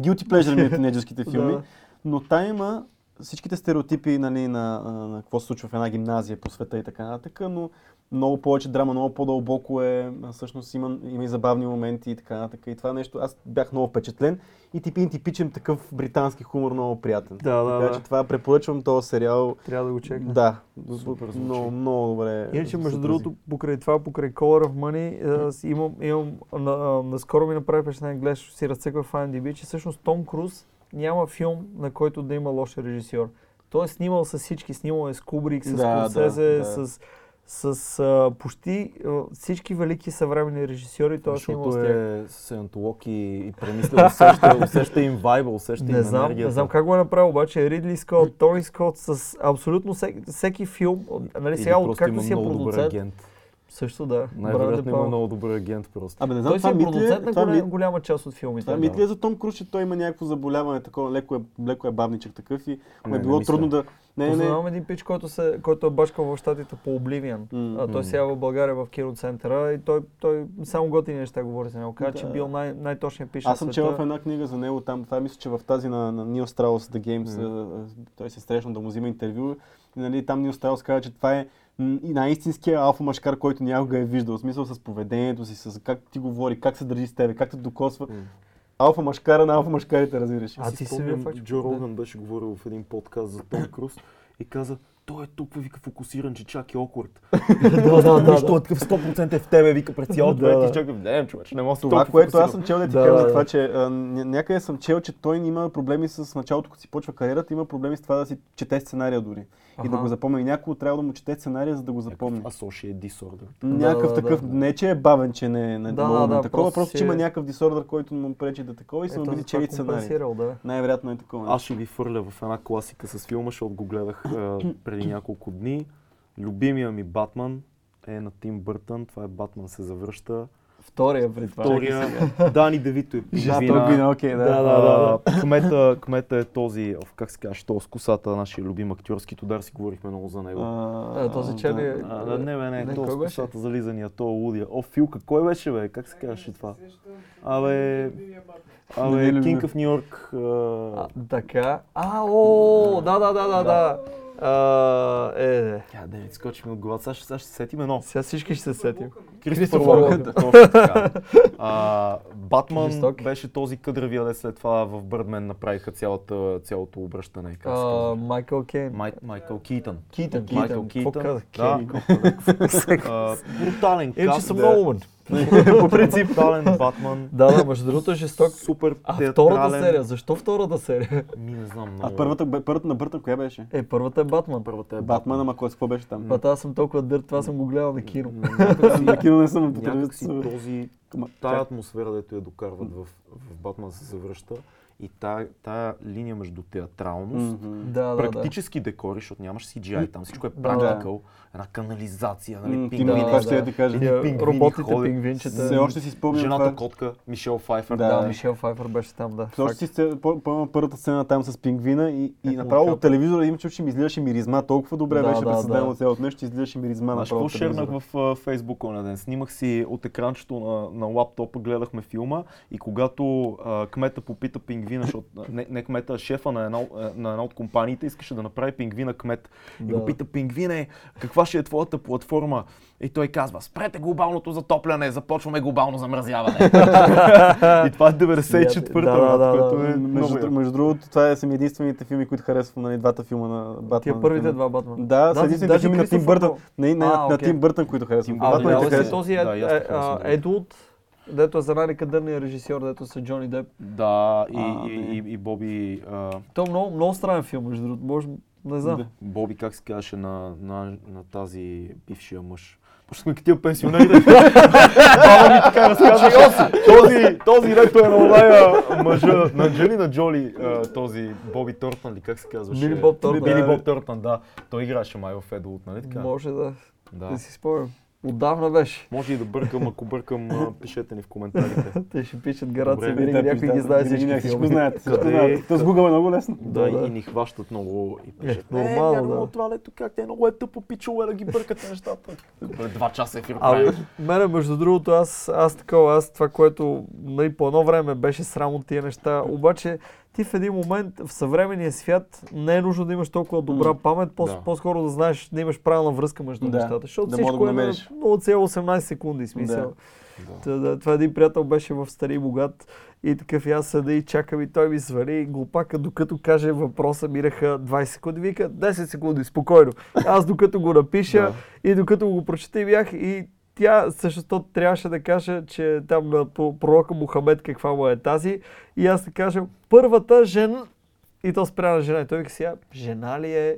pleasure ми е тинейджърските филми. Но там има всичките стереотипи, нали, на какво се случва в една гимназия по света и така нататък, но много повече драма, много по-дълбоко е, всъщност има и забавни моменти и така нататък. И това нещо, аз бях много впечатлен и типичен такъв британски хумор, много приятен. Така че това препоръчвам този сериал. Трябва да го чекна. Да, супер звучи. Много добре. Иначе между другото, покрай Color of Money, наскоро ми направи впечатление, гледаш си разцъква в IMDb, че всъщност Том Круз няма филм, на който да има лош режисьор. Той е снимал с всички, снимал е с Кубрик, с Скорсезе, с почти всички велики съвременни режисьори, това ще има с тях. Защото е сеантолог и премисля, усеща им вайба, усеща им енергията. Не знам как го е направил, обаче Ридли Скот, Тони Скот, с абсолютно всеки филм, нали сега откакто си е продуцент. Също да. Най-вероятно има много добър агент просто. Той си е продуцент на голяма част от филмите. Това мисли за Том Круз, че той има някакво заболяване, такова леко е бавничък такъв и му е било трудно да... Познавам един пич, който е бачкал в щатите по Oblivion. Той сега в България в киноцентъра и той само готини неща говори за него. Каза, че бил най-точният пич на света. Аз съм чел в една книга за него там, това мисля, че в тази на Нил Страус The Games, той се срещна да му взима интервю. Нали, там Нил Страус каза, че това е и най-истинския алфа-машкар, който някога е виждал. В смисъл с поведението си, с как ти говори, как се държи с тебе, как те докосва. Алфа-машкара на алфа-машкарите, разбираш. Аз си спомням, Джо Роган беше говорил в един подкаст за Том Круз и каза: той е толкова, вика, фокусиран, че чак е awkward. Нищо, такъв 100% е в тебе, вика, през цялото време. Ти чакай, човече, не мога да се това, което аз съм чел, да ти кажа за това, че някъде съм чел, че той има проблеми с началото, като си почва кариерата, има проблеми с това да си чете сценария дори. И да го запомня. Някой трябва да му чете сценария, за да го запомни. Associate disorder. Някакъв такъв, не че е бавен, че не е на такова, просто че има някакъв дисордър, който му пречи да такова и съм били чели сценария. Най-вероятно е такова. Аз ще ви фърля в една класика с филма, защото го гледах преди няколко дни. Любимия ми Батман е на Тим Бъртън. Това е Батман се завръща. Втория. Дани Девито е пизина. Кмета е този, как се казваш, то с косата, нашия любим актьорски Тодар, си говорихме много за него. Този чели е... Не, то с косата зализания, то лудия. Филка, кой беше бе? Как се казваше това? King of New York. Така. Да. Да ми скочим от главата, сега ще сетим едно. Сега всички ще се сетим. Кристофър Локън, точно така. Батман беше този кадравия, де след това в Бърдмен направиха цялото обръщане. Майкъл Кейн. Майкъл Китън. Какво казах? Брутален кап. Е, че съм много умен. По принцип, тален Батман. Да, между другото е жесток. Супер театрален. А втората серия, защо втората серия? Не знам много. А първата на Бъртън коя беше? Първата е Батман. Първата е Батман, ама какво беше там? Пата аз съм толкова дърт, това съм го гледал на кино. На кино не съм потребил. Този тая атмосфера, дето я докарват в Батман се завръща. И тая линия между театралност, практически декори, защото нямаш CGI, там всичко е практикал, една канализация, нали, пингвини, роботите, пингвинчета. Все още си спомням жената котка, Мишел Файфер. Да, Мишел Файфер беше там, да. Все още си помня първата сцена там с пингвина и направо от телевизора им чух, че ми излизаше миризма, толкова добре беше пресъздадено цялото нещо, че излизаше миризма на това. Аз шернах в Фейсбука на ден, снимах си от екранчето на лаптопа, гледахме филма и когато кмета попита пингвина, защото не кмета, шефа на една от компаниите искаше да направи пингвина кмет. Да. И го пита: "Пингвине, каква ще е твоята платформа?" И той казва: "Спрете глобалното затопляне, започваме глобално замразяване." И това е 94-та, което е между другото, това са ми единствените филми, които харесвам, нали, двата филма на Батман. Тия първите два Батмана. Да, са единствените филми на Тим Бъртън. На Тим Бъртън, които харесвам. Този Едуд, дето е за най-некадърния режисьор, дето са Джони Деп. Да, и Боби... То е много странен филм, между другото, може... не знам. Боби, как се казваше на тази бившия мъж? Почти сме катия пенсионери. Баба ми така разказваше. Този дето е на оная мъжа, на Анджелина Джоли, този Боби Тортън, или как се казваше? Били Боб Тортън. Били Боб Тортън, да. Той играше май в Едуд, нали така? Може да си спомням. Отдавна беше. Може и да бъркам, ако бъркам, пишете ни в коментарите. Те ще пишат гаранция, винаги някой ги знае всички филми. Те с Google е много лесно. Да, и ни хващат много и пишат. Нормално, това лето как те много е тъпо пичове да ги бъркат нещата. 2 часа ефир прави. Мене, между другото, аз това, което по едно време беше срамо тия неща, обаче ти в един момент в съвременния свят не е нужно да имаш толкова добра памет, по-скоро да знаеш, да имаш правилна връзка между нещата, защото да всичко е на 0,18 секунди, смисъл. Да. Това един приятел беше в Стари и богат и такъв, и аз седа и чакам и той ми свали глупака, докато каже въпроса, мираха 20 секунди, вика 10 секунди, спокойно. Аз докато го напиша и докато го прочета и бях и тя също трябваше да каже, че там на пророка Мухамед каква му е тази и аз да кажа първата жена и то спря на жена и той вика сега жена ли е?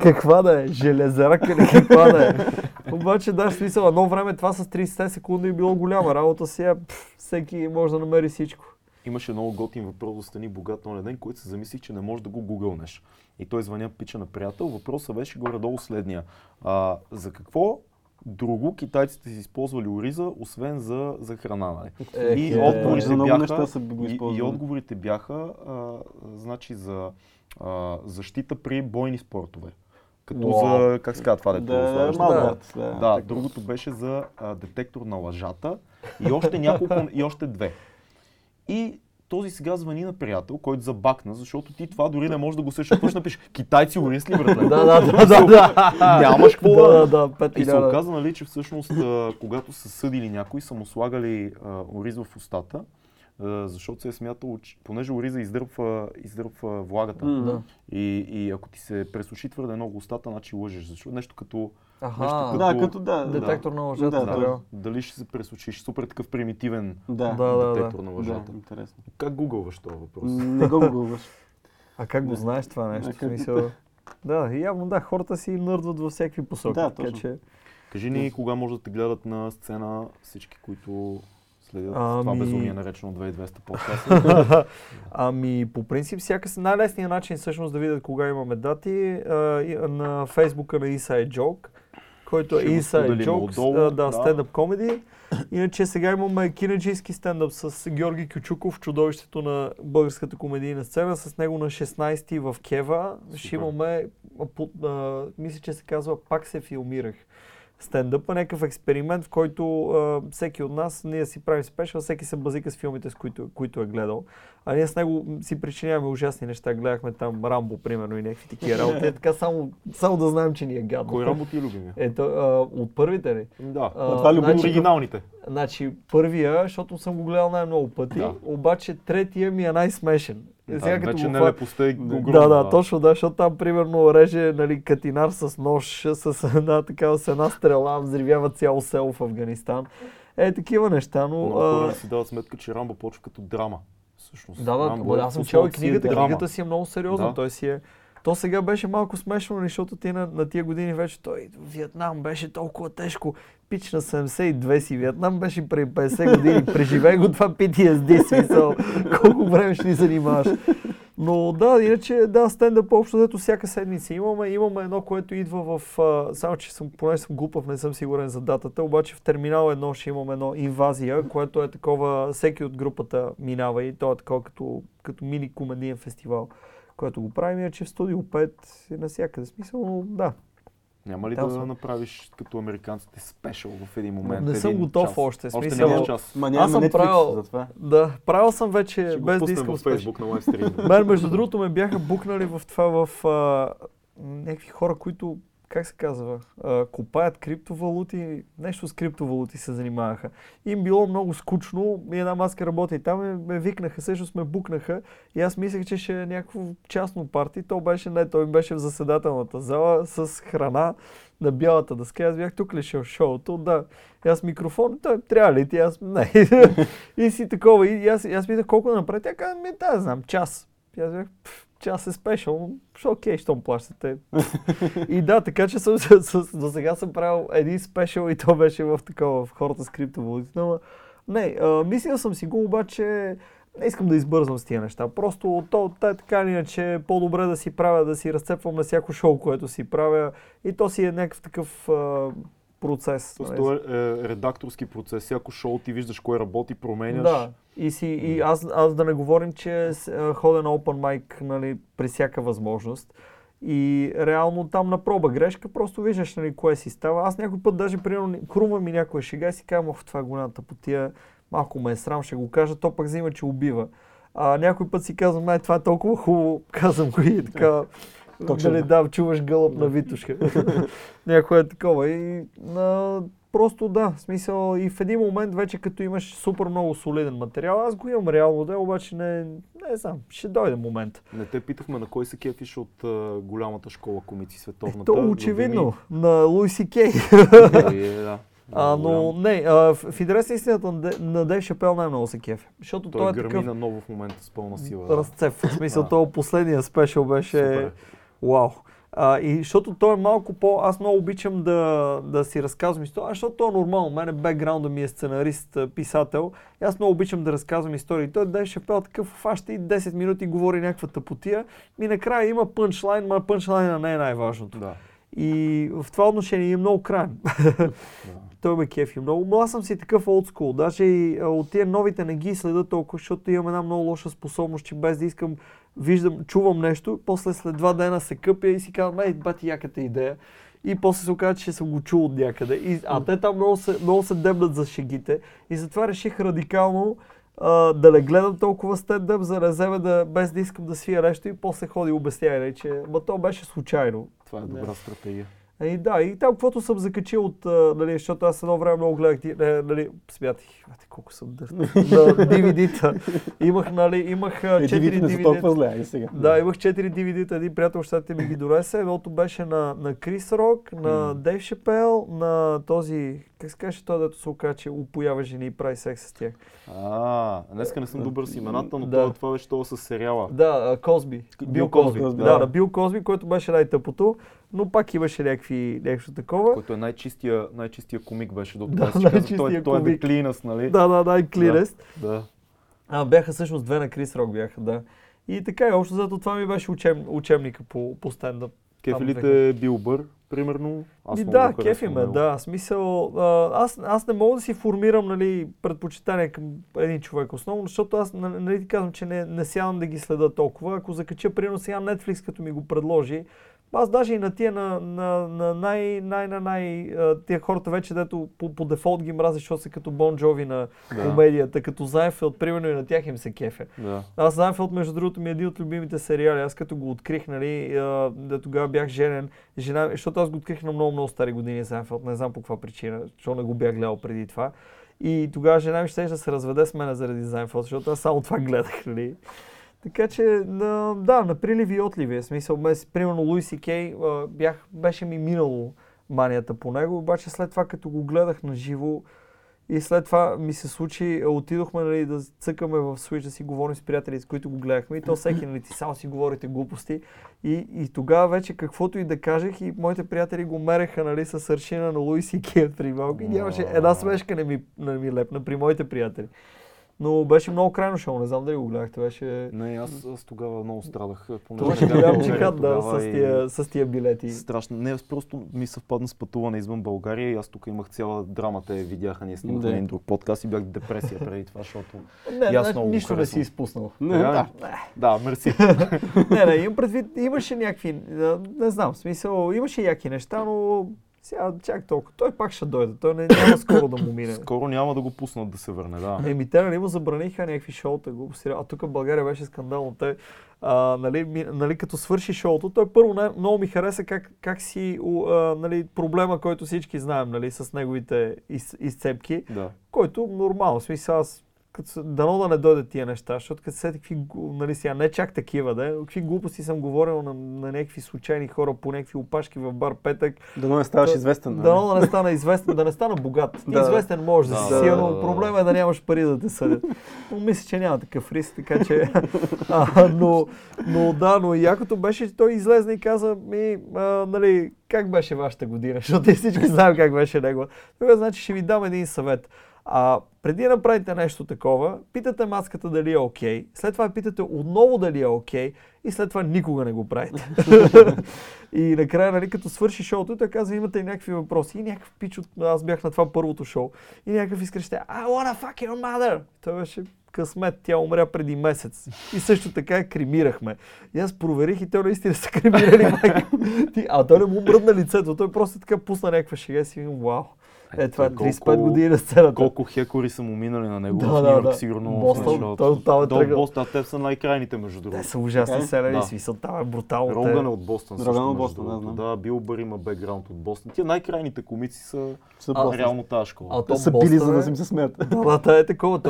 Каква да е? Железарка ли? Каква да е? Обаче да, смисъл, едно време това с 30 секунди е било голяма работа, сега всеки може да намери всичко. Имаше много готин въпрос да стани богат на ден, който се замислих, че не можеш да го гугълнеш. И той звъня пича на приятел, въпросът беше горе-долу следния. За какво друго китайците си използвали ориза, освен за храна, нали? И отговорите бяха значи за защита при бойни спортове. Като за, как се казва това дето? Да, другото беше за детектор на лъжата и още няколко, и още две. И този сега звъни на приятел, който забакна, защото ти това дори не можеш да го сещаш. Пъш напиш китайци орисли, братле. Нямаш какво да... И се оказа, нали, че всъщност, когато са съдили някой, са му слагали ориз в устата, защото се е смятало, понеже ориза издърпва влагата. И ако ти се пресуши твърде много устата, значи лъжеш. Защото нещо като... детектор на лъжата. Дали ще се пресочиш? Супер такъв примитивен детектор на лъжата. Интересно. Как гугълваш този въпрос? Не го гугълваш. А как го знаеш това нещо? Явно хората си нърдват във всякакви посоки. Кажи ни кога може да те гледат на сцена всички, които следят това безумие, наречено 2200 подкаста? По принцип, най-лесният начин всъщност да видят кога имаме дати на Фейсбука на Inside Joke, който е Inside Jokes, стендъп комеди. Иначе сега имаме кинаджийски стендъп с Георги Кючуков, чудовището на българската комедийна сцена. С него на 16-ти в Кева ще имаме, мисля, че се казва "Пак се филмирах". Стендъпа, някакъв експеримент, в който всеки от нас, ние си правим спешъл, всеки се базика с филмите, с които е гледал. А ние с него си причиняваме ужасни неща. Гледахме там Рамбо, примерно, и някакви такива работи. Така само да знаем, че ни е гадно. Кой Рамбо ти е любимия? Ето, от първите ли? Да, това е любим оригиналните. Значи първия, защото съм го гледал най-много пъти, обаче третия ми е най-смешен. Сега, вече не лепостта е огромна. Да, точно, да, защото там примерно реже, нали, катинар с нож, с една такава, с една стрела, взривява цяло село в Афганистан. Е, такива неща, но... Много хора си дават сметка, че Рамбо почва като драма. Всъщност, да, аз съм чел и книгата. Книгата си е много сериозна. Да. Той си е... То сега беше малко смешно, защото ти на тия години вече той Виетнам беше толкова тежко. Пич на 72 си, Виетнам беше преди 50 години, преживей го това PTSD смисъл, колко време ще ни занимаваш. Но да, иначе да, стендъп общо, дето всяка седмица имаме едно, което идва в... Само, че поне съм глупав, не съм сигурен за датата, обаче в Терминал 1 ще имаме едно инвазия, което е такова, всеки от групата минава и то е такова като мини комедиен фестивал, което го правим, иначе в Студио 5 е навсякъде смисъл, но да. Няма ли да направиш като американците спешъл в един момент? Не съм готов час. Още. Смисъл, няма час. Аз съм правил, да, правил съм вече ще без да искам спешъл. Мен между другото ме бяха букнали в това в някакви хора, които, как се казва, копаят криптовалути, нещо с криптовалути се занимаваха. Им било много скучно и една маска работи и там ме викнаха, всъщност ме букнаха и аз мислех, че ще е някакво частно парти. То беше, не, той беше в заседателната зала с храна на бялата дъска. Аз бях тук лишил шоуто, да. И аз микрофон, той трябва ли ти, аз не. И си такова. И аз питах колко да направи. Тя каза, ми да, знам, час. И аз бях, час е спешъл, окей, щом плащате. И да, така че до сега съм правил един спешъл и то беше в такова, в хората с криптовалути. Но, не, мислил съм си го, обаче не искам да избързвам с тия неща. Просто то е така иначе е по-добре да си правя, да си разцепвам на всяко шоу, което си правя и то си е някакъв такъв... процес. Това е редакторски процес. Всяко шоу ти виждаш кой работи, променяш. Да, и аз да не говорим, че ходя на open mic, нали, при всяка възможност. И реално там на проба грешка, просто виждаш, нали, кое си става. Аз някой път даже, примерно, хрумва ми някоя шега и си казвам, ох, това гоната по тия, малко ме е срам, ще го кажа, то пък взима, че убива. А някой път си казвам, най, това е толкова хубаво, казвам го и така... Дали, да, чуваш гълъб на Витушка. Някое е такова. И, просто да, смисъл и в един момент вече като имаш супер много солиден материал, аз го имам реално, да, обаче не знам, ще дойде момент. Не те питахме на кой се кефиш от голямата школа комици световната. То очевидно, на Луи Си Кей. Но не, в интересна истината на Дейв Шапел най-много се кефе. Защото той е гърми такъв... наново в момента с пълна сила. Да. Разцеп, в смисъл този последния спешъл беше... Вау! И защото той е малко по... Аз много обичам да си разказвам истории, защото той е нормално. Мене бекграунда ми е сценарист, писател. И аз много обичам да разказвам истории. Той Дейв Шапел такъв фаща и 10 минути говори някаква тъпотия. И накрая има пънчлайн, но пънчлайна не е най-важното. Да. И в това отношение е много крайен. Той ме кефи много, но аз съм си такъв олдскул, даже и от тия новите не ги следа толкова, защото имам една много лоша способност, че без да искам, виждам, чувам нещо, после след 2 дена се къпя и си казвам, ей, бати яката идея. И после се оказа, че съм го чул от някъде. А те там много се дебнат за шегите и затова реших радикално да не гледам толкова стендъп, за реземе да, без да искам да свия нещо и после ходи обясняване, че ма то беше случайно. Това е добра стратегия. И да, и там каквото съм закачил от, нали, защото аз едно време много гледах, нали, смятах, колко съм дъртен, на DVD-та. Имах, нали, имах 4 DVD-та. Да, имах 4 DVD-та, един приятел в щатите ми ги донесе. Едното беше на Крис Рок, на Дейв Шапел, на този, как се каже, той дето се оказа, че упоява жени и прави секс с тях. Днеска не съм добър с имената, но това беше това с сериала. Да, Козби. Бил Козби. Да, Бил Козби, който беше най-тъпото. Но пак имаше някакво такова. Който е най-чистия комик беше до това. Той е The Cleanest, нали? Да, най-Cleanest. Да. Бяха всъщност 2 на Крис Рок бяха, да. И така и общо, зато това ми беше учебника по стендъп. Кефилите Билбър, примерно. Аз да, кефиме, да. Смисъл, аз не мога да си формирам, нали, предпочитания към един човек основно, защото аз, нали, ти казвам, че не сядам да ги следа толкова. Ако закача, примерно сега Netflix, като ми го предложи, аз даже и на тия тия хората вече, дето по дефолт ги мразиш, защото са като Бон Джови на комедията, като Зайнфелд, примерно и на тях им се кефе. Да. Аз Зайнфелд, между другото, ми е един от любимите сериали. Аз като го открих, нали, да тогава бях женен, защото аз го открих на много-много стари години Зайнфелд, не знам по каква причина, защото не го бях гледал преди това. И тогава жена ми щеше да се разведе с мене заради Зайнфелд, защото аз само това гледах, нали. Така че, да, на приливи и отливи. В смисъл, примерно Луис и Кей, беше ми минало манията по него, обаче след това като го гледах на живо и след това ми се случи, отидохме нали, да цъкаме в Switch да си говорим с приятели, с които го гледахме и то всеки нали, ти само си говорите глупости и тогава вече каквото и да кажех и моите приятели го мереха нали, с аршина на Луис и Кей при малко и нямаше една смешка не ми лепна при моите приятели. Но беше много крайно шоу, не знам дали го гледахте, беше... Не, аз тогава много страдах. Това ще голям джихад, да, с тия билети. Страшно. Не, просто ми съвпадна с пътуване извън България и аз тук имах цяла драма, те видяха, ние снимахме един друг подкаст и бях в депресия преди това, защото... Нищо не си изпуснал. Да, мерси. Не, имам предвид, имаше някакви, не знам, смисъл, имаше яки неща, но... Сега чак толкова. Той пак ще дойде. Той няма скоро да му мине. Скоро няма да го пуснат да се върне, да. Еми, те нали му забраниха някакви шоута, глупости. А тук в България беше скандално. Той, нали, като свърши шоуто, той първо много ми хареса как си нали, проблема, който всички знаем нали, с неговите изцепки, да. Който нормално, в смисъл аз дано да не дойдат тия неща, защото като се такви, нали сега, не чак такива, да, какви глупости съм говорил на някакви случайни хора по някакви опашки в бар петък. Дано не ставаш известен. Дано да не стана известен, да не стана богат. Да, известен можеш да си си, но проблема е да нямаш пари да те съдят. Но мисля, че няма такъв риск, така че... но якото беше, той излезна и каза ми, нали, как беше вашата година, защото и всички знаем как беше него. Тогава, значи, ще ви дам един съвет. Преди да направите нещо такова, питате маската дали е окей, след това питате отново дали е окей и след това никога не го правите. И накрая, нали, като свърши шоуто, той казва, имате и някакви въпроси и някакъв пич аз бях на това първото шоу и някакъв изкреща, I wanna fuck your mother! Той беше късмет, тя умря преди месец. И също така кремирахме. И аз проверих и те наистина са кремирали майка. Той не му мръдна лицето, той просто така пусна някаква шега и си викам, вау. Това е 35 години на сцената. Колко хекори са му минали на него в Нью-Йорк, сигурно в началото. Долу Бостън, те са най-крайните между другото. Те са ужасни селени, смисъл, там е брутално. Роган е от Бостън също между другото. Да, Бил Бър има бекграунд от Бостън. Тия най-крайните комици са реално тази школа. Те са били, за да си се смеят. Да, е такова.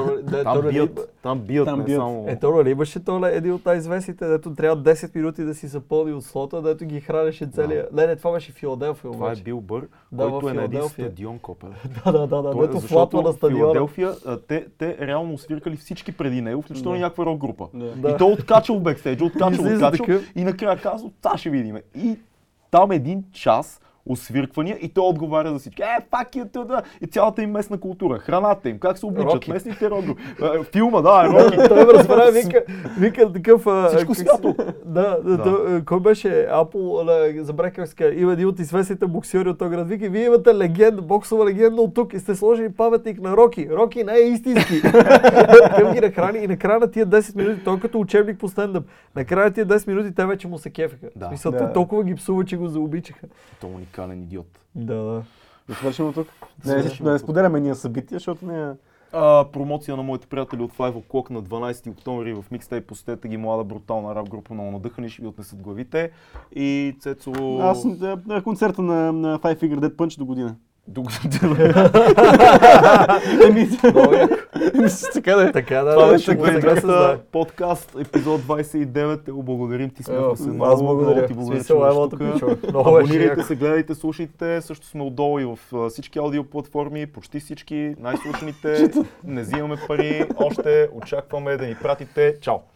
Там бият, не само. Ето, ли имаше един от най-известните, дето трябва 10 минути да си запълни от слота, дето ги хранеше целия. Не, това беше Филаделфия. Това е Бил Бър, който е на един стадион. Дето флатва на стадиона. Филаделфия, те реално свиркали всички преди него, включително и някаква рок група. И той откачал бекстейджа, откачал и накрая казал, това ще видиме. И там един час освирквания и той отговаря за всички. Пак е тъда! И цялата им местна култура, храната им, как се обличат, Rocky. Местните рок групи. Филма, да, Роки. Той ме разбира, вика такъв... Всичко свято. Кой беше Apple, забравя как се казва, има един от известните боксери от този град. Вика, вие имате легенда, боксова легенда от тук и сте сложили паметник на Роки. Роки не е истински. Тъм ги нахрани и накрая на тия 10 минути, той като учебник по стендъп, накрая на тия 10 минути те вече му се кефиха. Мисълта толкова ги псува, че го заобичаха. Кален идиот. Да. Да свършим тук? Да не споделяме ние събития, защото не е... Промоция на моите приятели от 5 o'clock на 12 октомври в Mixtape. Посетете ги, млада брутална рап група, много надъхани, ще ви отнесат главите. И Цецо... Аз на концерта на Five Finger Dead Punch до година. До година. Така да. Това беше гледната подкаст, епизод 29. Благодарим ти, смехме се много. Аз благодаря. Ти благодаря, абонирайте се, гледайте, слушайте. Също сме отдолу и в всички аудиоплатформи, почти всички, най-слушаните. Не взимаме пари, още очакваме да ни пратите. Чао!